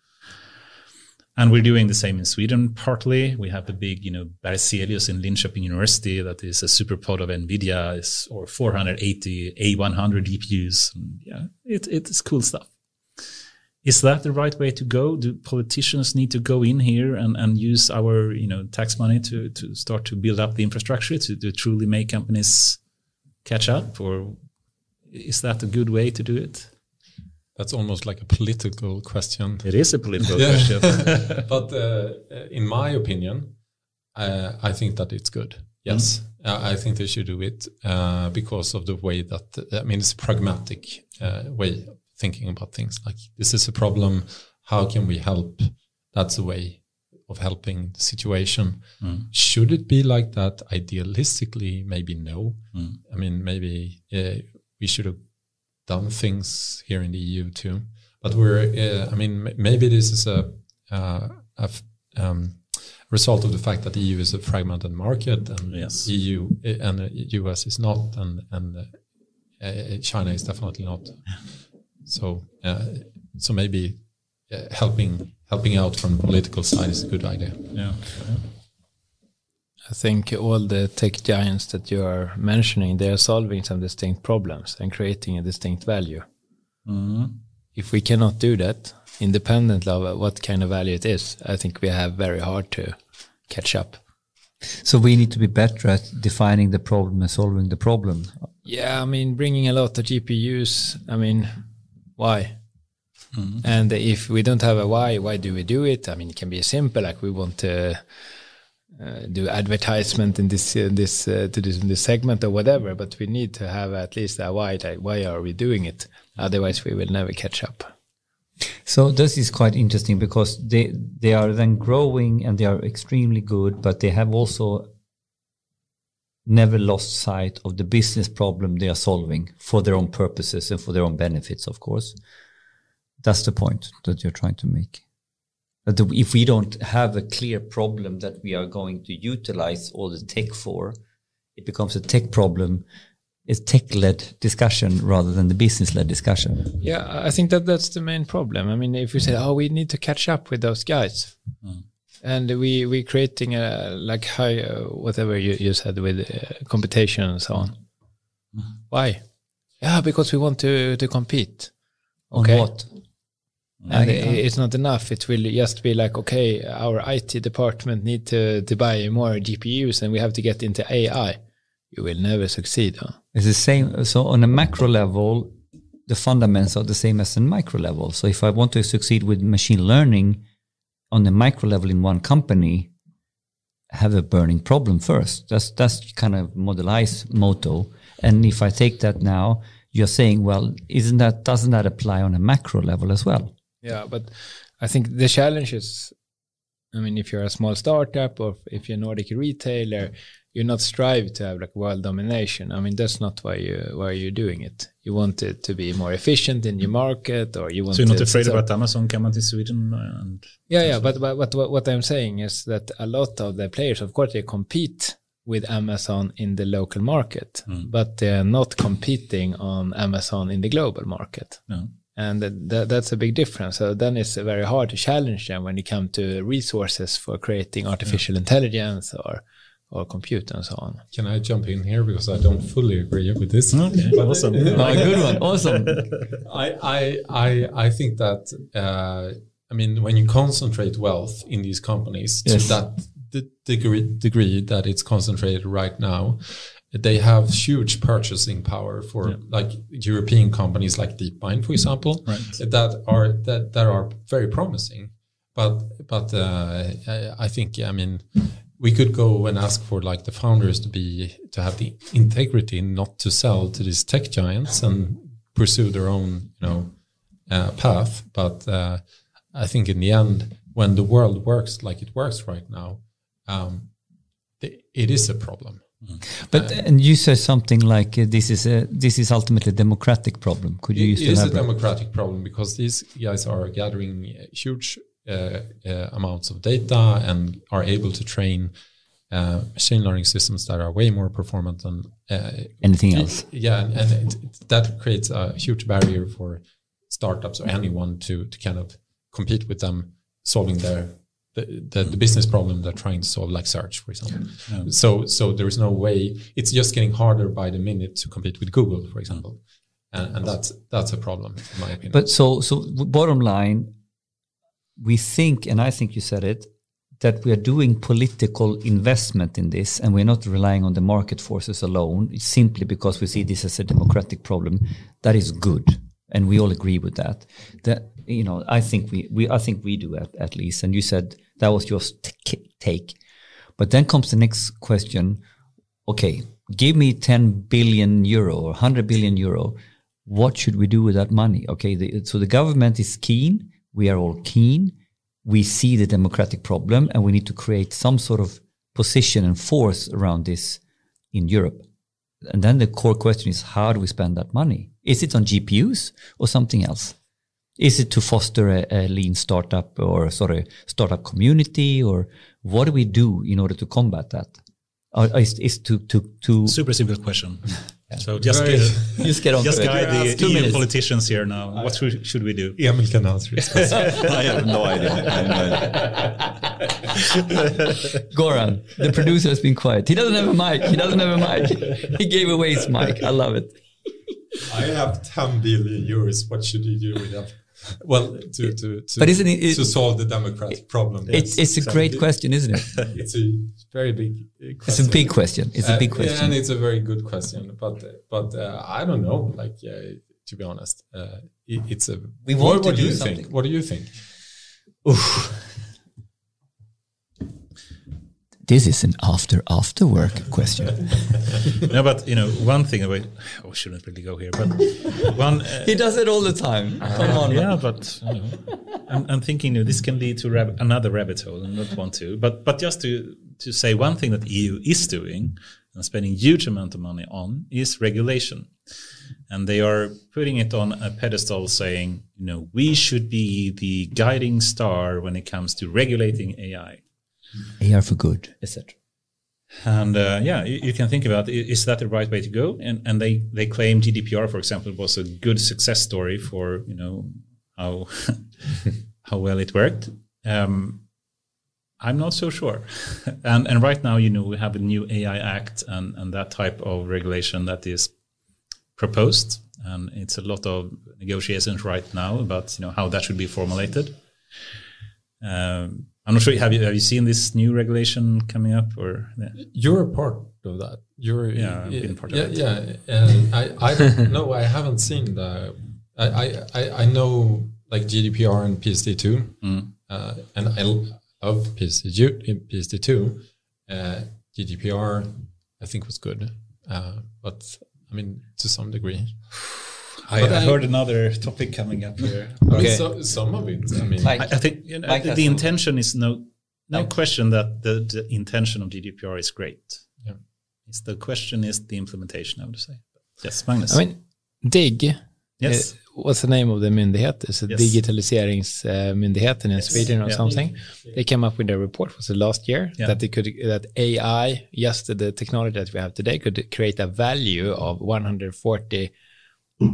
And we're doing the same in Sweden, partly. We have the big, you know, Berzelius in Linköping University that is a super pod of NVIDIA or 480 A100 GPUs. Yeah, it's cool stuff. Is that the right way to go? Do politicians need to go in here and use our, you know, tax money to start to build up the infrastructure to truly make companies catch up? Or is that a good way to do it? That's almost like a political question. It is a political question. But in my opinion, I think that it's good. Yes, I think they should do it because of the way that, I mean, it's a pragmatic way of thinking about things. Like, this is a problem. How can we help? That's a way of helping the situation. Should it be like that? Idealistically, maybe no. I mean, maybe we should have done things here in the EU too, but we're. I mean, maybe this is a result of the fact that the EU is a fragmented market, and EU and the US is not, and China is definitely not. So, so maybe helping out from the political side is a good idea. Yeah. I think all the tech giants that you are mentioning, they are solving some distinct problems and creating a distinct value. If we cannot do that, independently of what kind of value it is, I think we have very hard to catch up. So we need to be better at defining the problem and solving the problem. Yeah, I mean, bringing a lot of GPUs, I mean, why? And if we don't have a why do we do it? I mean, it can be simple, like we want to... do advertisement in this segment or whatever, but we need to have at least a why. Like, why are we doing it? Otherwise, we will never catch up. So this is quite interesting because they are then growing and they are extremely good, but they have also never lost sight of the business problem they are solving for their own purposes and for their own benefits, of course. That's the point that you're trying to make. That if we don't have a clear problem that we are going to utilize all the tech for, it becomes a tech problem. It's tech-led discussion rather than the business-led discussion. Yeah, I think that's the main problem. I mean, if we say, we need to catch up with those guys, and we're creating a like high whatever you said with competition and so on. Why? Yeah, because we want to compete. Okay. On what? And it's not enough. It will just be like, okay, our IT department need to buy more GPUs and we have to get into AI. You will never succeed. Huh? It's the same. So on a macro level, the fundamentals are the same as in micro level. So if I want to succeed with machine learning on the micro level in one company, have a burning problem first. That's kind of Modulai's motto. And if I take that now, you're saying, well, doesn't that apply on a macro level as well? Yeah, but I think the challenge is, I mean, if you're a small startup or if you're a Nordic retailer, you're not striving to have like world domination. I mean, that's not why you're doing it. You want it to be more efficient in your market, or you want. So you're not afraid about Amazon coming to Sweden? And yeah. But what I'm saying is that a lot of the players, of course, they compete with Amazon in the local market, but they're not competing on Amazon in the global market. No. And that's a big difference. So then it's very hard to challenge them when you come to resources for creating artificial intelligence or or compute and so on. Can I jump in here because I don't fully agree with this? Okay, awesome. No, good one, awesome. I think that I mean, when you concentrate wealth in these companies to that degree that it's concentrated right now, they have huge purchasing power for like European companies like DeepMind, for example, that are very promising. But I think, I mean, we could go and ask for like the founders to have the integrity not to sell to these tech giants and pursue their own path. But I think in the end, when the world works like it works right now, it is a problem. But and you say something like this is ultimately a democratic problem. Could you use it? It is a democratic problem because these guys are gathering huge amounts of data and are able to train machine learning systems that are way more performant than anything else. Yeah, and that creates a huge barrier for startups or anyone to kind of compete with them, solving their the business problem they're trying to solve, like search, for example. Yeah. So there is no way. It's just getting harder by the minute to compete with Google, for example, and that's a problem, in my opinion. But so bottom line, we think, and I think you said it, that we are doing political investment in this, and we're not relying on the market forces alone. It's simply because we see this as a democratic problem. That is good, and we all agree with that. That I think we do at least. And you said that was your take. But then comes the next question. Okay, give me 10 billion euro or 100 billion euro. What should we do with that money? Okay, so the government is keen. We are all keen. We see the democratic problem, and we need to create some sort of position and force around this in Europe. And then the core question is, how do we spend that money? Is it on GPUs or something else? Is it to foster a lean startup or startup community, or what do we do in order to combat that? Is to super simple question. Yeah. So just guide the EU politicians here now. Should we do? Emil can answer this question. I have no idea. Goran, the producer, has been quiet. He doesn't have a mic. He gave away his mic. I love it. I have 10 billion euros. What should you do with that? Well, to solve the democratic problem. It's a great question, isn't it? It's a very big question. It's a big question. Yeah, and it's a very good question. But I don't know. To be honest, it's a. We want to do something. What do you think? Oof. This is an after-work question. No, but one thing. I shouldn't really go here, but one. He does it all the time. Come on. Yeah, man. But I'm thinking this can lead to another rabbit hole, and not want to. But just to say one thing that EU is doing and spending huge amount of money on is regulation, and they are putting it on a pedestal, saying we should be the guiding star when it comes to regulating AI. AI for good, etc. And you can think about, is that the right way to go? And they claim GDPR, for example, was a good success story for how well it worked. I'm not so sure. And right now, we have a new AI Act and that type of regulation that is proposed, and it's a lot of negotiations right now about how that should be formulated. I'm not sure. Have you seen this new regulation coming up? Or you're a part of that. I've been part of it. Yeah, and I don't know. I haven't seen that. I know like GDPR and PSD2, and I love PSD2. GDPR, I think, was good, but I mean to some degree. I heard another topic coming up here. Okay. So, some of it. I mean, I think the intention is no question that the intention of GDPR is great. Yeah. It's the question is the implementation, I would say. Yes, Magnus. I mean, DIGG. Yes. What's the name of the myndighet? Is it Digitaliseringsmyndigheten in Sweden or something? Yeah. They came up with a report, was it last year, that they could AI, the technology that we have today, could create a value of 140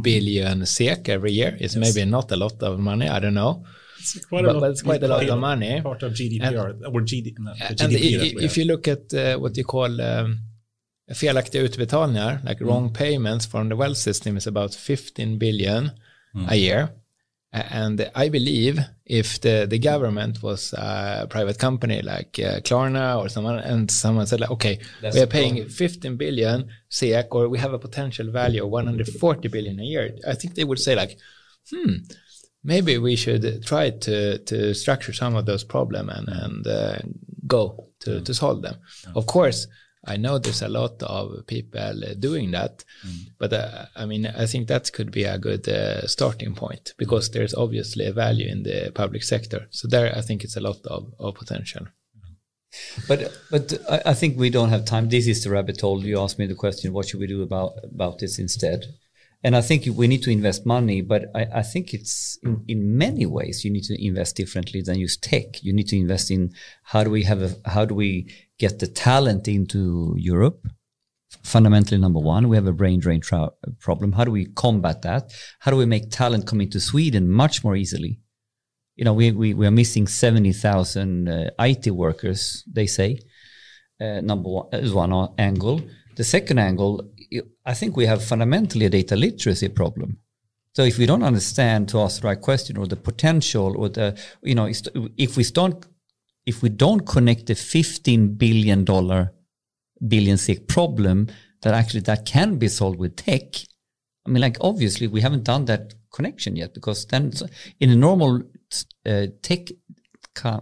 billion SEK every year. It's maybe not a lot of money, I don't know. That's quite a lot of money. Part of GDPR or GDPR. No, and if you look at what you call felaktiga utbetalningar, like wrong payments from the wealth system, is about 15 billion a year. And I believe if the government was a private company like Klarna or someone, and someone said, like, okay, we are paying 15 billion SEK, or we have a potential value of 140 billion a year, I think they would say, like, maybe we should try to structure some of those problems and go to solve them. Of course, I know there's a lot of people doing that, but I mean, I think that could be a good starting point, because there's obviously a value in the public sector. So there, I think it's a lot of potential. But I think we don't have time. This is the rabbit hole. You asked me the question, what should we do about this instead? And I think we need to invest money, but I think it's in many ways you need to invest differently than use tech. You need to invest in how do we get the talent into Europe. Fundamentally, number one, we have a brain drain problem. How do we combat that? How do we make talent come into Sweden much more easily? You know, we are missing 70,000 IT workers, they say. Number one is one angle. The second angle, I think we have fundamentally a data literacy problem. So if we don't understand to ask the right question or the potential or the, you know, if we don't connect the $15 billion SEK problem that can be solved with tech, I mean, like, obviously we haven't done that connection yet, because then in a normal tech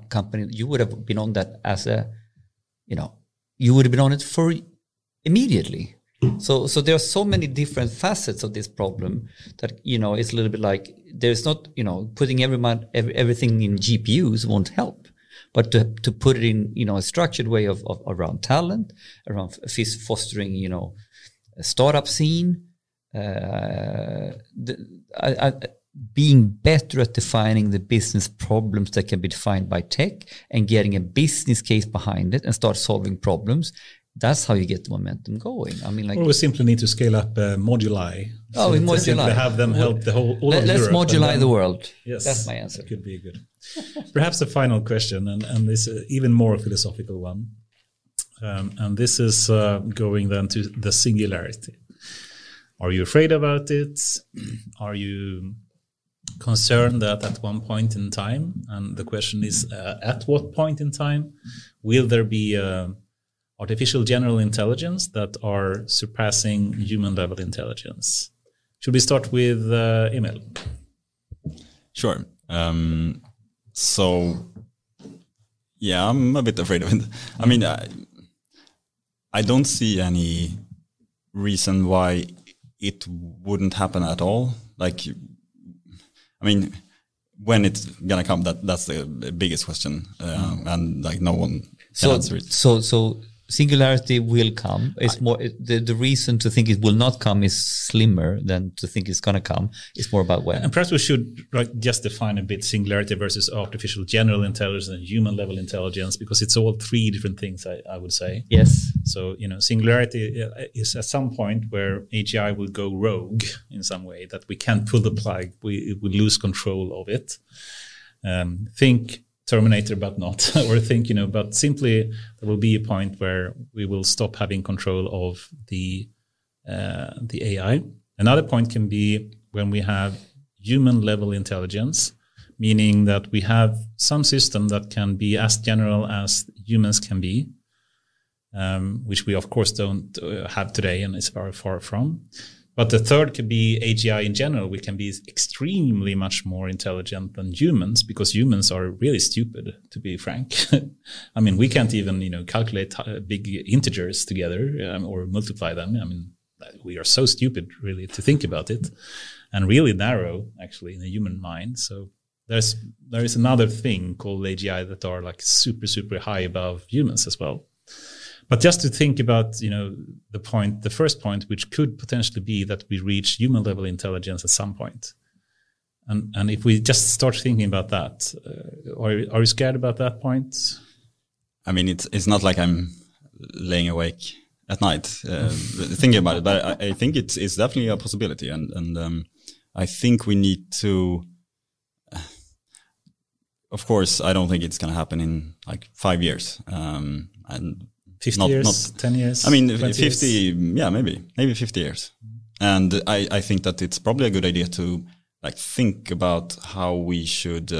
company, you would have been on that you would have been on it for immediately. So there are so many different facets of this problem that, you know, it's a little bit like there's not, you know, putting everything in GPUs won't help, but to put it in, you know, a structured way of around talent, around fostering, you know, a startup scene, being better at defining the business problems that can be defined by tech and getting a business case behind it and start solving problems. That's how you get the momentum going. I mean, like, or we simply need to scale up Modulai. Oh, so Modulai. Simply have them help the whole. Let's Modulai the world. Yes, that's my answer. That could be good. Perhaps a final question, and this is even more philosophical one, and this is going then to the singularity. Are you afraid about it? Are you concerned that at one point in time, and the question is, at what point in time will there be artificial general intelligence that are surpassing human-level intelligence? Should we start with Emil? Sure. So, I'm a bit afraid of it. I mean, I don't see any reason why it wouldn't happen at all. Like, I mean, when it's gonna come, that's the biggest question, and like no one can answer it. So. Singularity will come. It's more the reason to think it will not come is slimmer than to think it's going to come. It's more about when. And perhaps we should just define a bit singularity versus artificial general intelligence and human level intelligence, because it's all three different things, I would say. Yes. So, you know, singularity is at some point where AGI will go rogue in some way, that we can't pull the plug. We lose control of it. Think Terminator, but not, or think, you know, but simply there will be a point where we will stop having control of the AI. Another point can be when we have human level intelligence, meaning that we have some system that can be as general as humans can be, which we of course don't have today, and it's very far from. But the third could be AGI in general. We can be extremely much more intelligent than humans, because humans are really stupid, to be frank. I mean, we can't even, you know, calculate big integers together or multiply them. I mean, we are so stupid, really, to think about it, and really narrow, actually, in the human mind. So there is another thing called AGI that are like super, super high above humans as well. But just to think about, you know, the first point, which could potentially be that we reach human level intelligence at some point. And if we just start thinking about that, are you scared about that point? I mean, it's not like I'm laying awake at night thinking about it, but I think it's definitely a possibility. And I think we need to, Of course, I don't think it's going to happen in like 5 years. And 50 not, years, not, 10 years? I mean, 50, years. Yeah, maybe 50 years. And I think that it's probably a good idea to like think about how we should,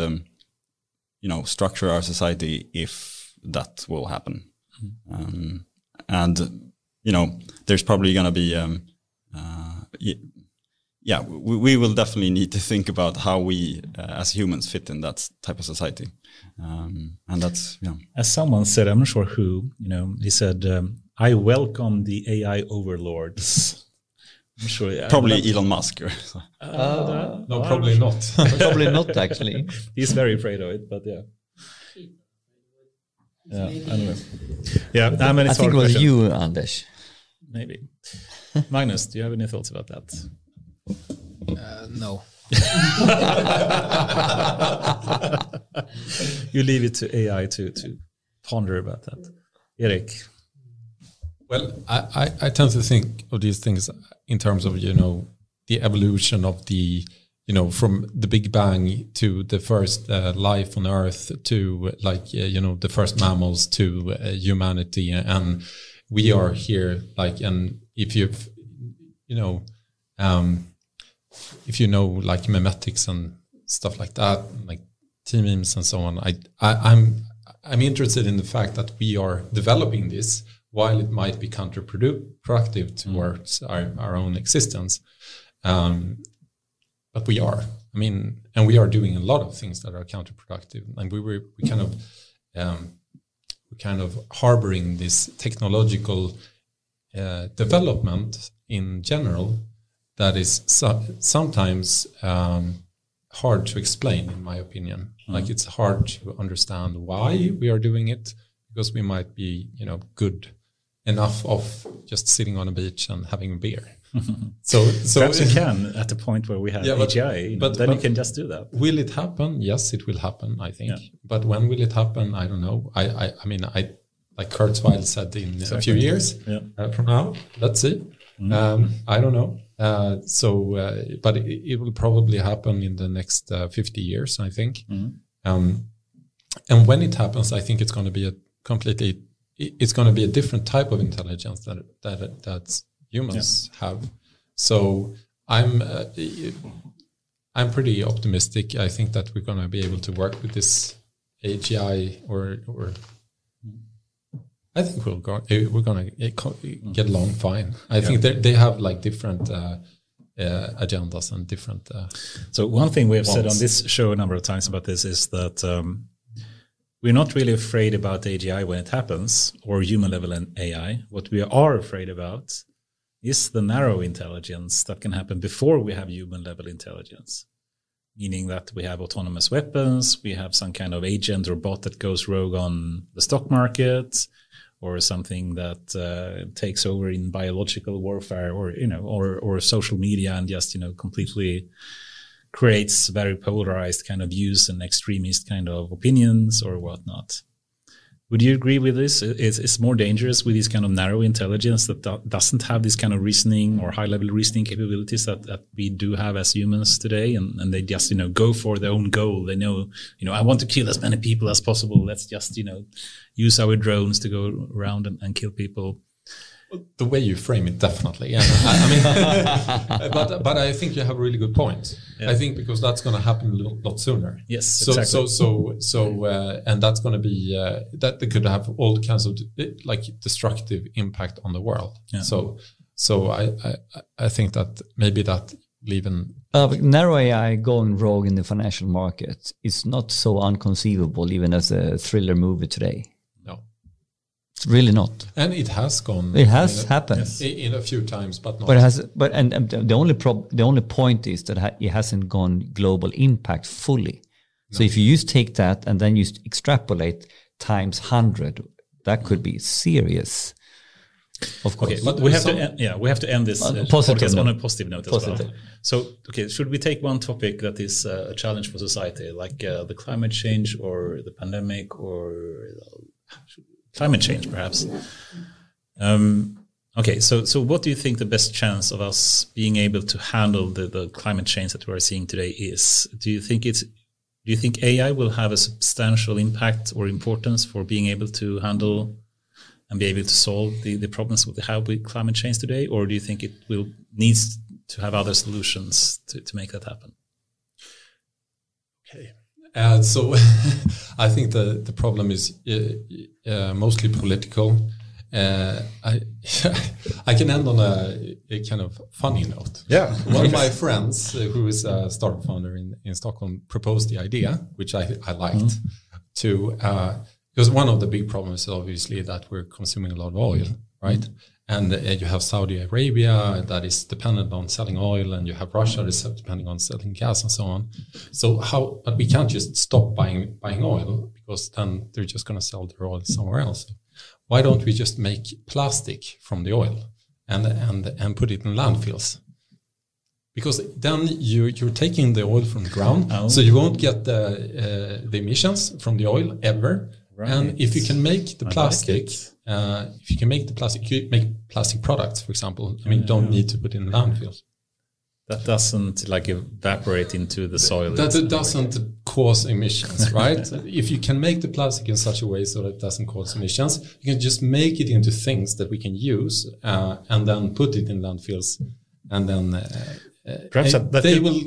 structure our society if that will happen. Mm-hmm. There's probably going to be, we will definitely need to think about how we as humans fit in that type of society. As someone said, I'm not sure who, he said, I welcome the AI overlords. I'm sure. Probably Elon Musk. No, probably not. Probably not, actually. He's very afraid of it, but yeah. Yeah, anyway. Yeah, I mean, I think it was you, Anders. Maybe. Magnus, do you have any thoughts about that? No. You leave it to AI to ponder about that. Erik? Well, I tend to think of these things in terms of, the evolution of the, from the Big Bang to the first life on Earth to the first mammals to humanity. And we are here and if you've, if you know like memetics and stuff like that, like T-memes and so on, I'm interested in the fact that we are developing this while it might be counterproductive towards our own existence. But we are, and we are doing a lot of things that are counterproductive, and we kind of harboring this technological development in general that is sometimes hard to explain, in my opinion. Mm. Like it's hard to understand why we are doing it, because we might be, good enough of just sitting on a beach and having a beer. So perhaps you can at the point where we have AGI, but you can just do that. Will it happen? Yes, it will happen, I think. Yeah. But when will it happen? I don't know. I mean, like Kurzweil said, in a few years from now. Let's see. Mm. I don't know. But it will probably happen in the next 50 years, I think. Mm. And when it happens, I think it's going to be a different type of intelligence that's humans have. So I'm pretty optimistic. I think that we're going to be able to work with this AGI, or I think we're going to get along fine. I think they have like different agendas and different. So one thing we have said on this show a number of times about this is that we're not really afraid about AGI when it happens, or human level AI. What we are afraid about is the narrow intelligence that can happen before we have human-level intelligence, meaning that we have autonomous weapons, we have some kind of agent or bot that goes rogue on the stock market, or something that takes over in biological warfare, or social media, and just completely creates very polarized kind of views and extremist kind of opinions or whatnot. Would you agree with this? It's more dangerous with this kind of narrow intelligence that doesn't have this kind of reasoning or high-level reasoning capabilities that we do have as humans today, and they just, go for their own goal. They know, I want to kill as many people as possible. Let's just, use our drones to go around and kill people. The way you frame it, definitely. But I think you have a really good point. Yeah. I think because that's going to happen a lot sooner. Yes, exactly. And that's going to be that they could have all kinds of like destructive impact on the world. Yeah. So I think that maybe that even narrow AI going rogue in the financial market is not so unconceivable, even as a thriller movie today. Really not, and it has gone. It has happened in a few times, but not. But it has. But the only point is that it hasn't gone global impact fully. No. So if you just take that and then you extrapolate times 100, that could be serious. Of course, okay, but we have to end this podcast on a positive note as well. So, okay, should we take one topic that is a challenge for society, like the climate change or the pandemic, or? Climate change, perhaps. So what do you think the best chance of us being able to handle the climate change that we are seeing today is? Do you think it's Do you think AI will have a substantial impact or importance for being able to handle and be able to solve the problems we have with climate change today? Or do you think it will needs to have other solutions to make that happen? Okay. So I think the problem is mostly political. I can end on a kind of funny note. Yeah. One of my friends, who is a startup founder in Stockholm, proposed the idea, which I liked, to because one of the big problems is obviously that we're consuming a lot of oil, right? And you have Saudi Arabia that is dependent on selling oil, and you have Russia that is depending on selling gas and so on. So how? But we can't just stop buying oil, because then they're just going to sell their oil somewhere else. Why don't we just make plastic from the oil and put it in landfills? Because then you're taking the oil from the ground, so you won't get the emissions from the oil ever. Right. And if you can make the plastic, you make plastic products, for example. I mean, you don't need to put in landfills. That doesn't evaporate into the soil. That it doesn't cause emissions, right? If you can make the plastic in such a way so that it doesn't cause emissions, you can just make it into things that we can use and then put it in landfills, and then perhaps they will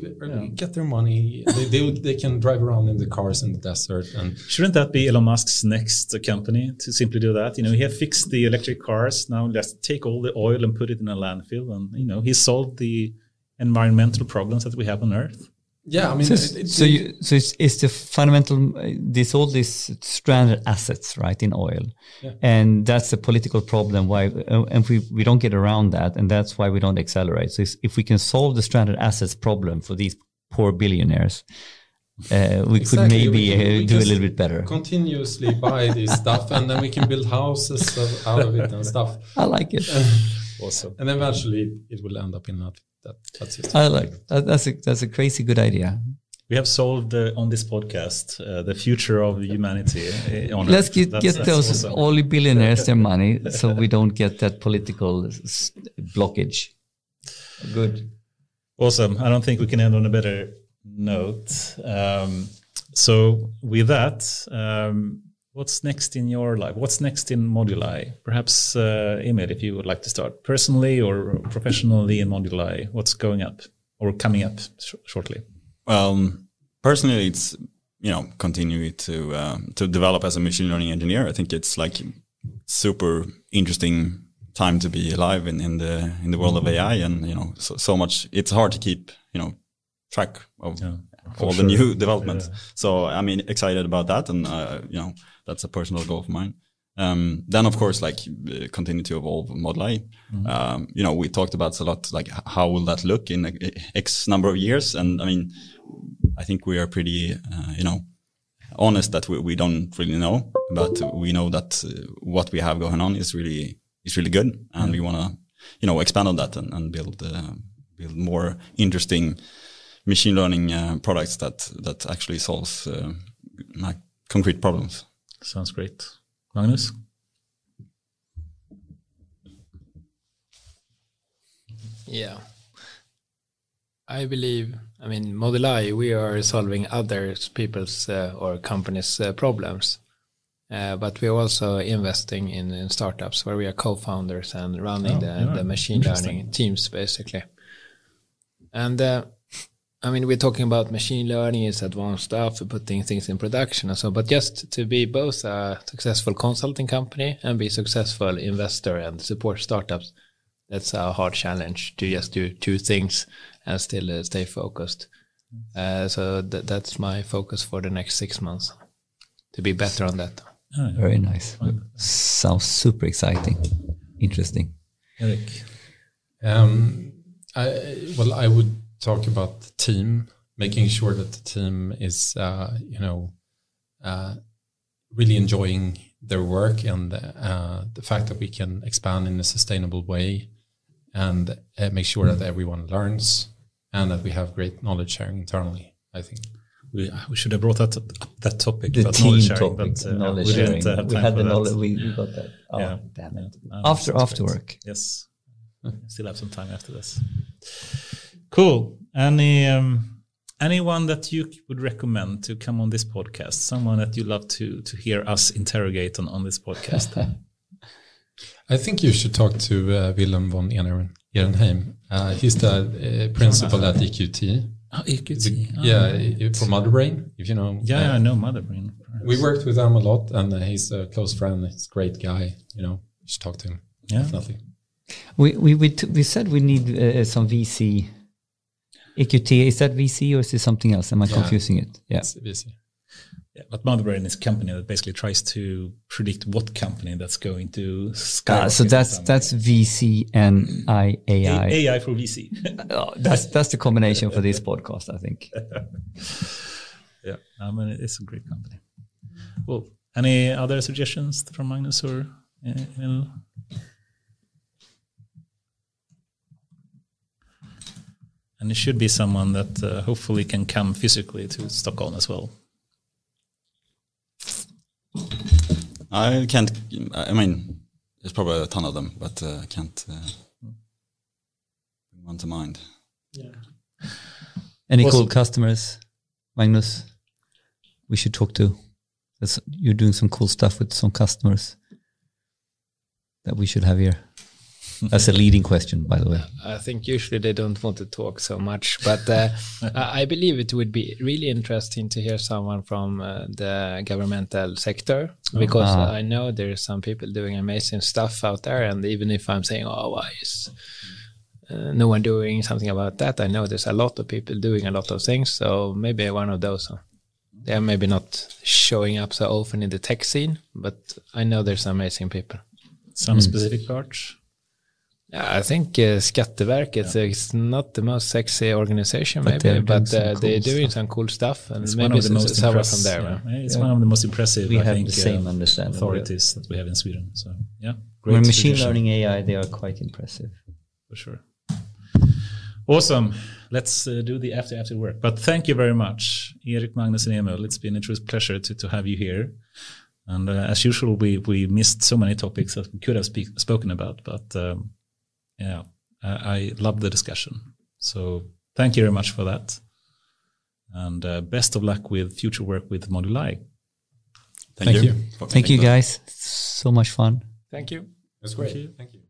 get their money. They can drive around in the cars in the desert. And shouldn't that be Elon Musk's next company, to simply do that? You know, he had fixed the electric cars. Now let's take all the oil and put it in a landfill, and you know, he solved the environmental problems that we have on Earth. Yeah, I mean, it's the fundamental. There's all these stranded assets, right, in oil, and that's the political problem. Why, and we don't get around that, and that's why we don't accelerate. So if we can solve the stranded assets problem for these poor billionaires, we could maybe do a little bit better. Continuously buy this stuff, and then we can build houses out of it and stuff. I like it. Awesome. And eventually, it will end up in that. That's a crazy good idea. We have solved on this podcast the future of humanity. Let's get those awesome. Only billionaires their money, so we don't get that political blockage. Good, awesome. I don't think we can end on a better note. So with that, what's next in your life? What's next in Modulai? Perhaps, Emil, if you would like to start personally or professionally in Modulai, what's going up or coming up shortly? Well, personally, it's, you know, continue to develop as a machine learning engineer. I think it's like super interesting time to be alive in the world of AI, and you know, so much. It's hard to keep, you know, track of all the new developments. Yeah. So I mean, excited about that, and you know. That's a personal goal of mine. Then, of course, like continue to evolve Modulai. You know, we talked about a lot, like how will that look in X number of years? And I mean, I think we are pretty, you know, honest that we don't really know, but we know that what we have going on is really good, and we want to, you know, expand on that and build more interesting machine learning products that actually solves like concrete problems. Sounds great. Magnus? Yeah. I believe, I mean, Modulai, we are solving other people's or companies' problems. But we're also investing in startups where we are co-founders and running the machine learning teams, basically. And I mean, we're talking about machine learning, it's advanced stuff, putting things in production and so, but just to be both a successful consulting company and be a successful investor and support startups, that's a hard challenge, to just do two things and still stay focused. So that's my focus for the next 6 months, to be better on that. Oh, yeah. Very nice. Sounds super exciting. Interesting. Eric? I would talk about the team, making sure that the team is, you know, really enjoying their work, and the fact that we can expand in a sustainable way, and make sure that everyone learns and that we have great knowledge sharing internally. I think we should have brought that topic. The team sharing, topic, but, knowledge sharing. We had the knowledge. We got that. Oh, yeah. Damn it! After work. Yes, still have some time after this. Cool. Any Anyone that you would recommend to come on this podcast? Someone that you love to hear us interrogate on this podcast? I think you should talk to Willem von Ehrenheim. He's the principal at EQT. Oh, EQT. For Motherbrain, if you know. Yeah, I know Motherbrain. We worked with him a lot, and he's a close friend. He's a great guy. You know, you should talk to him. Yeah, definitely. We said we need some VC. EQT, is that VC or is it something else? Am I confusing it? Yeah, it's VC. Yeah, but Motherbrain is a company that basically tries to predict what company that's going to skyrocket. So that's VC and AI. AI for VC. That's the combination for this podcast, I think. Yeah, I mean, it's a great company. Well, any other suggestions from Magnus or Emil? And it should be someone that hopefully can come physically to Stockholm as well. I mean, there's probably a ton of them, but I can't bring one to mind. Yeah. Any cool customers, Magnus, we should talk to? You're doing some cool stuff with some customers that we should have here. That's a leading question, by the way. I think usually they don't want to talk so much, but I believe it would be really interesting to hear someone from the governmental sector, because I know there are some people doing amazing stuff out there, and even if I'm saying, why is no one doing something about that? I know there's a lot of people doing a lot of things, so maybe one of those. They are maybe not showing up so often in the tech scene, but I know there's amazing people. Some specific parts? I think Skatteverket is not the most sexy organization, but they're doing some cool stuff, and it's maybe somewhere from there. Yeah. Yeah. It's one of the most impressive. We have the same understanding authorities that we have in Sweden. So yeah, great. When machine learning AI, they are quite impressive for sure. Awesome. Let's do the after work. But thank you very much, Erik, Magnus, and Emil. It's been a true pleasure to have you here. And as usual, we missed so many topics that we could have spoken about, but. Yeah, I love the discussion. So thank you very much for that. And best of luck with future work with Modulai. Thank you. Thank you, guys. So much fun. Thank you. That's great. Thank you.